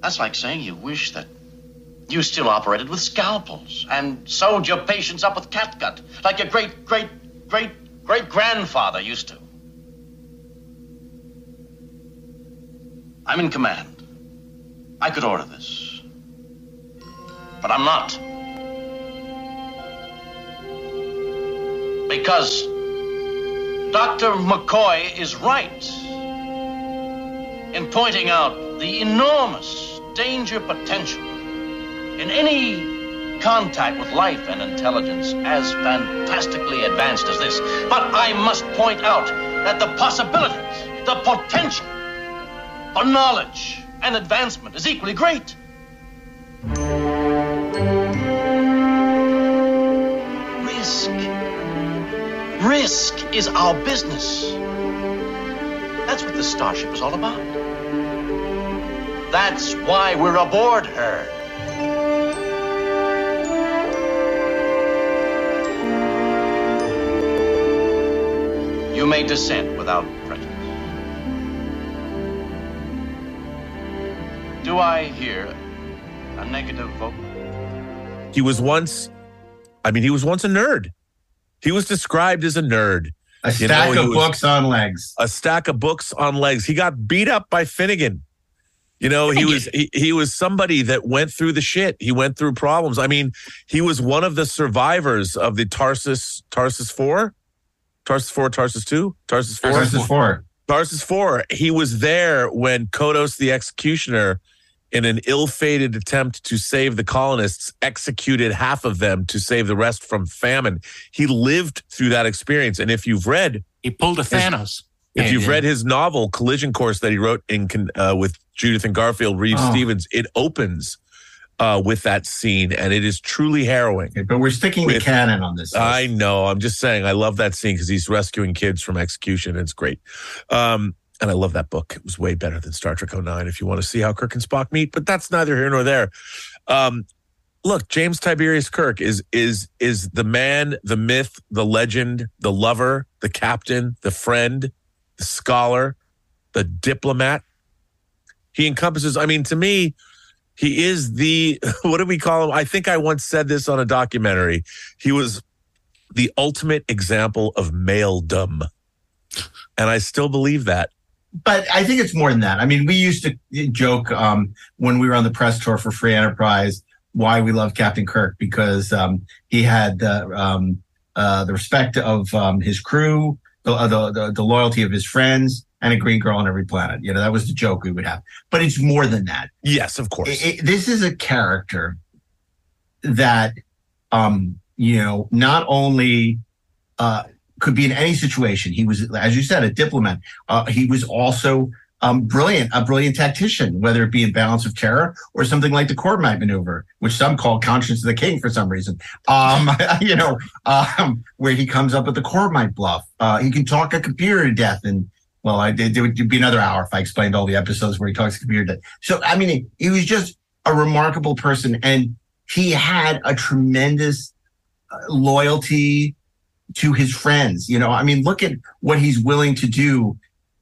That's like saying you wish that you still operated with scalpels and sewed your patients up with catgut, like your great, great, great, great grandfather used to. I'm in command. I could order this, but I'm not. because Doctor McCoy is right in pointing out the enormous danger potential in any contact with life and intelligence as fantastically advanced as this. But I must point out that the possibilities, the potential for knowledge and advancement is equally great. Risk. Risk is our business. That's what this starship is all about. That's why we're aboard her. You may descend without prejudice. Do I hear a negative vote? He was once... I mean, he was once a nerd. He was described as a nerd. A you stack know, of books on legs. A stack of books on legs. He got beat up by Finnegan. You know, he was he, he was somebody that went through the shit. He went through problems. I mean, he was one of the survivors of the Tarsus, Tarsus four? Tarsus four, Tarsus two? Tarsus four? Tarsus four. Tarsus four. He was there when Kodos the Executioner, in an ill-fated attempt to save the colonists, executed half of them to save the rest from famine. He lived through that experience. And if you've read... He pulled a Thanos. If yeah, you've yeah. read his novel, Collision Course, that he wrote in uh, with Judith and Garfield, Reeves oh. Stevens, it opens uh, with that scene, and it is truly harrowing. Okay, but we're sticking with, the canon on this. I know. I'm just saying I love that scene because he's rescuing kids from execution. It's great. Um And I love that book. It was way better than Star Trek oh nine if you want to see how Kirk and Spock meet, but that's neither here nor there. Um, look, James Tiberius Kirk is is is the man, the myth, the legend, the lover, the captain, the friend, the scholar, the diplomat. He encompasses, I mean, to me, he is the, what do we call him? I think I once said this on a documentary. He was the ultimate example of maledom. And I still believe that. But I think it's more than that. I mean, we used to joke um, when we were on the press tour for Free Enterprise why we love Captain Kirk, because um, he had the um, uh, the respect of um, his crew, the, uh, the the loyalty of his friends, and a green girl on every planet. You know, that was the joke we would have. But it's more than that. Yes, of course. It, it, this is a character that, um, you know, not only... Uh, could be in any situation. He was, as you said, a diplomat. Uh, he was also um, brilliant, a brilliant tactician, whether it be in Balance of Terror or something like the Corbinite maneuver, which some call Conscience of the King for some reason, um, you know, um, where he comes up with the Corbinite bluff. Uh, he can talk a computer to death. And, well, I did, it would be another hour if I explained all the episodes where he talks a computer to death. So, I mean, he, he was just a remarkable person. And he had a tremendous loyalty to his friends. You know, I mean, look at what he's willing to do.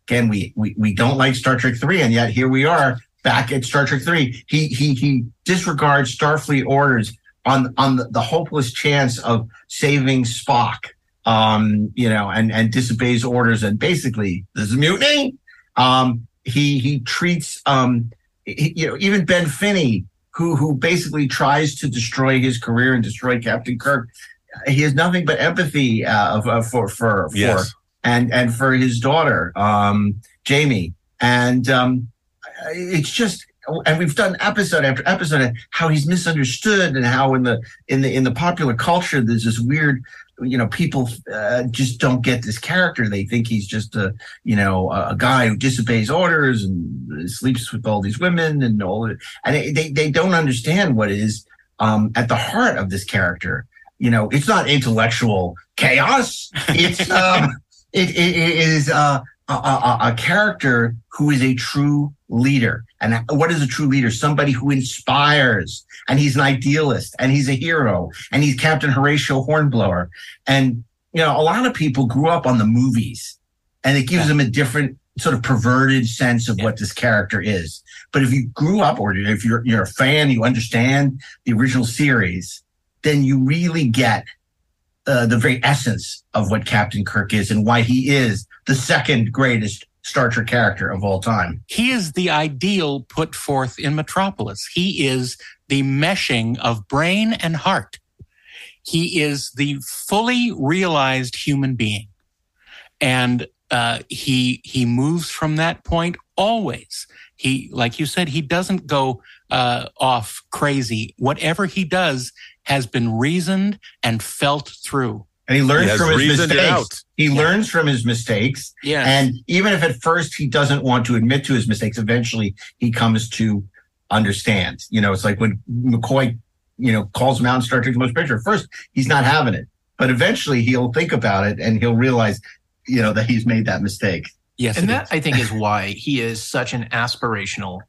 Again, we, we, we don't like Star Trek three, and yet here we are back at Star Trek three. He, he, he disregards Starfleet orders on, on the, the hopeless chance of saving Spock, um, you know, and, and disobeys orders. And basically this is mutiny. Um, he, he treats, um, he, you know, even Ben Finney, who, who basically tries to destroy his career and destroy Captain Kirk. He has nothing but empathy uh, for for yes. for and and for his daughter, um, Jamie, and um, it's just, and we've done episode after episode of how he's misunderstood and how in the in the in the popular culture there's this weird, you know, people uh, just don't get this character. They think he's just a you know a guy who disobeys orders and sleeps with all these women and all, and they they don't understand what is um, at the heart of this character. You know, it's not intellectual chaos. It's um, it, it, it is uh, a, a, a character who is a true leader. And what is a true leader? Somebody who inspires. And he's an idealist. And he's a hero. And he's Captain Horatio Hornblower. And you know, a lot of people grew up on the movies, and it gives yeah. them a different sort of perverted sense of yeah. what this character is. But if you grew up, or if you're you're a fan, you understand the original series, then you really get uh, the very essence of what Captain Kirk is and why he is the second greatest Star Trek character of all time. He is the ideal put forth in Metropolis. He is the meshing of brain and heart. He is the fully realized human being. And uh, he he moves from that point always. He, like you said, he doesn't go uh, off crazy. Whatever he does has been reasoned and felt through. And he learns he from his mistakes. He yeah. learns from his mistakes. Yes. And even if at first he doesn't want to admit to his mistakes, eventually he comes to understand. You know, it's like when McCoy, you know, calls him out in Star Trek's Most Picture. At first, he's not having it. But eventually he'll think about it and he'll realize, you know, that he's made that mistake. Yes. And that, is. I think, is why he is such an aspirational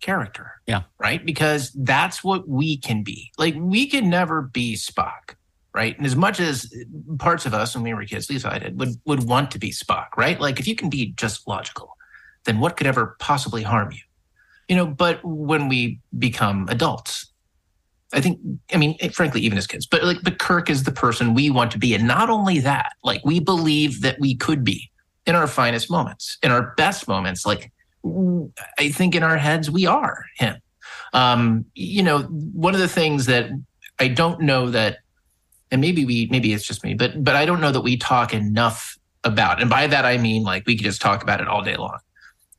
character. Yeah. Right? Because that's what we can be. Like, we can never be Spock. Right. And as much as parts of us when we were kids, at least I did, would, would want to be Spock. Right. Like, if you can be just logical, then what could ever possibly harm you? You know, but when we become adults, I think, I mean, frankly, even as kids, but like, but Kirk is the person we want to be. And not only that, like, we believe that we could be in our finest moments, in our best moments. Like, I think in our heads, we are him. Um, you know, one of the things that I don't know that, and maybe we, maybe it's just me, but but I don't know that we talk enough about, and by that I mean, like, we could just talk about it all day long,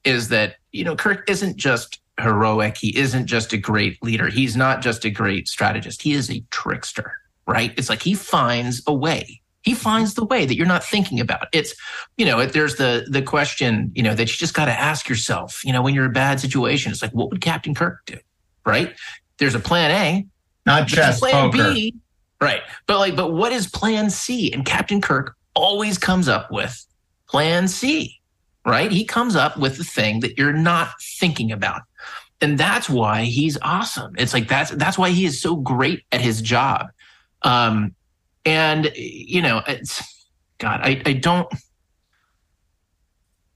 is that, you know, Kirk isn't just heroic. He isn't just a great leader. He's not just a great strategist. He is a trickster, right? It's like he finds a way. He finds the way that you're not thinking about. It's, you know, if there's the the question, you know, that you just got to ask yourself, you know, when you're in a bad situation, it's like, what would Captain Kirk do, right? There's a plan A. Not just plan poker. B. Right. But like, but what is plan C? And Captain Kirk always comes up with plan C, right? He comes up with the thing that you're not thinking about. And that's why he's awesome. It's like, that's, that's why he is so great at his job. Um, and you know, it's God, I, I don't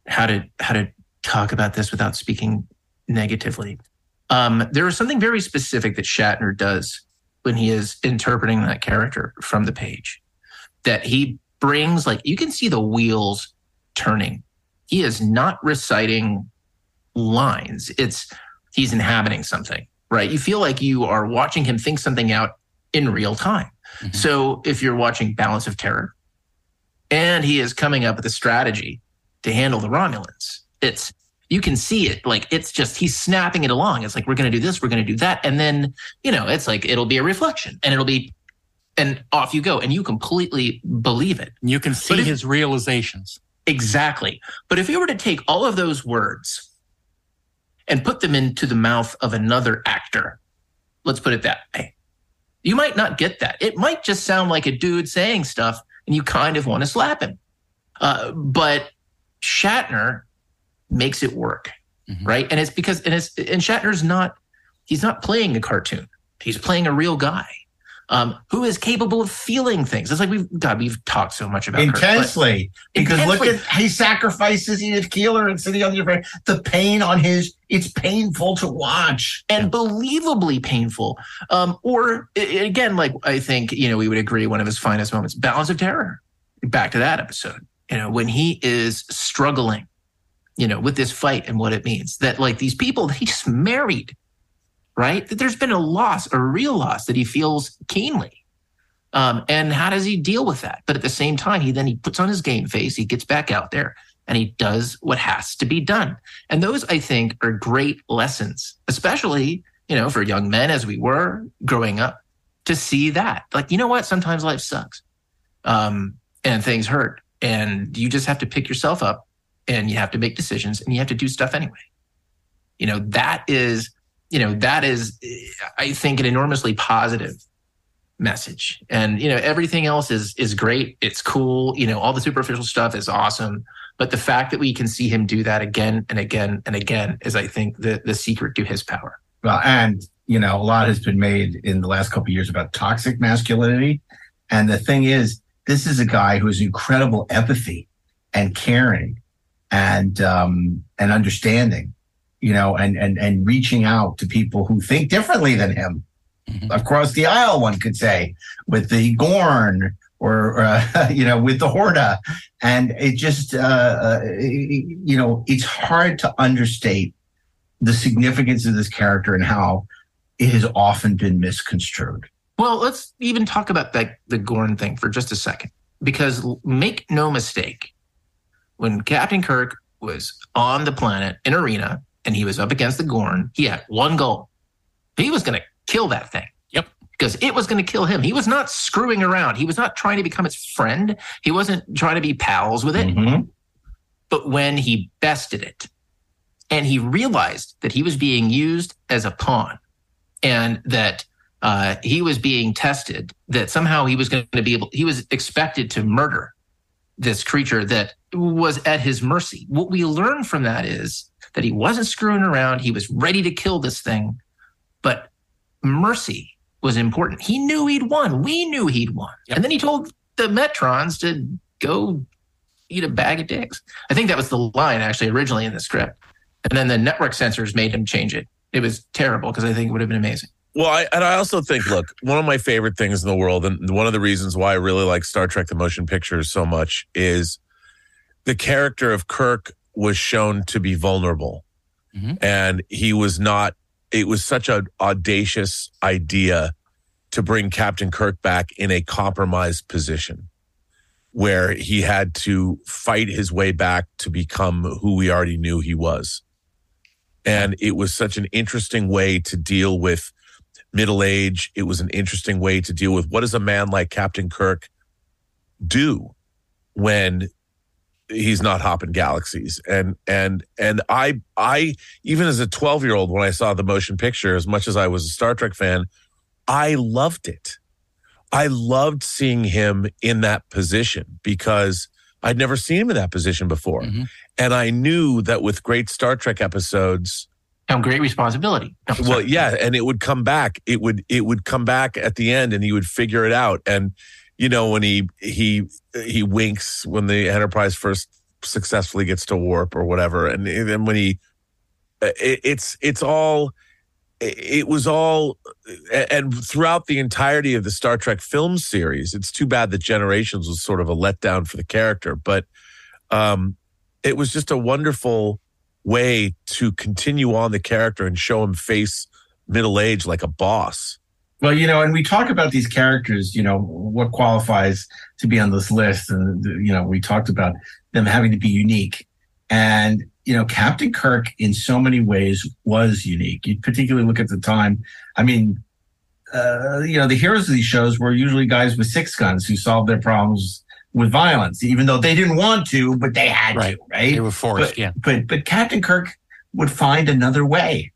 how to, how to talk about this without speaking negatively. Um, there is something very specific that Shatner does when he is interpreting that character from the page, that he brings, like, you can see the wheels turning. He is not reciting lines. It's, he's inhabiting something, right? You feel like you are watching him think something out in real time. Mm-hmm. So if you're watching Balance of Terror and he is coming up with a strategy to handle the Romulans, it's, you can see it, like, it's just, he's snapping it along. It's like, we're going to do this, we're going to do that. And then, you know, it's like, it'll be a reflection and it'll be, and off you go. And you completely believe it. You can see if, his realizations. Exactly. But if you were to take all of those words and put them into the mouth of another actor, let's put it that way, you might not get that. It might just sound like a dude saying stuff and you kind of want to slap him. Uh, but Shatner makes it work, mm-hmm. right? And it's because, and it's, and Shatner's not, he's not playing a cartoon. He's playing a real guy um, who is capable of feeling things. It's like we've, God, we've talked so much about intensely. Kirk, because intensely. Look at, he sacrifices Edith Keeler and City on the Air. The pain on his, it's painful to watch. And yeah. believably painful. Um, or again, like, I think, you know, we would agree one of his finest moments, Balance of Terror, back to that episode, you know, when he is struggling, you know, with this fight and what it means, that like these people that he just married, right? That there's been a loss, a real loss that he feels keenly. Um, and how does he deal with that? But at the same time, he then he puts on his game face, he gets back out there and he does what has to be done. And those, I think, are great lessons, especially, you know, for young men as we were growing up, to see that. Like, you know what? Sometimes life sucks um, and things hurt and you just have to pick yourself up. And you have to make decisions and you have to do stuff anyway. You know, that is, you know, that is, I think, an enormously positive message. And, you know, everything else is is great. It's cool. You know, all the superficial stuff is awesome. But the fact that we can see him do that again and again and again is, I think, the the secret to his power. Well, and, you know, a lot has been made in the last couple of years about toxic masculinity. And the thing is, this is a guy who has incredible empathy and caring. And um, and understanding, you know, and and and reaching out to people who think differently than him, mm-hmm. across the aisle, one could say, with the Gorn or uh, you know, with the Horda, and it just uh, it, you know, it's hard to understate the significance of this character and how it has often been misconstrued. Well, let's even talk about that, the Gorn thing for just a second, because make no mistake, when Captain Kirk was on the planet in Arena and he was up against the Gorn, he had one goal. He was going to kill that thing. Yep. Because it was going to kill him. He was not screwing around. He was not trying to become its friend. He wasn't trying to be pals with it. Mm-hmm. But when he bested it and he realized that he was being used as a pawn and that uh, he was being tested, that somehow he was going to be able, he was expected to murder this creature that was at his mercy. What we learned from that is that he wasn't screwing around. He was ready to kill this thing, but mercy was important. He knew he'd won. We knew he'd won. Yep. And then he told the Metrons to go eat a bag of dicks. I think that was the line actually originally in the script. And then the network censors made him change it. It was terrible because I think it would have been amazing. Well, I, and I also think, look, one of my favorite things in the world, and one of the reasons why I really like Star Trek the Motion Pictures so much, is the character of Kirk was shown to be vulnerable. Mm-hmm. And he was not, it was such an audacious idea to bring Captain Kirk back in a compromised position, where he had to fight his way back to become who we already knew he was. And it was such an interesting way to deal with middle age. It was an interesting way to deal with what does a man like Captain Kirk do when he's not hopping galaxies. And and and I I even as a twelve-year-old, when I saw the motion picture, as much as I was a Star Trek fan, I loved it. I loved seeing him in that position because I'd never seen him in that position before. Mm-hmm. And I knew that with great Star Trek episodes... And great responsibility. No, well, yeah, and it would come back. It would it would come back at the end and he would figure it out. And, you know, when he he he winks when the Enterprise first successfully gets to warp or whatever. And then when he... It, it's it's all... It was all, and throughout the entirety of the Star Trek film series, it's too bad that Generations was sort of a letdown for the character, but um, it was just a wonderful way to continue on the character and show him face middle age like a boss. Well, you know, and we talk about these characters, you know, what qualifies to be on this list. And, you know, we talked about them having to be unique. And, you know, Captain Kirk in so many ways was unique. You particularly look at the time. I mean, uh, you know, the heroes of these shows were usually guys with six guns who solved their problems with violence, even though they didn't want to, but they had right. to, right? They were forced, but, yeah. But, but Captain Kirk would find another way.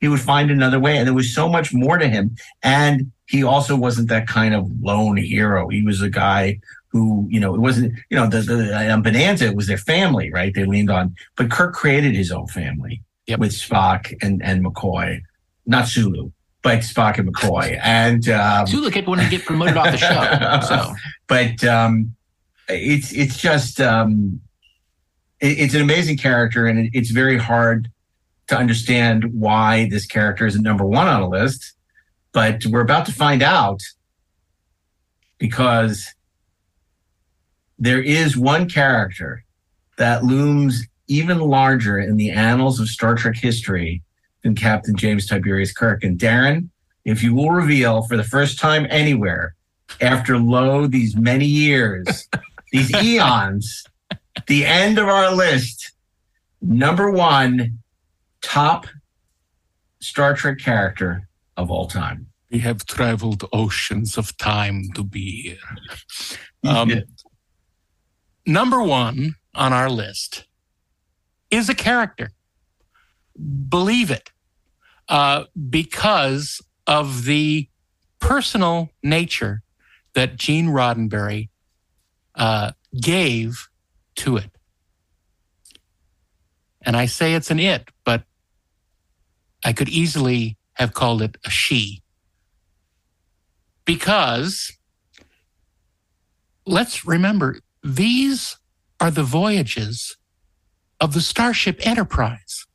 He would find another way. And there was so much more to him. And he also wasn't that kind of lone hero. He was a guy who, you know, it wasn't, you know, the, the Bonanza, it was their family, right? They leaned on, but Kirk created his own family yep. with Spock and, and McCoy, not Sulu, but Spock and McCoy. And, um, Sulu kept wanting to get promoted off the show. So, but, um, it's, it's just, um, it, it's an amazing character and it, it's very hard to understand why this character isn't number one on a list, but we're about to find out because there is one character that looms even larger in the annals of Star Trek history than Captain James Tiberius Kirk. And Darren, if you will reveal for the first time anywhere, after lo, these many years, these eons, the end of our list, number one top Star Trek character of all time. We have traveled oceans of time to be here. Um, yeah. Number one on our list is a character. Believe it, uh, because of the personal nature that Gene Roddenberry uh, gave to it. And I say it's an it, but I could easily have called it a she. Because let's remember, these are the voyages of the Starship Enterprise.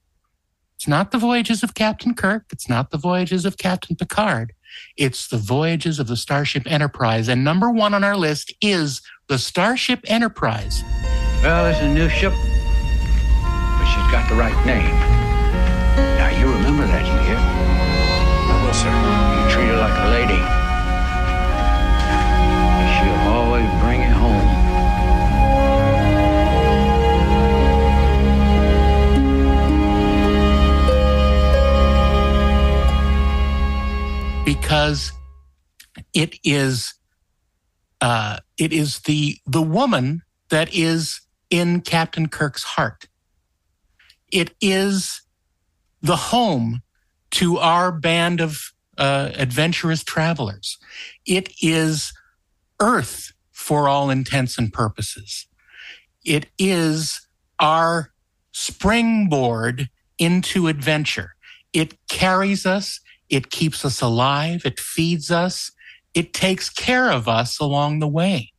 It's not the voyages of Captain Kirk. It's not the voyages of Captain Picard. It's the voyages of the Starship Enterprise. And number one on our list is the Starship Enterprise. Well, it's a new ship, but she's got the right name. Now, you remember that, you hear? I will, sir. You treat her like a lady. because it is uh, it is the the woman that is in Captain Kirk's heart. It is the home to our band of uh, adventurous travelers. It is Earth for all intents and purposes. It is our springboard into adventure. It carries us. It keeps us alive. It feeds us. It takes care of us along the way.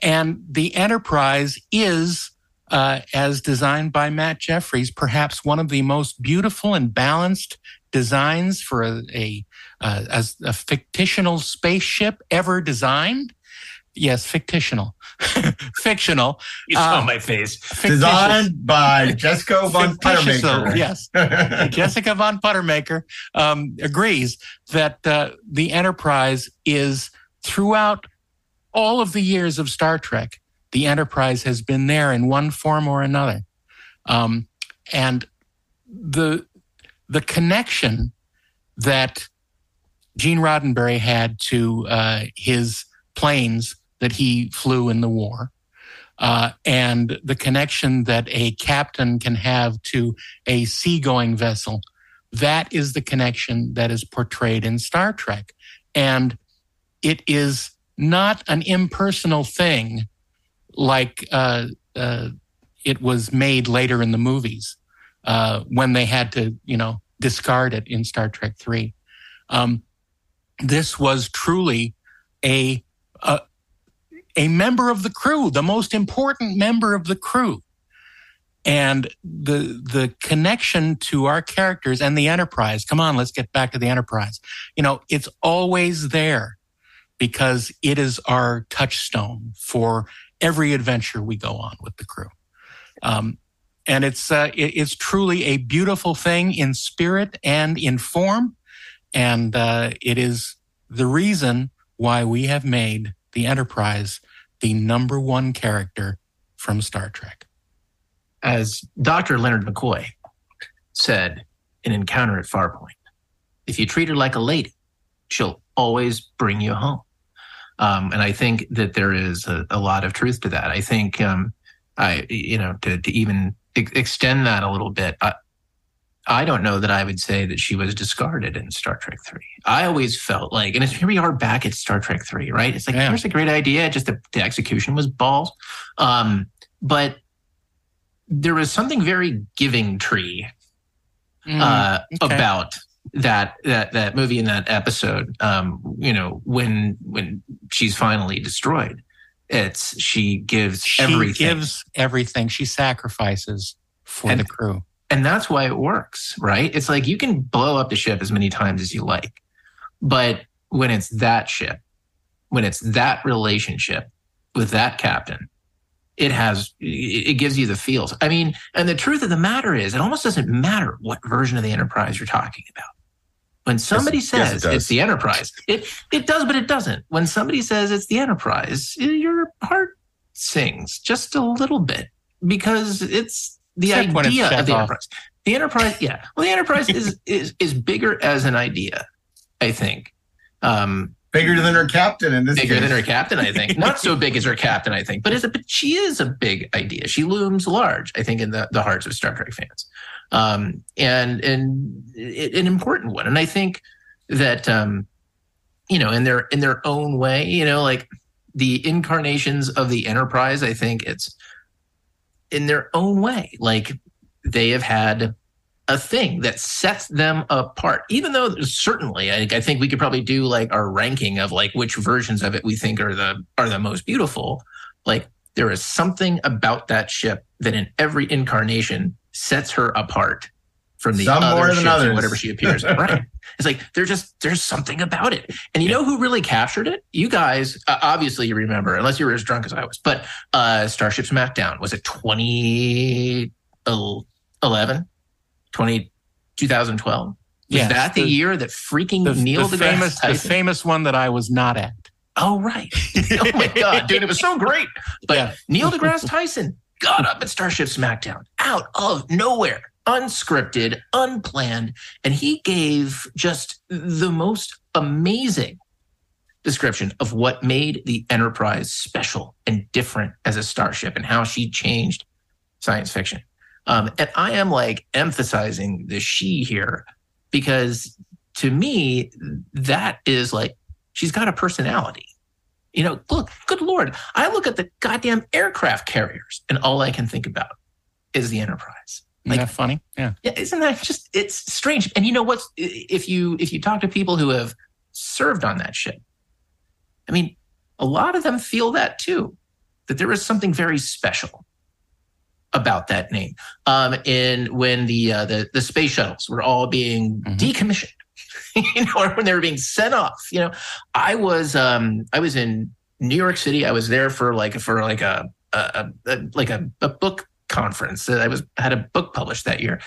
And the Enterprise is, uh, as designed by Matt Jeffries, perhaps one of the most beautiful and balanced designs for a, a, a, a fictional spaceship ever designed. Yes, fictional. fictional. You saw um, my face. Fictitious. Designed by Jessica von Puttermaker. Yes. Jessica von Puttermaker um, agrees that uh, the Enterprise is, throughout all of the years of Star Trek, the Enterprise has been there in one form or another. Um, and the the connection that Gene Roddenberry had to uh, his planes that he flew in the war, uh, and the connection that a captain can have to a seagoing vessel, that is the connection that is portrayed in Star Trek. And it is not an impersonal thing like uh, uh, it was made later in the movies uh, when they had to, you know, discard it in Star Trek three. Um, this was truly a Uh, a member of the crew, the most important member of the crew. And the the connection to our characters and the Enterprise, come on, let's get back to the Enterprise. You know, it's always there because it is our touchstone for every adventure we go on with the crew. Um, and it's uh, it, it's truly a beautiful thing in spirit and in form. And uh, it is the reason why we have made the Enterprise the number one character from Star Trek. As Doctor Leonard McCoy said in Encounter at Farpoint, if you treat her like a lady, she'll always bring you home. Um, and I think that there is a, a lot of truth to that. I think, um, I you know, to, to even ex- extend that a little bit, I, I don't know that I would say that she was discarded in Star Trek three. I always felt like, and it's, here we are back at Star Trek three, right? It's like, yeah. Here's a great idea, just the, the execution was balls. Um, but there was something very Giving Tree uh, mm, okay. about that that that movie and that episode. Um, you know, when when she's finally destroyed, it's she gives she everything. She gives everything. She sacrifices for and, the crew. And that's why it works, right? It's like you can blow up the ship as many times as you like. But when it's that ship, when it's that relationship with that captain, it has, it gives you the feels. I mean, and the truth of the matter is, it almost doesn't matter what version of the Enterprise you're talking about. When somebody yes, says yes, it it's the Enterprise, it, it does, but it doesn't. When somebody says it's the Enterprise, your heart sings just a little bit because it's, The Except idea of the off. Enterprise. The Enterprise, yeah. Well, the Enterprise is, is is bigger as an idea, I think. Um, bigger than her captain in this Bigger case. than her captain, I think. Not so big as her captain, I think. But, is a, but she is a big idea. She looms large, I think, in the, the hearts of Star Trek fans. Um, and and it, an important one. And I think that, um, you know, in their in their own way, you know, like the incarnations of the Enterprise, I think it's, in their own way, like they have had a thing that sets them apart, even though certainly I, I think we could probably do like our ranking of like which versions of it we think are the are the most beautiful. Like there is something about that ship that in every incarnation sets her apart from the Some other ships or whatever she appears. Right. It's like, there's just, there's something about it. And you know who really captured it? You guys, uh, obviously you remember, unless you were as drunk as I was, but uh, Starship Smackdown, was it twenty eleven, twenty twelve? Was yes, that the, the year that freaking the, Neil the deGrasse famous, Tyson? The famous one that I was not at. Oh, right. Oh my God, dude, it was so great. But yeah. Neil deGrasse Tyson got up at Starship Smackdown out of nowhere. Unscripted, unplanned, and he gave just the most amazing description of what made the Enterprise special and different as a starship and how she changed science fiction. Um, and I am like emphasizing the she here because to me, that is like, she's got a personality. You know, look, good Lord, I look at the goddamn aircraft carriers and all I can think about is the Enterprise. Like, isn't that funny? Yeah. Yeah. Isn't that just, it's strange. And you know what's, if you, if you talk to people who have served on that ship, I mean, a lot of them feel that too, that there is something very special about that name. Um, in when the, uh, the, the space shuttles were all being mm-hmm. decommissioned, you know, or when they were being sent off, you know, I was, um, I was in New York City. I was there for like, for like a, a, a like a, a book conference that I was, had a book published that year.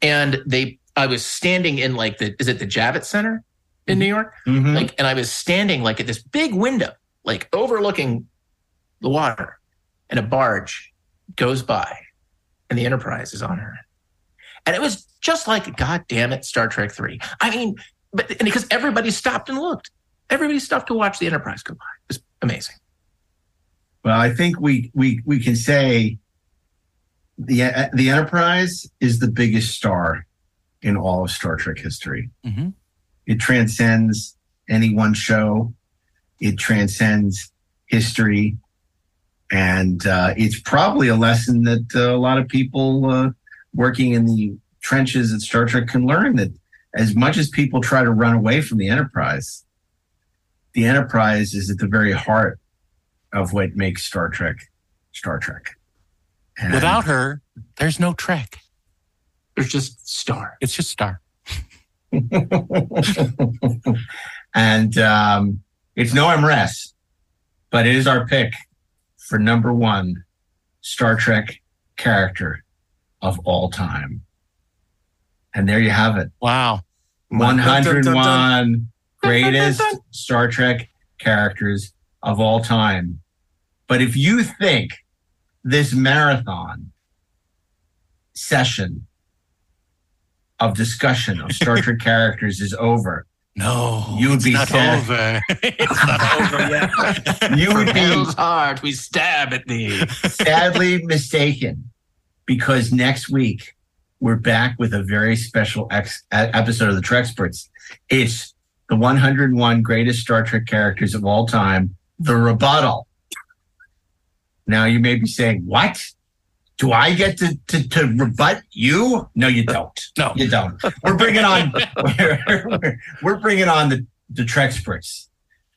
And they, I was standing in like the, is it the Javits Center in New York? Mm-hmm. Like, and I was standing like at this big window, like overlooking the water, and a barge goes by and the Enterprise is on her. And it was just like, God damn it, Star Trek three. I mean, but and because everybody stopped and looked. Everybody stopped to watch the Enterprise go by. It was amazing. Well, I think we we we can say the the Enterprise is the biggest star in all of Star Trek history. Mm-hmm. It transcends any one show. It transcends history. And uh, it's probably a lesson that uh, a lot of people uh, working in the trenches at Star Trek can learn, that as much as people try to run away from the Enterprise, the Enterprise is at the very heart of what makes Star Trek Star Trek. And without her, there's no Trek. There's just Star. It's just Star. And um, it's no M R S, but it is our pick for number one Star Trek character of all time. And there you have it. Wow. one hundred one greatest Star Trek characters of all time. But if you think this marathon session of discussion of Star Trek characters is over, no, you would it's be not sad. Over. It's not over yet. You would be hard. We stab at these. Sadly mistaken, because next week we're back with a very special ex- episode of the Trexperts. It's the one hundred one greatest Star Trek characters of all time, the rebuttal. Now you may be saying, what? Do I get to, to, to rebut you? No, you don't. No, you don't. We're bringing on we're, we're, we're bringing on the, the Trexperts.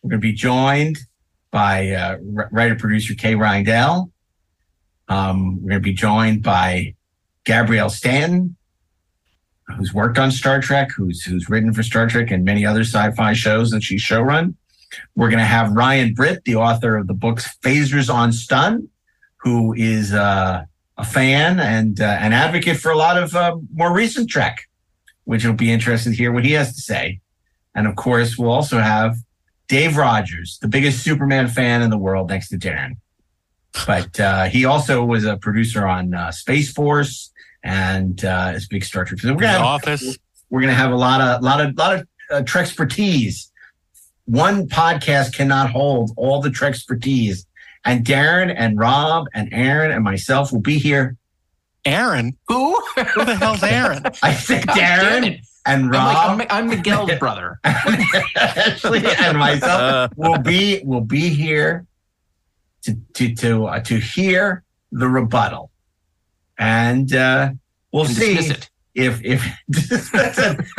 We're going to be joined by uh, writer-producer Kay Reindell. Um, we're going to be joined by Gabrielle Stanton, who's worked on Star Trek, who's who's written for Star Trek and many other sci-fi shows that she's showrun. We're going to have Ryan Britt, the author of the books Phasers on Stun, who is... Uh, a fan and uh, an advocate for a lot of uh, more recent Trek, which will be interesting to hear what he has to say. And of course, we'll also have Dave Rogers, the biggest Superman fan in the world next to Daren. But uh, he also was a producer on uh, Space Force and uh, is a big Star Trek. So we're gonna the have, office. We're going to have a lot of, lot of, lot of uh, Trexpertise. One podcast cannot hold all the Trexpertise. And Daren and Rob and Aaron and myself will be here. Aaron? Who? Who the hell's Aaron? I said Daren and Rob. I'm, like, I'm, I'm Miguel's brother. Ashley and myself uh, will be will be here to to to, uh, to hear the rebuttal, and uh, we'll and see it. if if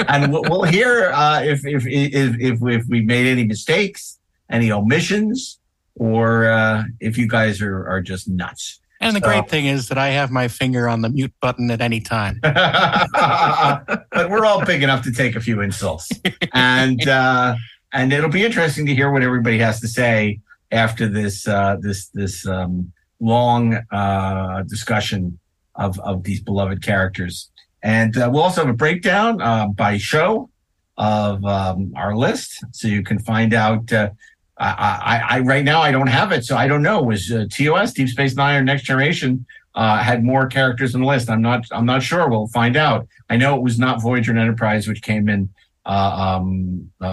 and we'll, we'll hear uh, if, if if if if we made any mistakes, any omissions. Or uh, if you guys are, are just nuts. And the so, great thing is that I have my finger on the mute button at any time. But we're all big enough to take a few insults. And uh, and it'll be interesting to hear what everybody has to say after this uh, this this um, long uh, discussion of, of these beloved characters. And uh, we'll also have a breakdown uh, by show of um, our list. So you can find out... Uh, I, I, I right now I don't have it, so I don't know. Was uh, T O S, Deep Space Nine, or Next Generation uh, had more characters on the list? I'm not. I'm not sure. We'll find out. I know it was not Voyager and Enterprise, which came in uh, um, uh, uh,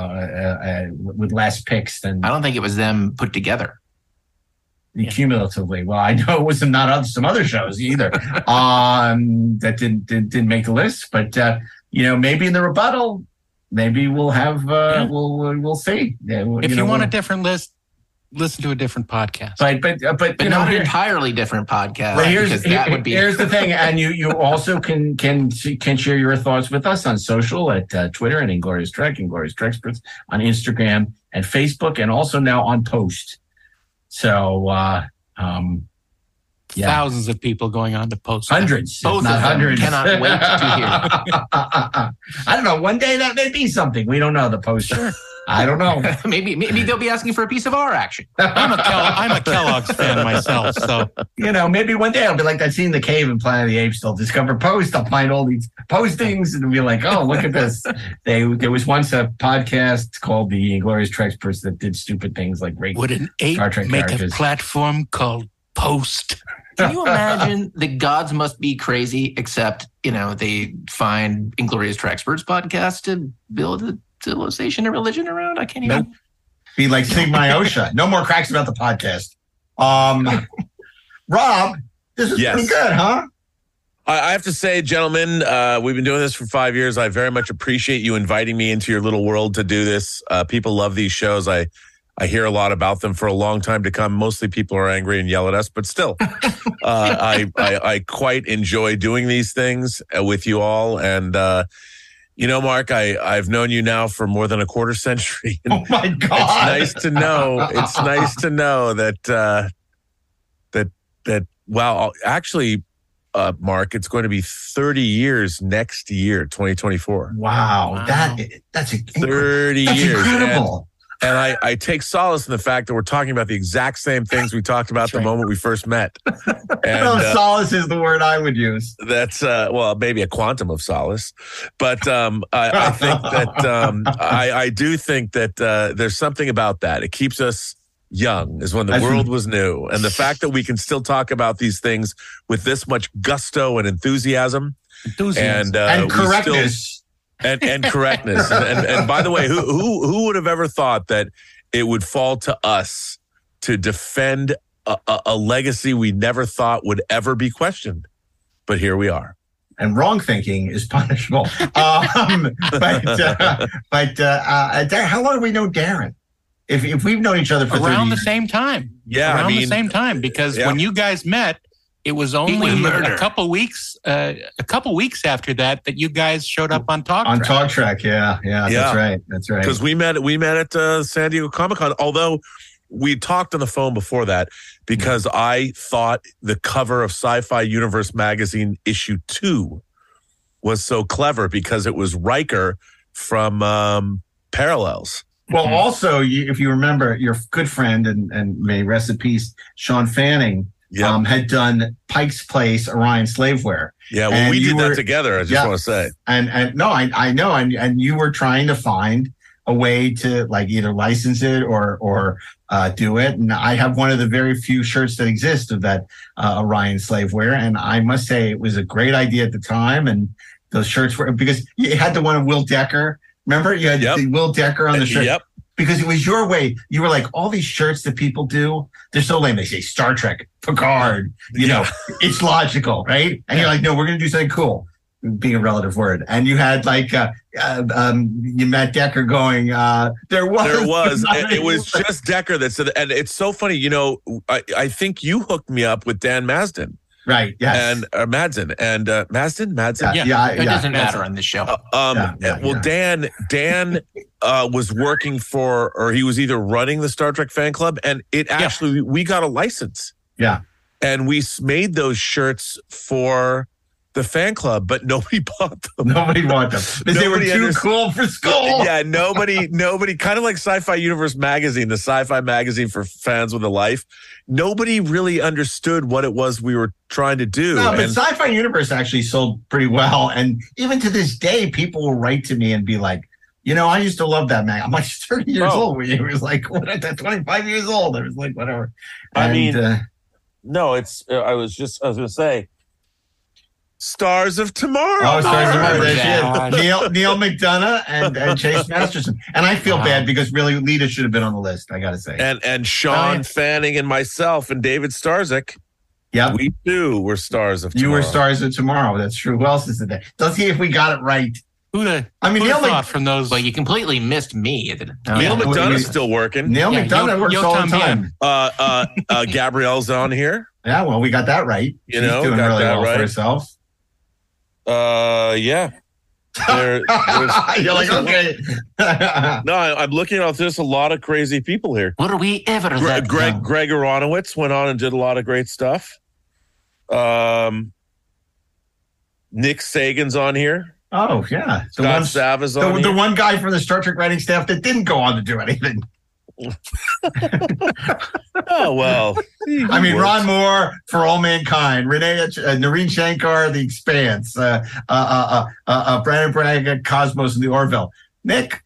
uh, with less picks than. I don't think it was them put together. Cumulatively, well, I know it was some not other, some other shows either um, that didn't, didn't didn't make the list, but uh, you know, maybe in the rebuttal, maybe we'll have uh, yeah. we'll we'll see. Yeah, we'll, if you, know, you want we'll, a different list, listen to a different podcast. But but uh, but, but you know, not an entirely different podcast. Well, here's because that here, would be here's the thing, and you you also can can can share your thoughts with us on social at uh, Twitter and Inglorious Trek, Inglorious Trexperts on Instagram and Facebook, and also now on Post. So, uh, um, yeah. Thousands of people going on to Post. Hundreds, Both not hundreds. Cannot wait to hear. I don't know. One day that may be something. We don't know the Post. I don't know. maybe maybe they'll be asking for a piece of our action. I'm a, Kell- I'm a Kellogg's fan myself, so you know, maybe one day I'll be like that scene in The Cave in Planet of the Apes. They'll discover Post. I'll find all these postings and be like, oh, look at this. They there was once a podcast called the Inglorious Trexperts that did stupid things like rape. Would an ape Star Trek make characters. A platform called Post? Can you imagine the gods must be crazy? Except you know they find Inglorious Trexperts podcast to build a civilization and religion around. I can't even nope. be like Sigma Iosha. No more cracks about the podcast. Um, Rob, this is yes. pretty good, huh? I have to say, gentlemen, uh, we've been doing this for five years. I very much appreciate you inviting me into your little world to do this. Uh, people love these shows. I, I hear a lot about them for a long time to come. Mostly people are angry and yell at us, but still, uh, I, I, I quite enjoy doing these things with you all. And, uh, you know, Mark, I, I've known you now for more than a quarter century. Oh my God! It's nice to know. It's nice to know that uh, that that. Wow, actually, uh, Mark, it's going to be thirty years next year, twenty twenty four. Wow, that that's inc- thirty that's years. Incredible. And, and I, I take solace in the fact that we're talking about the exact same things we talked about that's the right. moment we first met. And, no, uh, solace is the word I would use. That's uh, well, maybe a quantum of solace. But um, I, I think that um, I, I do think that uh, there's something about that. It keeps us young, is when the world was new. And the fact that we can still talk about these things with this much gusto and enthusiasm. Enthusiasm. And, uh, and correctness. Still, and, and correctness. and, and, and by the way, who, who, who would have ever thought that it would fall to us to defend a, a, a legacy we never thought would ever be questioned? But here we are. And wrong thinking is punishable. um, but uh, but uh, uh, how long have we known Daren? If if we've known each other for around the same time, yeah, around I mean, the same time, because yeah. when you guys met, it was only a couple weeks, uh, a couple weeks after that that you guys showed up on Talk on Track. Talk Track, yeah, yeah, yeah, that's right, that's right. Because we met, we met at uh, San Diego Comic Con, although we talked on the phone before that, because I thought the cover of Sci-Fi Universe magazine issue two was so clever because it was Riker from um, Parallels. Well, mm-hmm. also, you, if you remember, your good friend and, and may rest in peace, Sean Fanning, yep. um, had done Pike's Place, Orion Slaveware. Yeah, well, and we did were, that together, I just yeah, want to say. And and no, I, I know, and, and you were trying to find a way to like either license it or or uh, do it. And I have one of the very few shirts that exist of that uh, Orion Slaveware. And I must say it was a great idea at the time. And those shirts were, because you had the one of Will Decker. Remember, you had yep. the Will Decker on the shirt yep. because it was your way. You were like, all these shirts that people do, they're so lame. They say Star Trek, Picard, you yeah. know, it's logical, right? And yeah. you're like, no, we're going to do something cool, being a relative word. And you had like, uh, uh, um, you met Decker going, uh, there was. There was. It, it was just Decker that said, and it's so funny, you know, I, I think you hooked me up with Dan Mazden. Right. Yes. And uh, Madsen and uh, Madsen, Madsen. Yeah. yeah, yeah it yeah. doesn't matter on this show. Uh, um, yeah, yeah, well, yeah. Dan, Dan uh, was working for, or he was either running the Star Trek fan club, and it actually yeah. we got a license. Yeah. And we made those shirts for the fan club, but nobody bought them. Nobody bought them because they were too understood. Cool for school. Yeah. Nobody. Nobody. Kind of like Sci-Fi Universe magazine, the sci-fi magazine for fans with a life. Nobody really understood what it was we were trying to do. No, but and, Sci-Fi Universe actually sold pretty well. And even to this day, people will write to me and be like, you know, I used to love that mag. I'm like thirty years oh. old. It was like what, twenty-five years old. It was like whatever. And, I mean, uh, no, it's. I was just. I was going to say. Stars of Tomorrow. Oh, Stars of Tomorrow. Yeah. Neil, Neil McDonough and, and Chase Masterson. And I feel wow. bad because really Lita should have been on the list, I got to say. And and Sean oh, yeah. Fanning and myself and David Starzyk. Yeah. We too were Stars of Tomorrow. You were Stars of Tomorrow. That's true. Who else is in there? Let's see if we got it right. Who the, I mean, Neil Mc- from those, like, you completely missed me. It, uh, Neil yeah. McDonough's still working. Neil yeah, McDonough yo, works yo, all the time. Uh, uh, uh, Gabrielle's on here. Yeah, well, we got that right. You She's know, doing got really that well right. for herself. Uh, yeah. There, You're like, okay. No, I, I'm looking at this. A lot of crazy people here. What are we ever? Gre- Greg now? Greg Aronowitz went on and did a lot of great stuff. Um, Nick Sagan's on here. Oh yeah, the Scott Savas on the, here. The one guy from the Star Trek writing staff that didn't go on to do anything. Oh well. I mean, works. Ron Moore for All Mankind, Renee, uh, Naren Shankar, The Expanse, uh, uh, uh, uh, uh, Brandon Braga, Cosmos, and The Orville. Nick,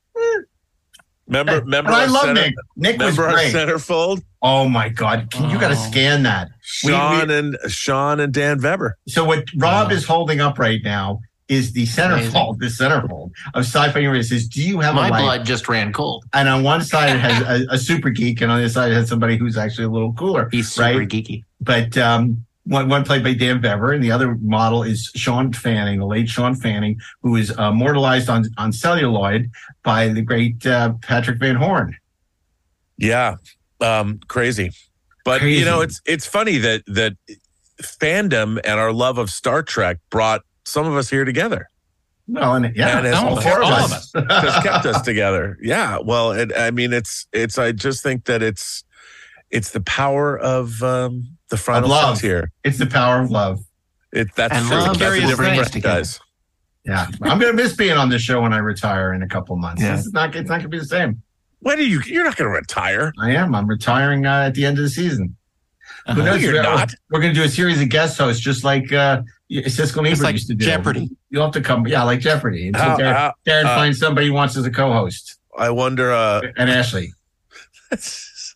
remember, hey, remember, I love center, Nick. Nick was great. Centerfold. Oh my God, Can, oh. you got to scan that. Sean we, we, and Sean and Dan Weber. So what Rob oh. is holding up right now is the centerfold, the centerfold of Sci-Fi Universe. Says, do you have My a life? My blood just ran cold. And on one side, it has a, a super geek, and on the other side, it has somebody who's actually a little cooler. He's super right? geeky. But um, one, one played by Dan Weber, and the other model is Sean Fanning, the late Sean Fanning, who is immortalized on, on celluloid by the great uh, Patrick Van Horn. Yeah, um, crazy. But, crazy. you know, it's it's funny that that fandom and our love of Star Trek brought some of us here together. Well, and yeah, and all, four of us, all of us has kept us together. Yeah. Well, it, I mean, it's it's. I just think that it's it's the power of um, the final frontier. It's the power of love. It that's and true. Love that's different franchise. Yeah, I'm gonna miss being on this show when I retire in a couple months. Yeah. It's not it's not gonna be the same. When are you? You're not gonna retire. I am. I'm retiring uh, at the end of the season. Uh-huh. Who knows? No, you're not. We're gonna do a series of guest hosts, just like. Uh, Siskel and Ebert like used to do Jeopardy. You'll have to come, yeah, like Jeopardy. And so how, Darren, how, Darren uh, finds somebody he wants as a co-host. I wonder, uh, and Ashley.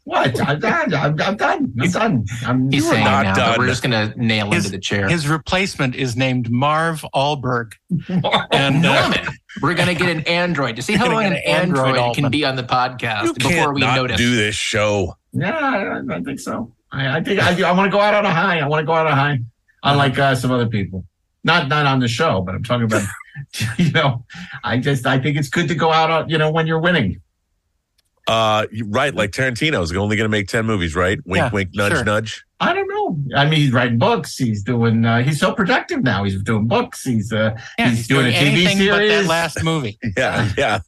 What? I'm done. I'm, I'm done. I'm done. I'm He's saying not now, done. We're just gonna nail his, into the chair. His replacement is named Marv Ahlberg. Marv and uh, we're gonna get an android to see how long an android, android can be on the podcast you before we not notice. Do this show? Yeah, I, I don't think so. I, I think I, I want to go out on a high. I want to go out on a high. Unlike uh, some other people, not not on the show, but I'm talking about, you know, I just I think it's good to go out on, you know, when you're winning. Uh, right, like Tarantino's only going to make ten movies, right? Wink, yeah, wink, nudge, sure. nudge. I don't know. I mean, he's writing books. He's doing. Uh, he's so productive now. He's doing books. He's uh, yeah, he's, he's doing, doing a T V series. But that last movie. yeah, yeah.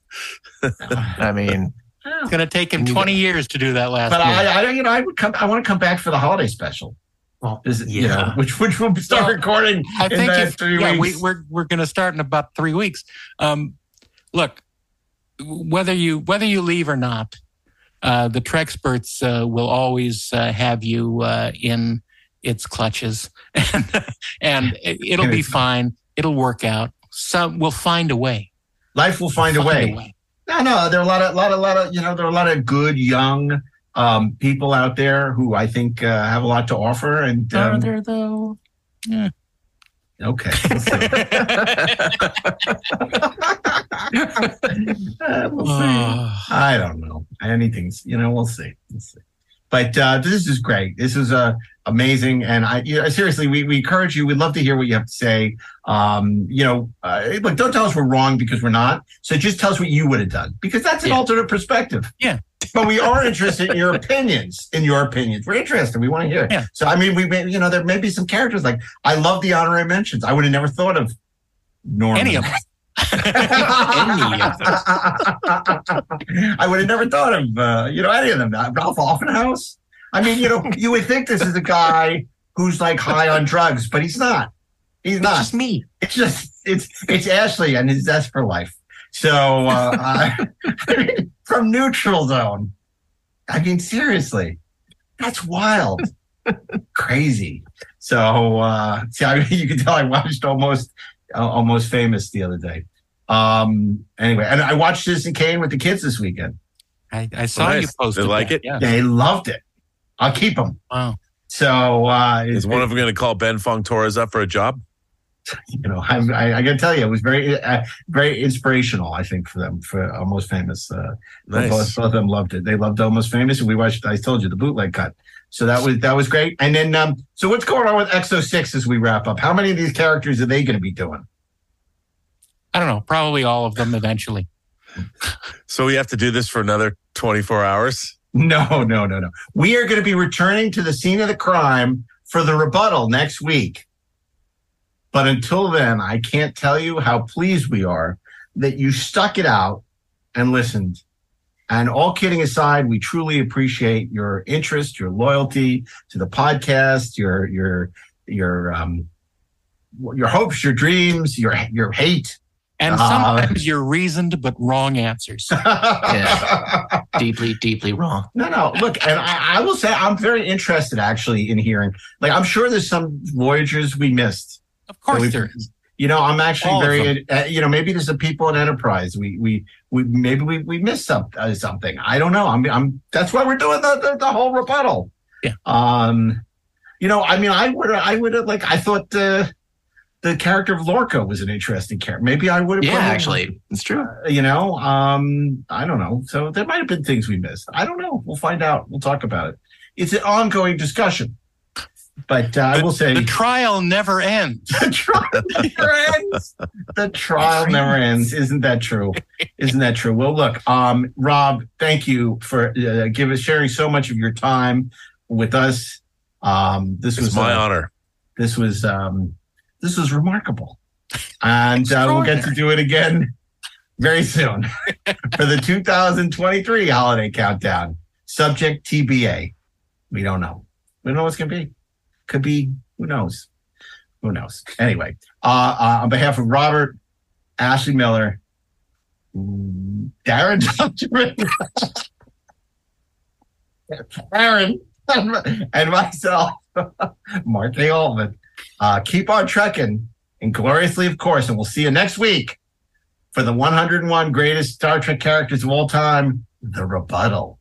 I mean, it's going to take him twenty years to do that last. But movie. I, I, you know, I would come. I want to come back for the holiday special. Well, is it, yeah. you know, which which we'll start well, recording I in think about if, three yeah, weeks. We, we're we're going to start in about three weeks. Um, look, whether you whether you leave or not, uh, the Trexperts uh, will always uh, have you uh, in its clutches, and, and it'll be fine. It'll work out. Some we'll find a way. Life will find, we'll a, find way. a way. No, no, there are a lot of lot of lot of you know there are a lot of good young. Um, people out there who I think uh, have a lot to offer, and um, Further, though, yeah. Okay. uh, we'll see. I don't know. Anything's, you know, we'll see. We'll see. But uh, this is great. This is uh, amazing, and I you know, seriously, we, we encourage you. We'd love to hear what you have to say. Um, you know, uh, but don't tell us we're wrong because we're not. So just tell us what you would have done because that's an yeah. alternate perspective. Yeah. But we are interested in your opinions. In your opinions, we're interested. We want to hear it. Yeah. So I mean, we may, you know there may be some characters like I love the honorary mentions. I would have never thought of Norman. Any of them. I would have never thought of uh, you know any of them. Ralph Offenhouse. I mean, you know, you would think this is a guy who's like high on drugs, but he's not. He's not. It's just me. It's just it's it's Ashley and his zest for life. So uh, I, I mean, from Neutral Zone, I mean, seriously, that's wild, crazy. So uh, see, I mean, you can tell I watched almost uh, almost famous the other day. Um, anyway, and I watched Citizen Kane with the kids this weekend. I, I saw nice. you posted. They like that. it. Yeah. They loved it. I'll keep them. Wow. So uh, is it, one of them going to call Ben Fong Torres up for a job? you know, I, I, I got to tell you, it was very, uh, very inspirational. I think for them, for Almost Famous, uh, nice. both, both of them loved it. They loved Almost Famous, and we watched. I told you the bootleg cut, so that was that was great. And then, um, so what's going on with X oh six as we wrap up? How many of these characters are they going to be doing? I don't know. Probably all of them eventually. So we have to do this for another twenty-four hours? No, no, no, no. We are going to be returning to the scene of the crime for the rebuttal next week. But until then, I can't tell you how pleased we are that you stuck it out and listened. And all kidding aside, we truly appreciate your interest, your loyalty to the podcast, your your your um your hopes, your dreams, your your hate. And sometimes uh, your reasoned but wrong answers. Yeah. Deeply, deeply wrong. No, no. Look, and I, I will say I'm very interested actually in hearing. Like, I'm sure there's some Voyagers we missed. Of course there is. You know, I'm actually All very, uh, you know, maybe there's the people at Enterprise. We, we, we, maybe we, we missed some, uh, something. I don't know. I'm, I'm, that's why we're doing the, the, the whole rebuttal. Yeah. Um, you know, I mean, I would, I would have, like, I thought, uh, the character of Lorca was an interesting character. Maybe I would have. Yeah, actually, it's true. Uh, you know, um, I don't know. So there might have been things we missed. I don't know. We'll find out. We'll talk about it. It's an ongoing discussion. But uh, I will say the trial never ends. The trial never ends. The trial never ends. Isn't that true? Isn't that true? Well, look, um, Rob, thank you for uh, give us sharing so much of your time with us. Um, this it's was my uh, honor. This was. Um, This was remarkable. And uh, we'll get to do it again very soon for the two thousand twenty-three holiday countdown. Subject T B A. We don't know. We don't know what's going to be. Could be, who knows? Who knows? Anyway, uh, uh, on behalf of Robert, Ashley Miller, Daren Dochterman, Aaron, and myself, Mark A. Altman. Uh, keep on trekking, and gloriously, of course, and we'll see you next week for the one hundred and one greatest Star Trek characters of all time, the rebuttal.